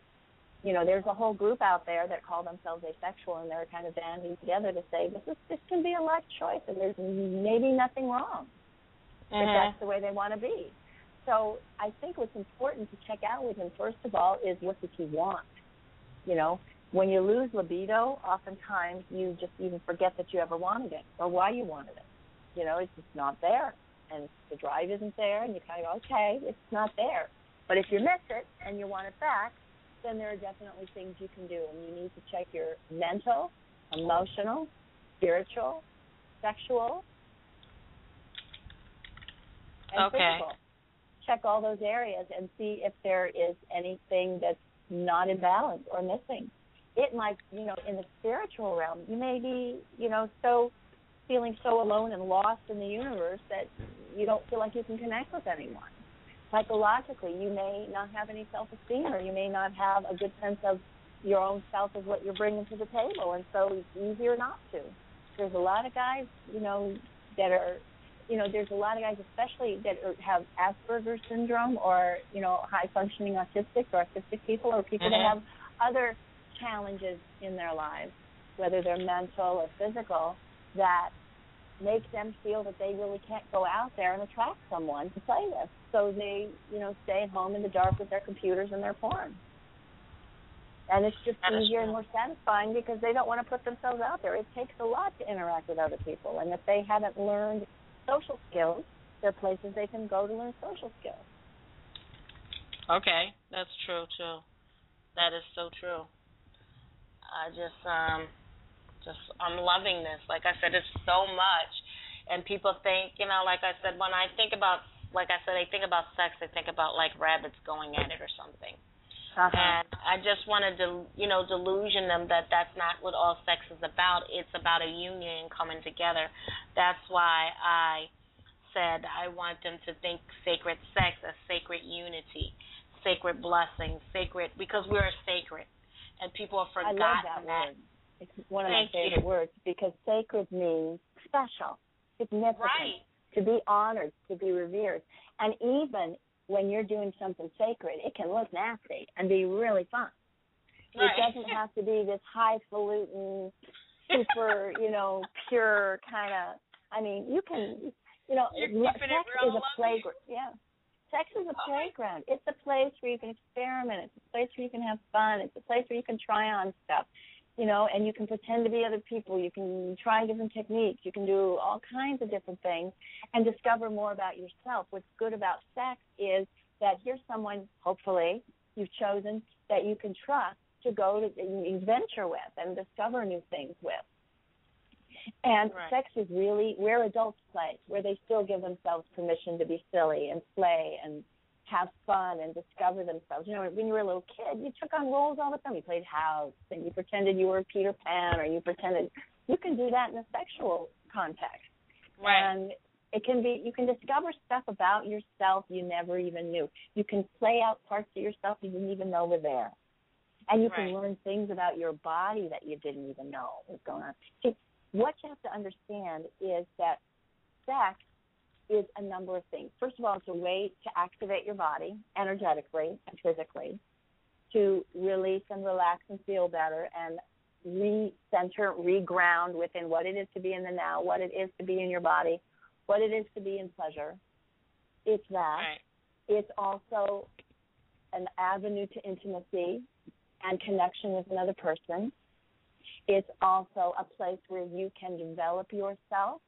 You know, there's a whole group out there that call themselves asexual, and they're kind of banding together to say this is, this can be a life choice, and there's maybe nothing wrong uh-huh. if that's the way they want to be. So I think what's important to check out with him, first of all, is what does he want, you know? When you lose libido, oftentimes you just even forget that you ever wanted it or why you wanted it. You know, it's just not there, and the drive isn't there, and you kind of go, okay, it's not there. But if you miss it and you want it back, then there are definitely things you can do, and you need to check your mental, emotional, spiritual, sexual, and okay. physical. Check all those areas and see if there is anything that's not in balance or missing. It might, you know, in the spiritual realm, you may be, you know, so feeling so alone and lost in the universe that you don't feel like you can connect with anyone. Psychologically, you may not have any self-esteem, or you may not have a good sense of your own self of what you're bringing to the table, and so it's easier not to. There's a lot of guys, you know, that are, you know, there's a lot of guys especially that are, have Asperger's syndrome or, you know, high-functioning autistic or autistic people or people mm-hmm. that have other challenges in their lives, whether they're mental or physical, that make them feel that they really can't go out there and attract someone to play with. So they, you know, stay at home in the dark with their computers and their porn. And it's just that easier and more satisfying because they don't want to put themselves out there. It takes a lot to interact with other people. And if they haven't learned social skills, there are places they can go to learn social skills. Okay, that's true, too. That is so true. I just, um, just, I'm loving this. Like I said, it's so much. And people think, you know, like I said, when I think about, like I said, they think about sex, they think about, like, rabbits going at it or something. Uh-huh. And I just wanted to, you know, delusion them that that's not what all sex is about. It's about a union coming together. That's why I said I want them to think sacred sex as sacred unity, sacred blessings, sacred, because we're sacred. And people have forgotten that. I love that word. It's one of Thank my favorite you. words, because sacred means special, significant, right. to be honored, to be revered. And even when you're doing something sacred, it can look nasty and be really fun. Right. It doesn't have to be this highfalutin, super, you know, pure kind of, I mean, you can, you know, sex is a playground. Yeah. Sex is a playground. It's a place where you can experiment. It's a place where you can have fun. It's a place where you can try on stuff, you know, and you can pretend to be other people. You can try different techniques. You can do all kinds of different things and discover more about yourself. What's good about sex is that here's someone, hopefully, you've chosen that you can trust to go to and venture with and discover new things with. And right. sex is really where adults play, where they still give themselves permission to be silly and play and have fun and discover themselves. You know, when you were a little kid, you took on roles all the time. You played house and you pretended you were Peter Pan, or you pretended. You can do that in a sexual context. Right. And it can be, you can discover stuff about yourself you never even knew. You can play out parts of yourself you didn't even know were there. And you right. can learn things about your body that you didn't even know was going on. See, what you have to understand is that sex is a number of things. First of all, it's a way to activate your body energetically and physically, to release and relax and feel better and recenter, reground within what it is to be in the now, what it is to be in your body, what it is to be in pleasure. It's that. Right. It's also an avenue to intimacy and connection with another person. It's also a place where you can develop yourself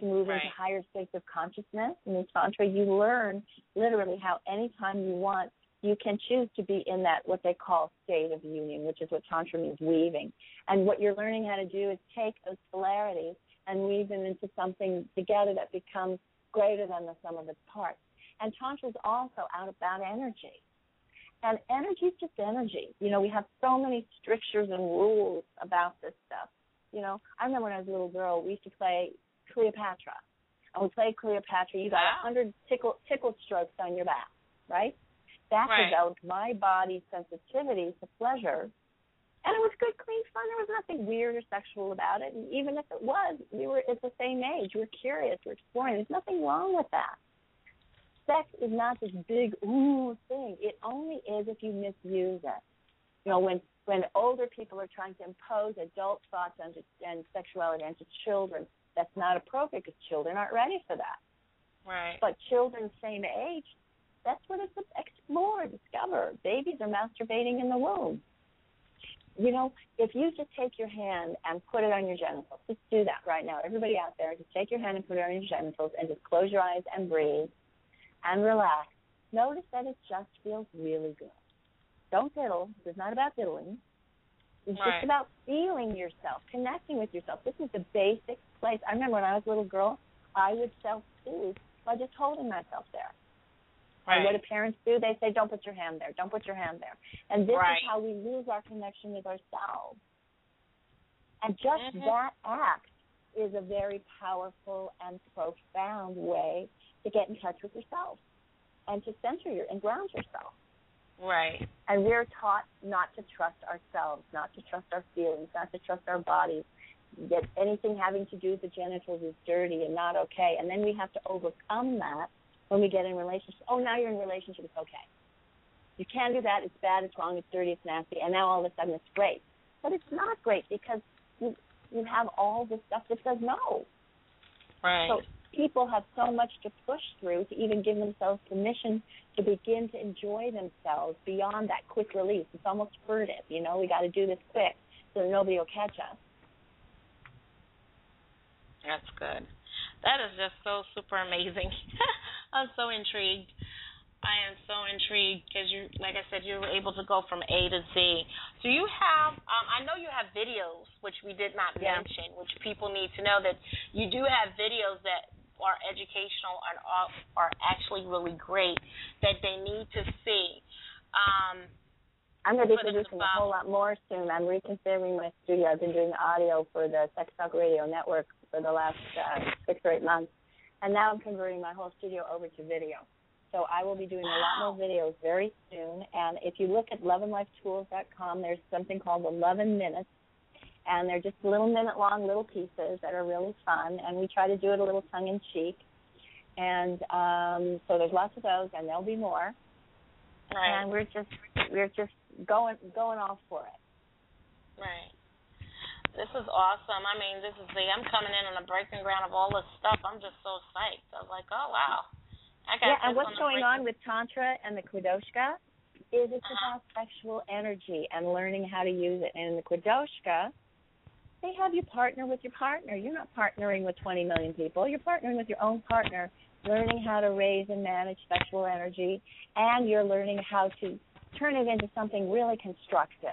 to move right. into higher states of consciousness. In the Tantra, you learn literally how anytime you want, you can choose to be in that what they call state of union, which is what Tantra means, weaving. And what you're learning how to do is take those polarities and weave them into something together that becomes greater than the sum of its parts. And Tantra is also out about energy. And energy is just energy. You know, we have so many strictures and rules about this stuff. You know, I remember when I was a little girl, we used to play Cleopatra. And we played Cleopatra. You got wow. one hundred tickle, tickle strokes on your back, right? That right. developed my body's sensitivity to pleasure. And it was good, clean fun. There was nothing weird or sexual about it. And even if it was, we were at the same age. We were curious. We were exploring. There's nothing wrong with that. Sex is not this big, ooh, thing. It only is if you misuse it. You know, when, when older people are trying to impose adult thoughts onto, and sexuality onto children, that's not appropriate because children aren't ready for that. Right. But children same age, that's what it's explored, discovered. Babies are masturbating in the womb. You know, if you just take your hand and put it on your genitals, just do that right now. Everybody out there, just take your hand and put it on your genitals and just close your eyes and breathe. And relax. Notice that it just feels really good. Don't diddle. This is not about diddling. It's right. just about feeling yourself, connecting with yourself. This is the basic place. I remember when I was a little girl, I would self-soothe by just holding myself there. Right. And what do parents do? They say, don't put your hand there. Don't put your hand there. And this right. is how we lose our connection with ourselves. And just mm-hmm. that act is a very powerful and profound way to get in touch with yourself and to center your and ground yourself. Right. And we're taught not to trust ourselves, not to trust our feelings, not to trust our bodies, that anything having to do with the genitals is dirty and not okay. And then we have to overcome that when we get in relationships. Oh, now you're in a relationship, it's okay. You can do that, it's bad, it's wrong, it's dirty, it's nasty, and now all of a sudden it's great. But it's not great because you, you have all this stuff that says no. Right. So, people have so much to push through to even give themselves permission to begin to enjoy themselves beyond that quick release. It's almost furtive, you know. We got to do this quick so nobody will catch us. That's good. That is just so super amazing. I'm so intrigued. I am so intrigued because, you, like I said, you were able to go from A to Z. So you have, um, I know you have videos, which we did not yeah. mention, which people need to know that you do have videos that are educational and are, are actually really great that they need to see. Um, I'm going to be producing a whole lot more soon. I'm reconfiguring my studio. I've been doing audio for the Sex Talk Radio Network for the last uh, six or eight months, and now I'm converting my whole studio over to video. So I will be doing a lot more videos very soon. And if you look at love and life tools dot com, there's something called eleven minutes. And they're just little minute-long little pieces that are really fun. And we try to do it a little tongue-in-cheek. And um, so there's lots of those, and there'll be more. Right. And we're just we're just going going all for it. Right. This is awesome. I mean, this is the I'm coming in on a breaking ground of all this stuff. I'm just so psyched. I was like, oh, wow. Yeah, and what's going on with Tantra and the Quodoshka is it's about sexual energy and learning how to use it. And in the Quodoshka, they have you partner with your partner. You're not partnering with twenty million people. You're partnering with your own partner, learning how to raise and manage sexual energy, and you're learning how to turn it into something really constructive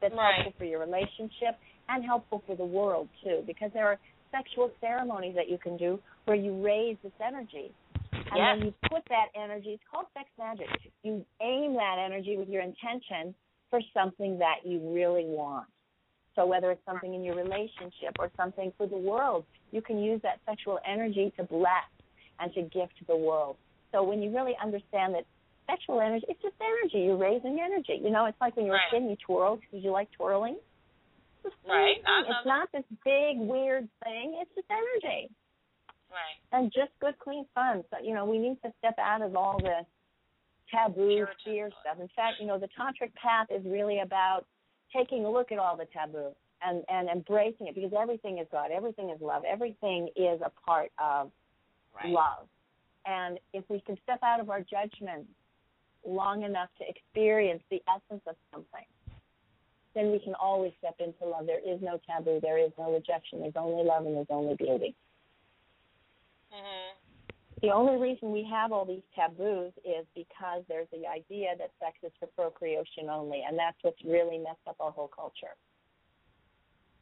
that's right. helpful for your relationship and helpful for the world, too, because there are sexual ceremonies that you can do where you raise this energy. And yes. then you put that energy, it's called sex magic, you aim that energy with your intention for something that you really want. So whether it's something in your relationship or something for the world, you can use that sexual energy to bless and to give to the world. So when you really understand that sexual energy, it's just energy. You're raising energy. You know, it's like when you're right. a kid and you twirl because you like twirling. It's right. It's not this big, weird thing. It's just energy. Right. And just good, clean fun. So, you know, we need to step out of all the taboo, fear stuff. In fact, you know, the tantric path is really about taking a look at all the taboo and, and embracing it, because everything is God, everything is love, everything is a part of right. love. And if we can step out of our judgment long enough to experience the essence of something, then we can always step into love. There is no taboo. There is no rejection. There's only love and there's only beauty. Mm-hmm. The only reason we have all these taboos is because there's the idea that sex is for procreation only, and that's what's really messed up our whole culture.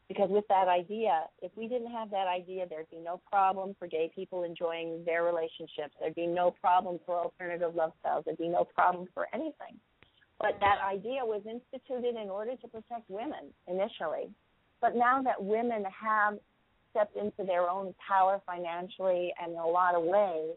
Because with that idea, if we didn't have that idea, there'd be no problem for gay people enjoying their relationships. There'd be no problem for alternative love styles. There'd be no problem for anything. But that idea was instituted in order to protect women initially. But now that women have stepped into their own power financially and in a lot of ways,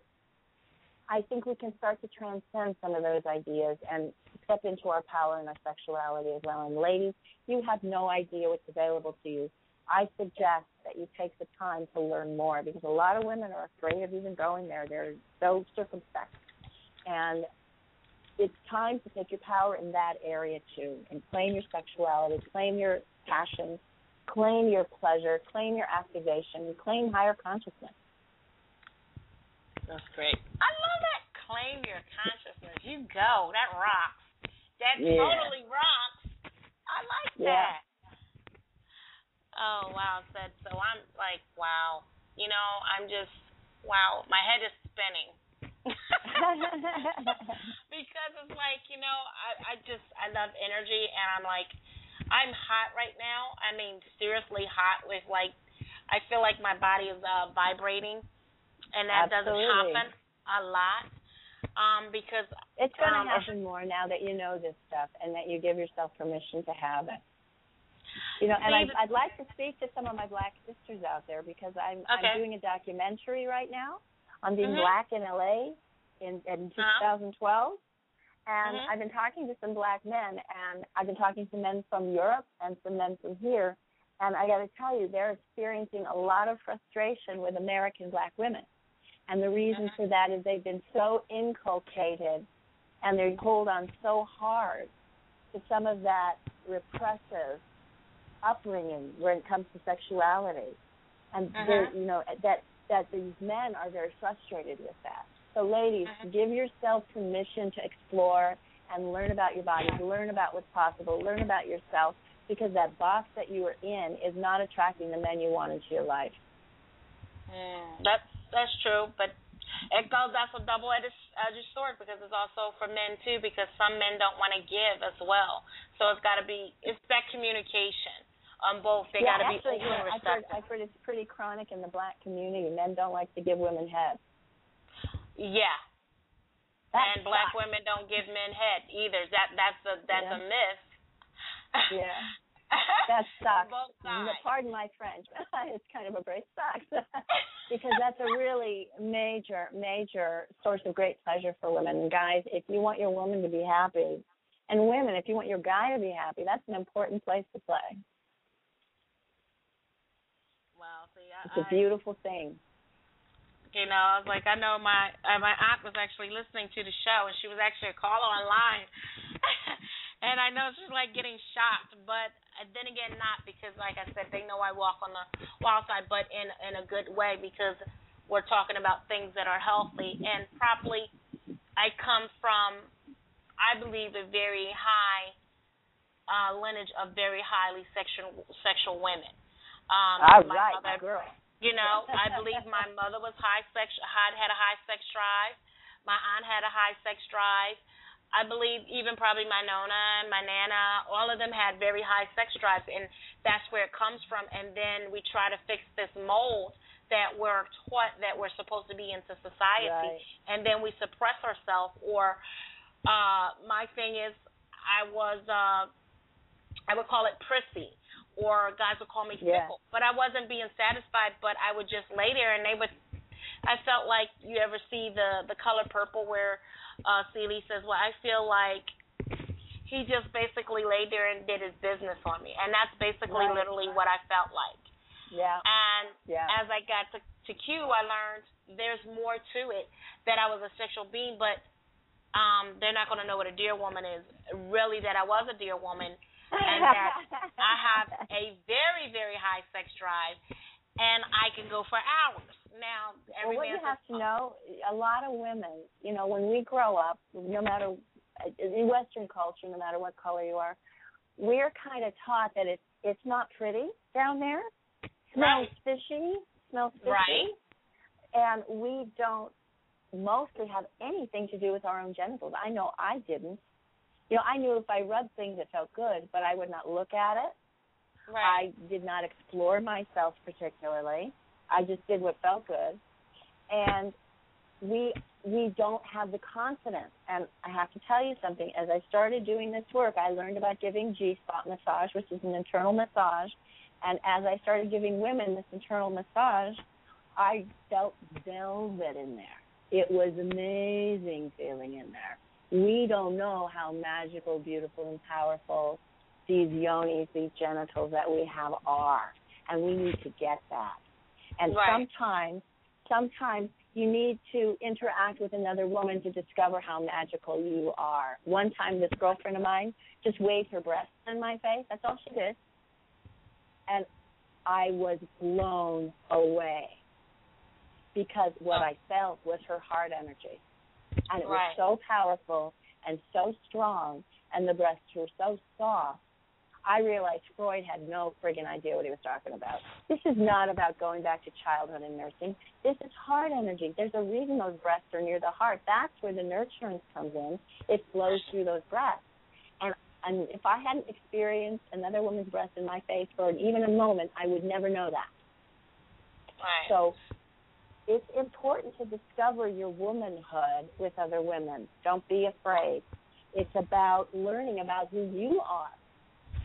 I think we can start to transcend some of those ideas and step into our power and our sexuality as well. And ladies, you have no idea what's available to you. I suggest that you take the time to learn more, because a lot of women are afraid of even going there. They're so circumspect. And it's time to take your power in that area, too, and claim your sexuality, claim your passion, claim your pleasure, claim your activation, claim higher consciousness. That's great. I love that, claim your consciousness. You go. That rocks. That yeah. totally rocks. I like yeah. that. Oh, wow. So, so I'm like, wow. You know, I'm just, wow. My head is spinning. Because it's like, you know, I, I just, I love energy, and I'm like, I'm hot right now. I mean, seriously hot, with like, I feel like my body is uh, vibrating, and that Absolutely. doesn't happen a lot um, because it's going to um, happen more now that you know this stuff and that you give yourself permission to have it. You know, and I'd, I'd like to speak to some of my black sisters out there, because I'm, okay. I'm doing a documentary right now on being mm-hmm. black in L A in, in twenty twelve. Uh-huh. And mm-hmm. I've been talking to some black men, and I've been talking to men from Europe and some men from here, and I got to tell you, they're experiencing a lot of frustration with American black women. And the reason mm-hmm. for that is they've been so inculcated, and they hold on so hard to some of that repressive upbringing when it comes to sexuality. And, mm-hmm. you know, that, that these men are very frustrated with that. So, ladies, mm-hmm. give yourself permission to explore and learn about your body, learn about what's possible, learn about yourself, because that box that you are in is not attracting the men you want into your life. Mm, that's, that's true, but it goes, that's a double-edged edged sword, because it's also for men, too, because some men don't want to give as well. So it's got to be, it's that communication on both. They yeah, got to be open and receptive. I've heard it's pretty chronic in the black community. Men don't like to give women head. Yeah, that's and black not. women don't give men head either. That that's a that's yeah. a myth. Yeah, that sucks. Pardon my French. It's kind of a great sucks because that's a really major major source of great pleasure for women and guys. If you want your woman to be happy, and women, if you want your guy to be happy, that's an important place to play. Wow, see, I, it's a beautiful I, thing. You know, I was like, I know my uh, my aunt was actually listening to the show, and she was actually a caller online. And I know she's, like, getting shocked, but then again, not, because, like I said, they know I walk on the wild side, but in, in a good way, because we're talking about things that are healthy. And probably I come from, I believe, a very high uh, lineage of very highly sexual, sexual women. Um, All right, my girl. You know, I believe my mother was high sex, had a high sex drive. My aunt had a high sex drive. I believe even probably my nona, my nana, all of them had very high sex drives, and that's where it comes from. And then we try to fix this mold that we're taught that we're supposed to be into society, right. And then we suppress ourselves. Or uh, my thing is, I was, uh, I would call it prissy, or guys would call me fickle, yeah. But I wasn't being satisfied. But I would just lay there, and they would. I felt like, you ever see the the Color Purple where uh, Celie says, well, I feel like he just basically laid there and did his business on me. And that's basically right. literally what I felt like. Yeah. And yeah. as I got to, to Q, I learned there's more to it, that I was a sexual being, but um, they're not going to know what a deer woman is, really, that I was a deer woman, and that I have a very, very high sex drive, and I can go for hours. Now, well, what you have to know, a lot of women, you know, when we grow up, no matter, in Western culture, no matter what color you are, we're kind of taught that it's, it's not pretty down there. Smells right. fishy. Smells fishy. Right. And we don't mostly have anything to do with our own genitals. I know I didn't. You know, I knew if I rubbed things it felt good, but I would not look at it. Right. I did not explore myself particularly. I just did what felt good, and we we don't have the confidence. And I have to tell you something. As I started doing this work, I learned about giving G-spot massage, which is an internal massage. And as I started giving women this internal massage, I felt velvet in there. It was amazing feeling in there. We don't know how magical, beautiful, and powerful these yonis, these genitals that we have are, and we need to get that. And right. sometimes, sometimes you need to interact with another woman to discover how magical you are. One time, this girlfriend of mine just waved her breasts in my face. That's all she did. And I was blown away because what I felt was her heart energy. And it right. was so powerful and so strong, and the breasts were so soft. I realized Freud had no friggin' idea what he was talking about. This is not about going back to childhood and nursing. This is heart energy. There's a reason those breasts are near the heart. That's where the nurturance comes in. It flows through those breasts. And, and if I hadn't experienced another woman's breast in my face for even a moment, I would never know that. Right. So it's important to discover your womanhood with other women. Don't be afraid. It's about learning about who you are.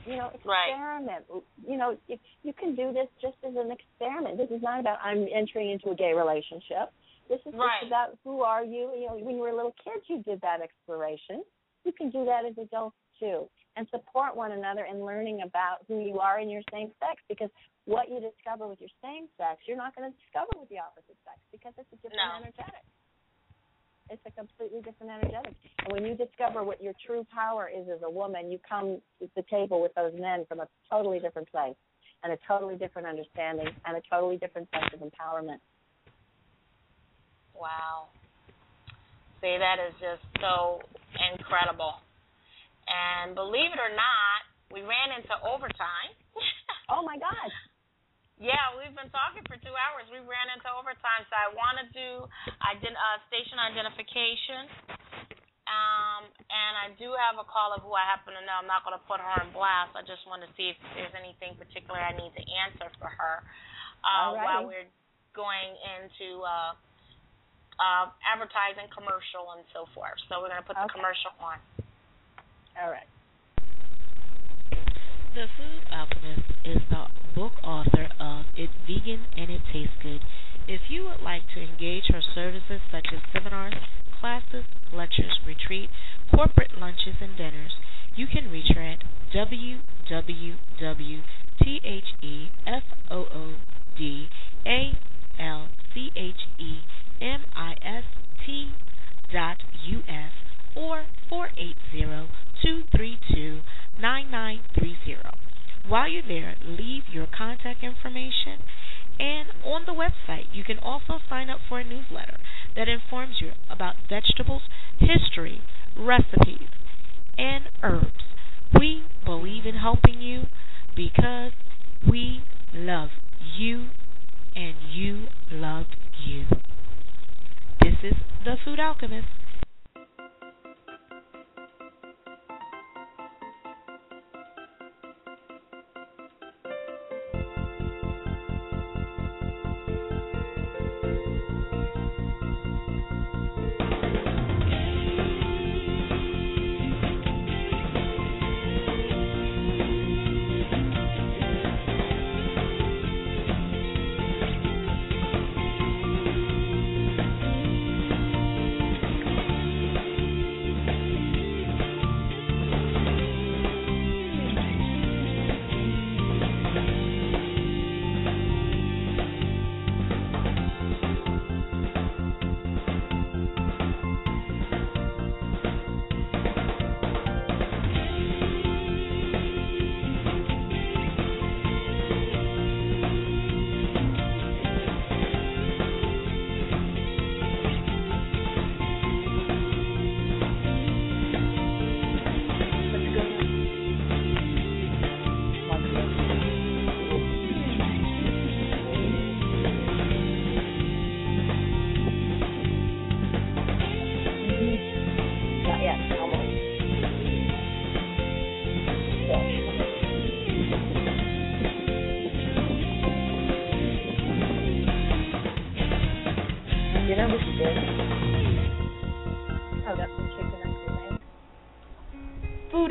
You know, experiment. Right. You know, if you can do this just as an experiment. This is not about I'm entering into a gay relationship. This is right. just about who are you. You know, when you were a little kid, you did that exploration. You can do that as adults, too, and support one another in learning about who you are in your same sex, because what you discover with your same sex, you're not going to discover with the opposite sex, because it's a different no. energetic. It's a completely different energetic. And when you discover what your true power is as a woman, you come to the table with those men from a totally different place and a totally different understanding and a totally different sense of empowerment. Wow. See, that is just so incredible. And believe it or not, we ran into overtime. Oh, my gosh. Yeah, we've been talking for two hours. We ran into overtime, so I want to do ident- uh, station identification, um, and I do have a caller who I happen to know. I'm not going to put her on blast. I just want to see if there's anything particular I need to answer for her uh, while we're going into uh, uh, advertising, commercial, and so forth. So we're going to put okay. the commercial on. All right. The Food Alchemist is the book author of It's Vegan and It Tastes Good. If you would like to engage her services such as seminars, classes, lectures, retreat, corporate lunches, and dinners, you can reach her at w w w dot the food alchemist dot u s or four eight zero, two three two, nine nine three zero. While you're there, leave your contact information, and on the website you can also sign up for a newsletter that informs you about vegetables, history, recipes, and herbs. We believe in helping you because we love you and you love you. This is The Food Alchemist.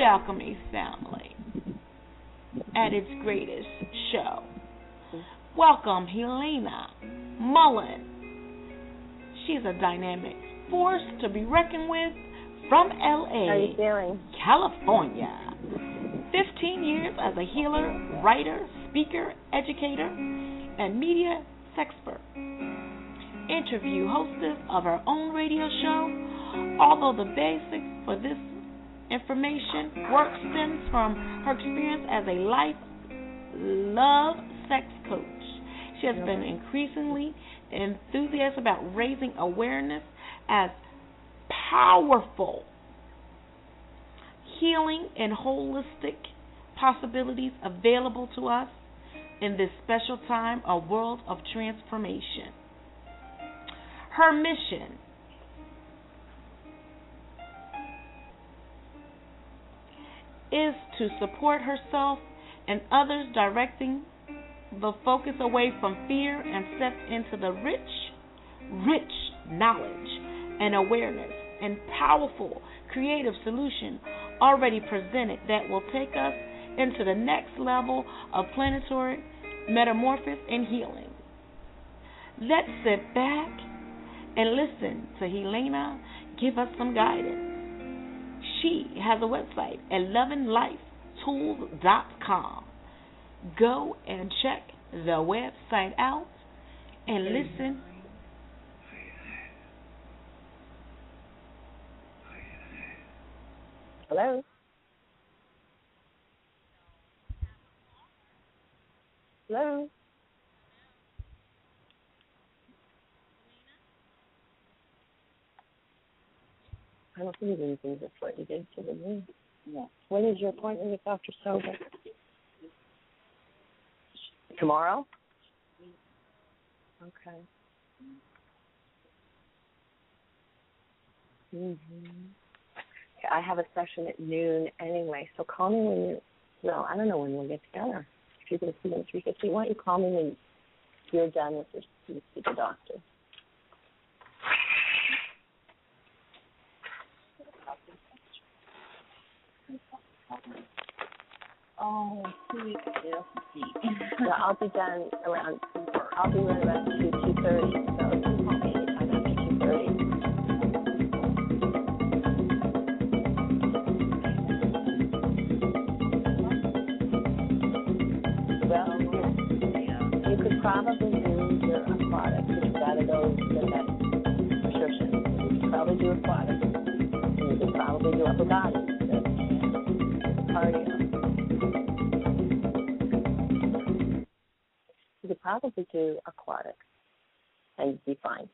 Alchemy Family at its greatest show. Welcome Helena Mullen. She's a dynamic force to be reckoned with from L A, California. fifteen years as a healer, writer, speaker, educator, and media sexpert. Interview hostess of her own radio show, although the basics for this information work stems from her experience as a life, love, sex coach. She has been increasingly enthusiastic about raising awareness as powerful, healing, and holistic possibilities available to us in this special time, a world of transformation. Her mission is to support herself and others, directing the focus away from fear and steps into the rich, rich knowledge and awareness and powerful creative solution already presented that will take us into the next level of planetary metamorphosis and healing. Let's sit back and listen to Helena give us some guidance. She has a website at loving life tools dot com. Go and check the website out and listen. Hello? Hello? I don't think anything that's what you did to the me. Yeah. When is your appointment with Doctor Sober? Tomorrow? Okay. Mm-hmm. Yeah, I have a session at noon anyway, so call me when you... Well, I don't know when we'll get together. If you're going to see me at three fifty, why don't you call me when you're done with your with the doctor? Oh, sweet. Well, I'll be done around. I'll be done around two two thirty. So if you call me anytime after two thirty. Well, you could probably do your aquatic. You've got to go get that prescription. You could probably do aquatic. You could probably do upper body. Cardio. You could probably do aquatics and be fine.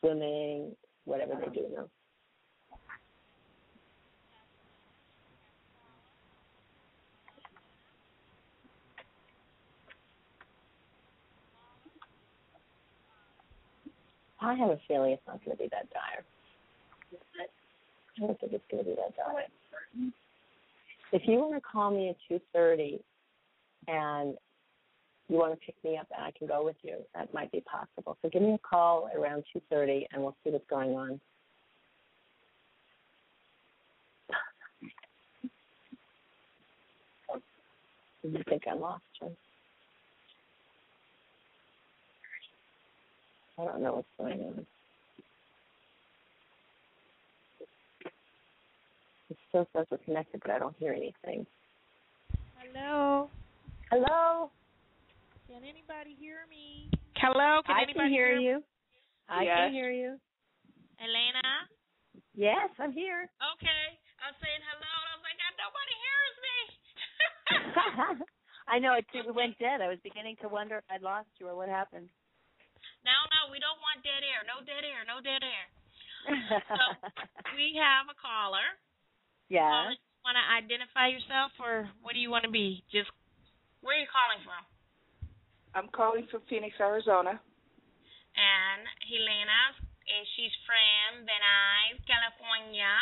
Swimming, whatever they do now. I have a feeling it's not going to be that dire. I don't think it's going to be that dire. If you want to call me at two thirty and you want to pick me up and I can go with you, that might be possible. So give me a call around two thirty and we'll see what's going on. I think I lost her. I don't know what's going on. It still says we're connected, but I don't hear anything. Hello. Hello. Can anybody hear me? Hello. Can I anybody can hear, hear you? Me? I yes. can hear you. Helena? Yes, I'm here. Okay. I was saying hello, and I was like, nobody hears me. I know. It we went dead. I was beginning to wonder if I'd lost you or what happened. No, no. We don't want dead air. No dead air. No dead air. So we have a caller. Yeah. Caller, do you want to identify yourself, or what do you want to be? Just where are you calling from? I'm calling from Phoenix, Arizona. And Helena, and she's from Venice, California.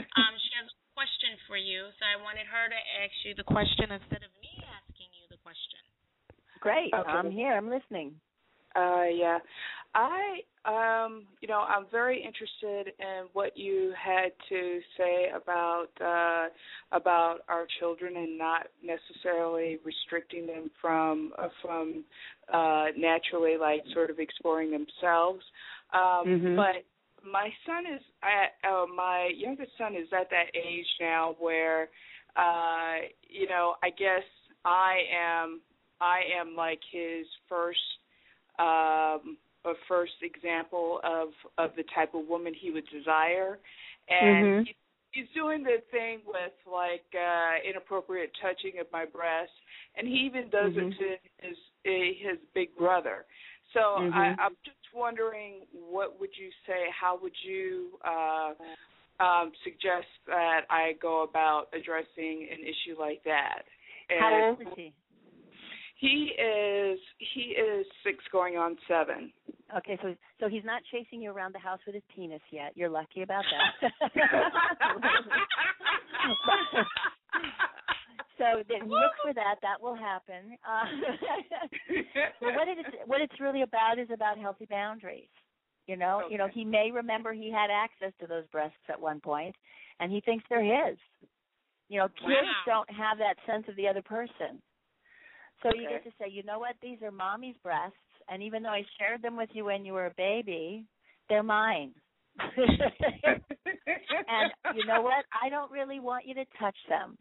Um, she has a question for you, so I wanted her to ask you the question instead of me asking you the question. Great. Okay. I'm here. I'm listening. Uh, yeah. I, um, you know, I'm very interested in what you had to say about uh, about our children and not necessarily restricting them from uh, from uh, naturally, like, sort of exploring themselves. Um, mm-hmm. But my son is, at, uh, my youngest son is at that age now where, uh, you know, I guess I am, I am like his first. Um, a first example of, of the type of woman he would desire. And mm-hmm. he's, he's doing the thing with, like, uh, inappropriate touching of my breast, and he even does mm-hmm. it to his, his big brother. So mm-hmm. I, I'm just wondering, what would you say, how would you uh, um, suggest that I go about addressing an issue like that? And how old is he? He is he is six going on seven. Okay, so so he's not chasing you around the house with his penis yet. You're lucky about that. So then look for that. That will happen. Uh, well, what it is, what it's really about is about healthy boundaries. You know, okay. you know, he may remember he had access to those breasts at one point, and he thinks they're his. You know, kids wow. don't have that sense of the other person. So okay. you get to say, you know what, these are mommy's breasts, and even though I shared them with you when you were a baby, they're mine. And you know what, I don't really want you to touch them,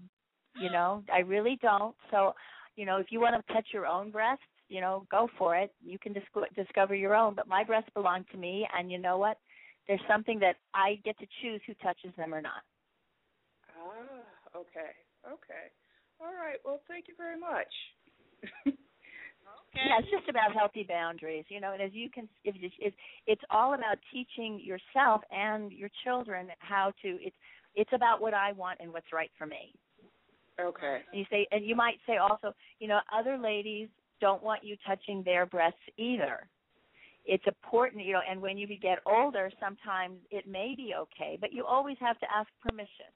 you know, I really don't. So, you know, if you want to touch your own breasts, you know, go for it. You can dis- discover your own, but my breasts belong to me, and you know what, there's something that I get to choose who touches them or not. Ah, okay, okay. All right, well, thank you very much. Okay. Yeah, it's just about healthy boundaries, you know. And as you can, if, if, it's all about teaching yourself and your children how to. It's it's about what I want and what's right for me. Okay. And you say, and you might say also, you know, other ladies don't want you touching their breasts either. It's important, you know. And when you get older, sometimes it may be okay, but you always have to ask permission.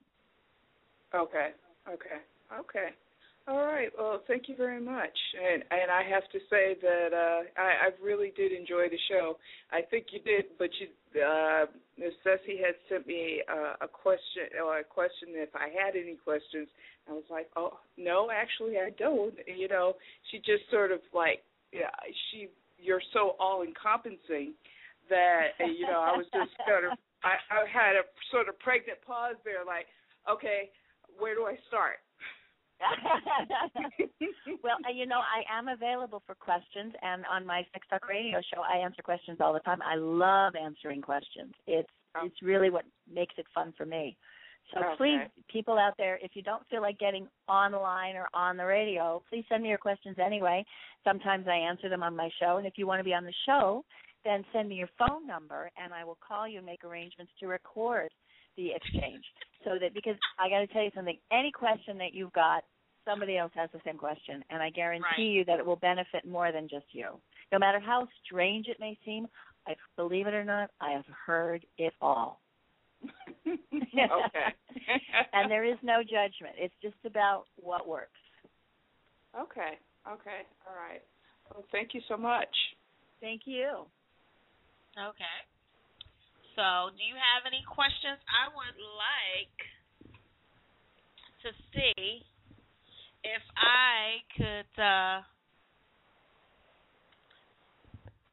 Okay. Okay. Okay. All right. Well, thank you very much. And and I have to say that uh, I, I really did enjoy the show. I think you did, but you, uh, Miz Sessy had sent me uh, a question, or a question if I had any questions. I was like, oh, no, actually I don't. You know, she just sort of like, yeah, she, you're so all-encompassing that, you know, I was just sort of, I, I had a sort of pregnant pause there, like, okay, where do I start? Well, you know, I am available for questions, and on my Sex Talk Radio show, I answer questions all the time. I love answering questions. It's oh. it's really what makes it fun for me. So okay. please, people out there, if you don't feel like getting online or on the radio, please send me your questions anyway. Sometimes I answer them on my show, and if you want to be on the show, then send me your phone number, and I will call you and make arrangements to record the exchange. So that, because I got to tell you something, any question that you've got, somebody else has the same question, and I guarantee right. you that it will benefit more than just you. No matter how strange it may seem, I believe it or not, I have heard it all. Okay. And there is no judgment. It's just about what works. Okay. Okay. All right. Well, thank you so much. Thank you. Okay. So do you have any questions? I would like to see if I could uh,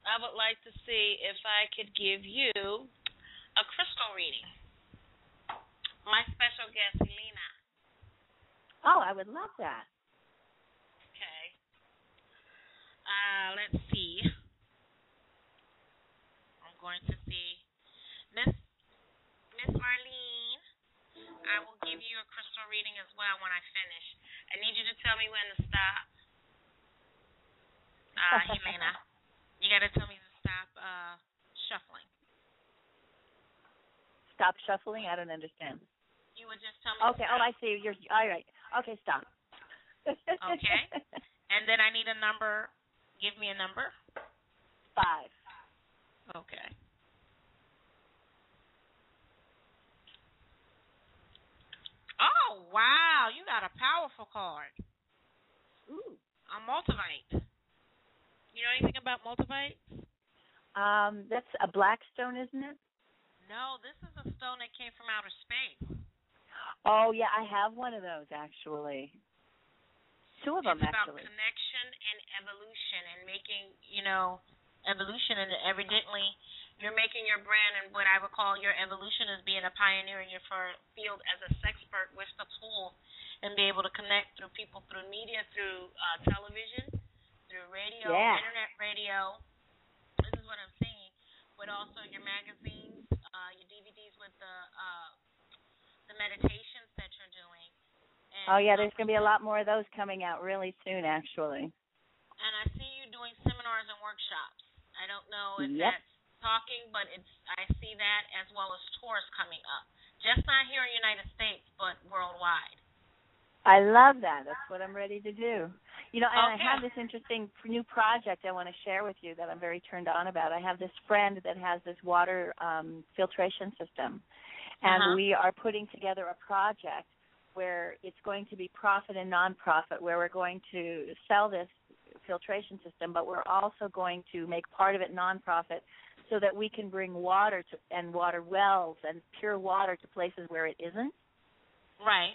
I would like to see if I could give you a crystal reading. My special guest, Helena. Oh, I would love that. Okay. Uh, let's see. I'm going to see Miss Miss Marlene, I will give you a crystal reading as well when I finish. I need you to tell me when to stop. Uh, Helena, you got to tell me to stop uh, shuffling. Stop shuffling? I don't understand. You would just tell me. Okay. To stop. Oh, I see. You're all right. Okay, stop. Okay. And then I need a number. Give me a number. Five. Okay. Oh, wow, you got a powerful card. Ooh. A multivite. You know anything about multivites? Um, that's a black stone, isn't it? No, this is a stone that came from outer space. Oh, yeah, I have one of those, actually. Two of them, it's actually. It's about connection and evolution and making, you know, evolution. And evidently, you're making your brand, and what I would call your evolution is being a pioneer in your field as a sexpert with the tool and be able to connect through people, through media, through uh, television, through radio, yeah. Internet radio. This is what I'm seeing. But also your magazines, uh, your D V Ds with the uh, the meditations that you're doing. And oh, yeah, there's going to be a lot more of those coming out really soon, actually. And I see you doing seminars and workshops. I don't know if yep. that's talking, but it's I see that as well as tours coming up. Just not here in the United States, but worldwide. I love that. That's what I'm ready to do. You know, and okay. I have this interesting new project I want to share with you that I'm very turned on about. I have this friend that has this water um, filtration system, and uh-huh. we are putting together a project where it's going to be profit and non-profit, where we're going to sell this filtration system, but we're also going to make part of it non-profit so that we can bring water to, and water wells and pure water to places where it isn't. Right.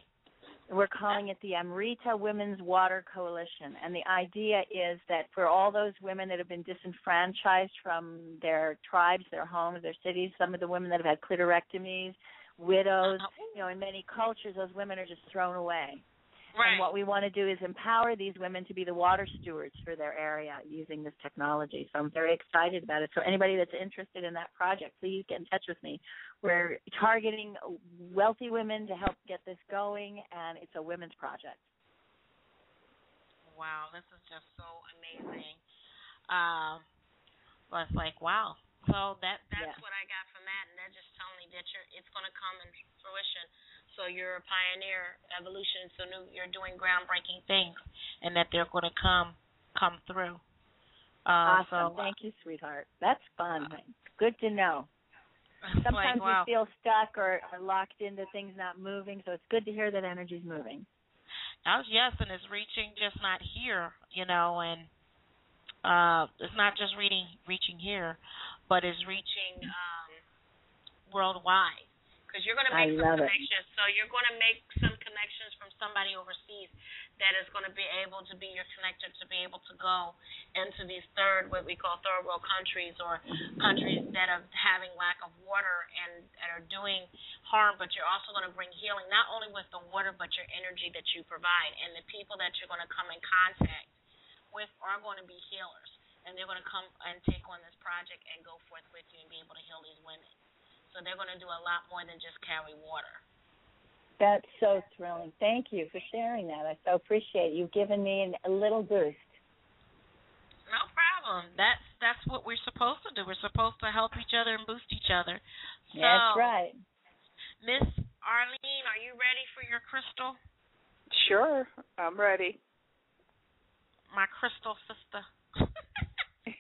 We're calling it the Amrita Women's Water Coalition, and the idea is that for all those women that have been disenfranchised from their tribes, their homes, their cities, some of the women that have had clitorectomies, widows, you know, in many cultures, those women are just thrown away. Right. And what we want to do is empower these women to be the water stewards for their area using this technology. So I'm very excited about it. So anybody that's interested in that project, please get in touch with me. We're targeting wealthy women to help get this going, and it's a women's project. Wow, this is just so amazing. Um, well, it's like, wow. So that that's yeah. what I got from that, and that just telling me that you're, it's going to come in fruition. So you're a pioneer, evolution, so new, you're doing groundbreaking things, and that they're going to come come through. Uh, awesome. So, Thank uh, you, sweetheart. That's fun. Uh, Good to know. Sometimes like, wow. we feel stuck or are locked into things not moving, so it's good to hear that energy's moving. Oh, yes, and it's reaching, just not here, you know, and uh, it's not just reading, reaching here, but it's reaching um, worldwide. Because you're going to make I some connections. It. So you're going to make some connections from somebody overseas that is going to be able to be your connector, to be able to go into these third, what we call third world countries, or countries that are having lack of water and, and are doing harm, but you're also going to bring healing, not only with the water, but your energy that you provide. And the people that you're going to come in contact with are going to be healers. And they're going to come and take on this project and go forth with you and be able to heal these women. So they're going to do a lot more than just carry water. That's so thrilling. Thank you for sharing that. I so appreciate it. You've given me an, a little boost. No problem. That's that's what we're supposed to do. We're supposed to help each other and boost each other. So, that's right. Miss Arlene, are you ready for your crystal? Sure. I'm ready. My crystal sister. You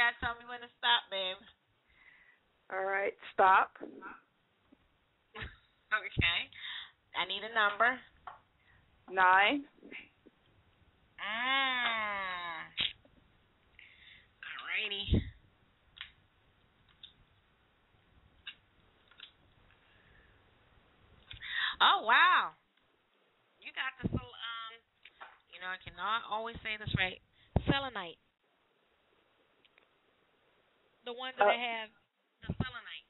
gotta tell me when to stop, babe. All right, stop. Okay. I need a number. Nine. Ah. Alrighty. Oh wow. You got this little um you know, I cannot always say this right. Selenite. The ones that oh. I have the selenite.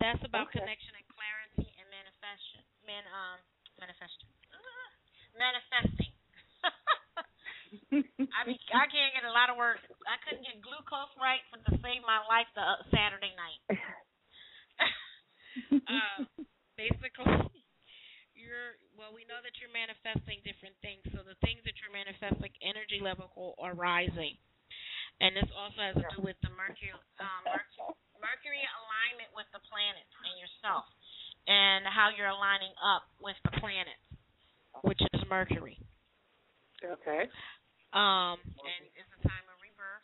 That's about okay. connection and clarity and manifestation. Man um manifestation. Uh, manifesting. I mean, I can't get a lot of words. I couldn't get glucose right for to save my life the uh, Saturday night. uh, basically, you're well. We know that you're manifesting different things. So the things that you're manifesting, energy level are rising, and this also has to do with the Mercury, um, Mercury, Mercury alignment with the planets and yourself, and how you're aligning up with the planets, which is Mercury. Okay. Um, and it's a time of rebirth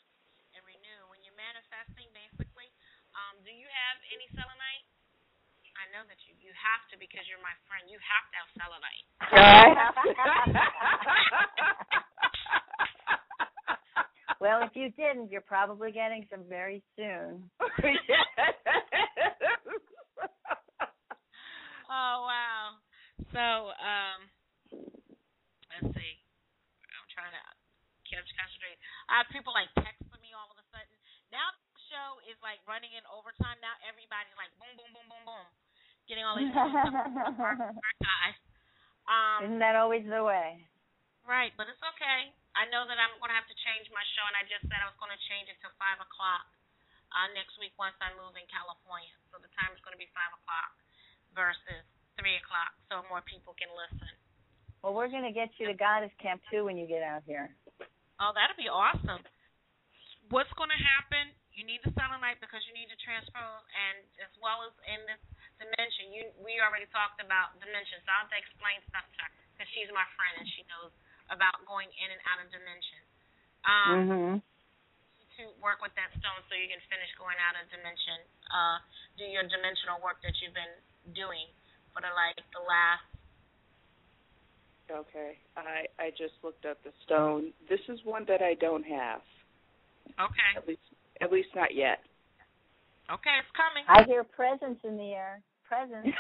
and renew. When you're manifesting, basically, um, do you have any selenite? I know that you, you have to because you're my friend. You have to have selenite. Well, if you didn't, you're probably getting some very soon. Oh, wow. So, um, let's see. I'm trying to... I have people like texting me all of a sudden. Now the show is like running in overtime. Now everybody's like boom, boom, boom, boom, boom, getting all these. um, Isn't that always the way? Right, but it's okay. I know that I'm going to have to change my show, and I just said I was going to change it to five o'clock uh, next week once I move in California. So the time is going to be five o'clock versus three o'clock, so more people can listen. Well, we're going to get you to Goddess Camp too when you get out here. Oh, that'll be awesome. What's going to happen, you need the selenite because you need to transpose, and as well as in this dimension, you, we already talked about dimensions. So I'll have to explain stuff to her because she's my friend and she knows about going in and out of dimensions. Um, mm-hmm. To work with that stone so you can finish going out of dimension, uh, do your dimensional work that you've been doing for the, like, the last. Okay, I, I just looked up the stone. This is one that I don't have. Okay. At least, at least not yet. Okay, it's coming. I hear presence in the air. Presence.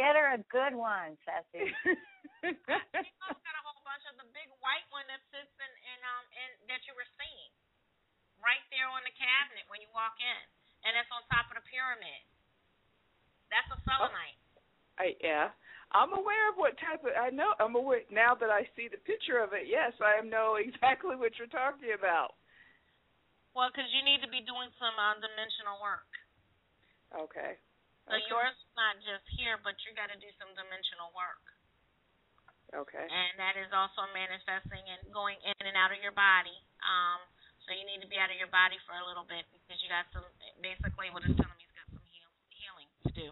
Get her a good one, Sessy. I've got a whole bunch of the big white one that sits in, in um in, that you were seeing, right there on the cabinet when you walk in, and it's on top of the pyramid. That's a selenite. Oh. I, yeah, I'm aware of what type of, I know, I'm aware, now that I see the picture of it, yes, I know exactly what you're talking about. Well, because you need to be doing some uh, dimensional work. Okay. So okay. yours is not just here, but you got to do some dimensional work. Okay. And that is also manifesting and going in and out of your body. Um, so you need to be out of your body for a little bit because you got some, basically what it's telling me is got some heal, healing to do.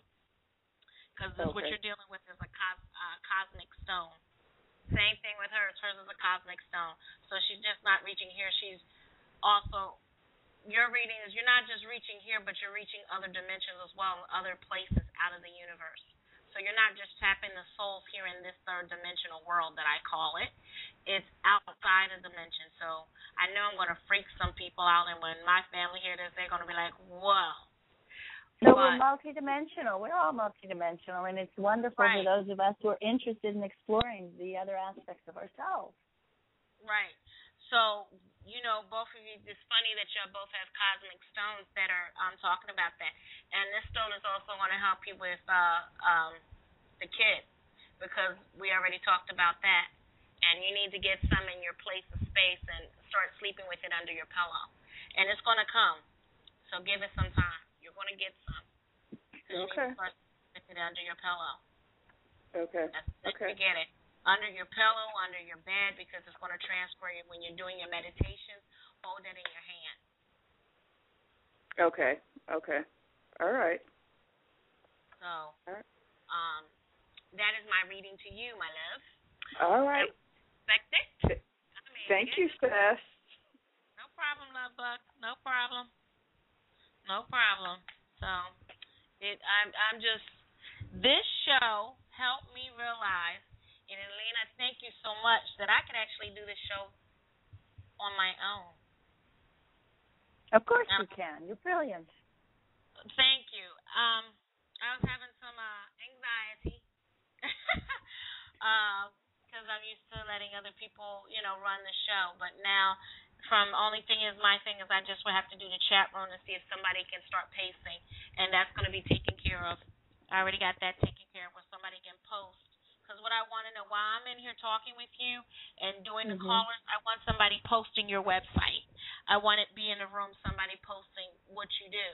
Because okay. what you're dealing with is a cos, uh, cosmic stone. Same thing with hers. Hers is a cosmic stone. So she's just not reaching here. She's also, your reading is you're not just reaching here, but you're reaching other dimensions as well, other places out of the universe. So you're not just tapping the souls here in this third dimensional world that I call it. It's outside of dimension. So I know I'm going to freak some people out, and when my family hear this, they're going to be like, whoa. So but, we're multidimensional. We're all multidimensional, and it's wonderful right. for those of us who are interested in exploring the other aspects of ourselves. Right. So, you know, both of you, it's funny that you both have cosmic stones that are um, talking about that. And this stone is also going to help you with uh, um, the kid because we already talked about that. And you need to get some in your place of space and start sleeping with it under your pillow. And it's going to come, so give it some time. You're going to get some. Okay. You start with it under your pillow. Okay. That's it. Okay. You get it under your pillow, under your bed, because it's going to transfer you when you're doing your meditation. Hold it in your hand. Okay. Okay. All right. So, All right. um, that is my reading to you, my love. All right. Expect it. I mean, Thank you, Sess. No problem, love bug. No problem. No problem. So, it I'm I'm just This show helped me realize, and Helena, thank you so much, that I could actually do this show on my own. Of course um, you can. You're brilliant. Thank you. Um, I was having some uh, anxiety because uh, I'm used to letting other people, you know, run the show. But now, from only thing is my thing is I just would have to do the chat room and see if somebody can start pacing, and that's going to be taken care of. I already got that taken care of where somebody can post. Because what I want to know, while I'm in here talking with you and doing the mm-hmm. callers, I want somebody posting your website. I want it be in the room, somebody posting what you do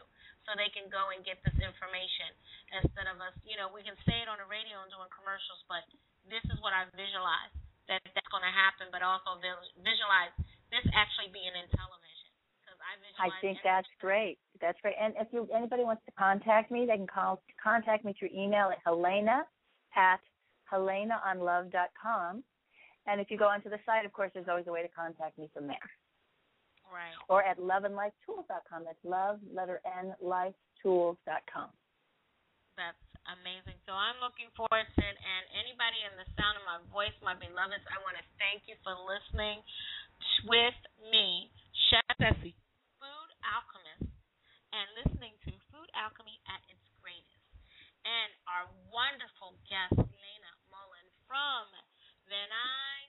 so they can go and get this information instead of us. You know, we can say it on the radio and doing commercials, but this is what I visualize, that that's going to happen, but also visualize this actually being in television. Cause I, visualize I think everything. That's great. That's great. And if you, anybody wants to contact me, they can call, contact me through email at Helena at Helena On Love dot com. And if you go onto the site, of course, there's always a way to contact me from there. Right. Or at love and life tools dot com. That's love, letter N, life tools dot com. That's amazing. So I'm looking forward to it. And anybody in the sound of my voice, my beloveds, I want to thank you for listening with me, Chef Sessy, Food Alchemist, and listening to Food Alchemy at its greatest. And our wonderful guest, from Venice,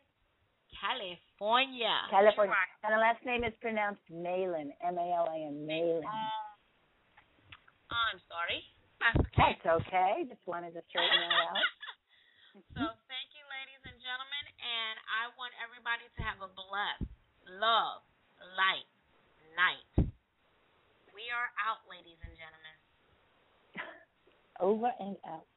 California. California. And the last name is pronounced Malin, M A L I N, Malin. Uh, I'm sorry. That's okay. That's okay. Just wanted to straighten that out. So thank you, ladies and gentlemen, and I want everybody to have a blessed, love, light, night. We are out, ladies and gentlemen. Over and out.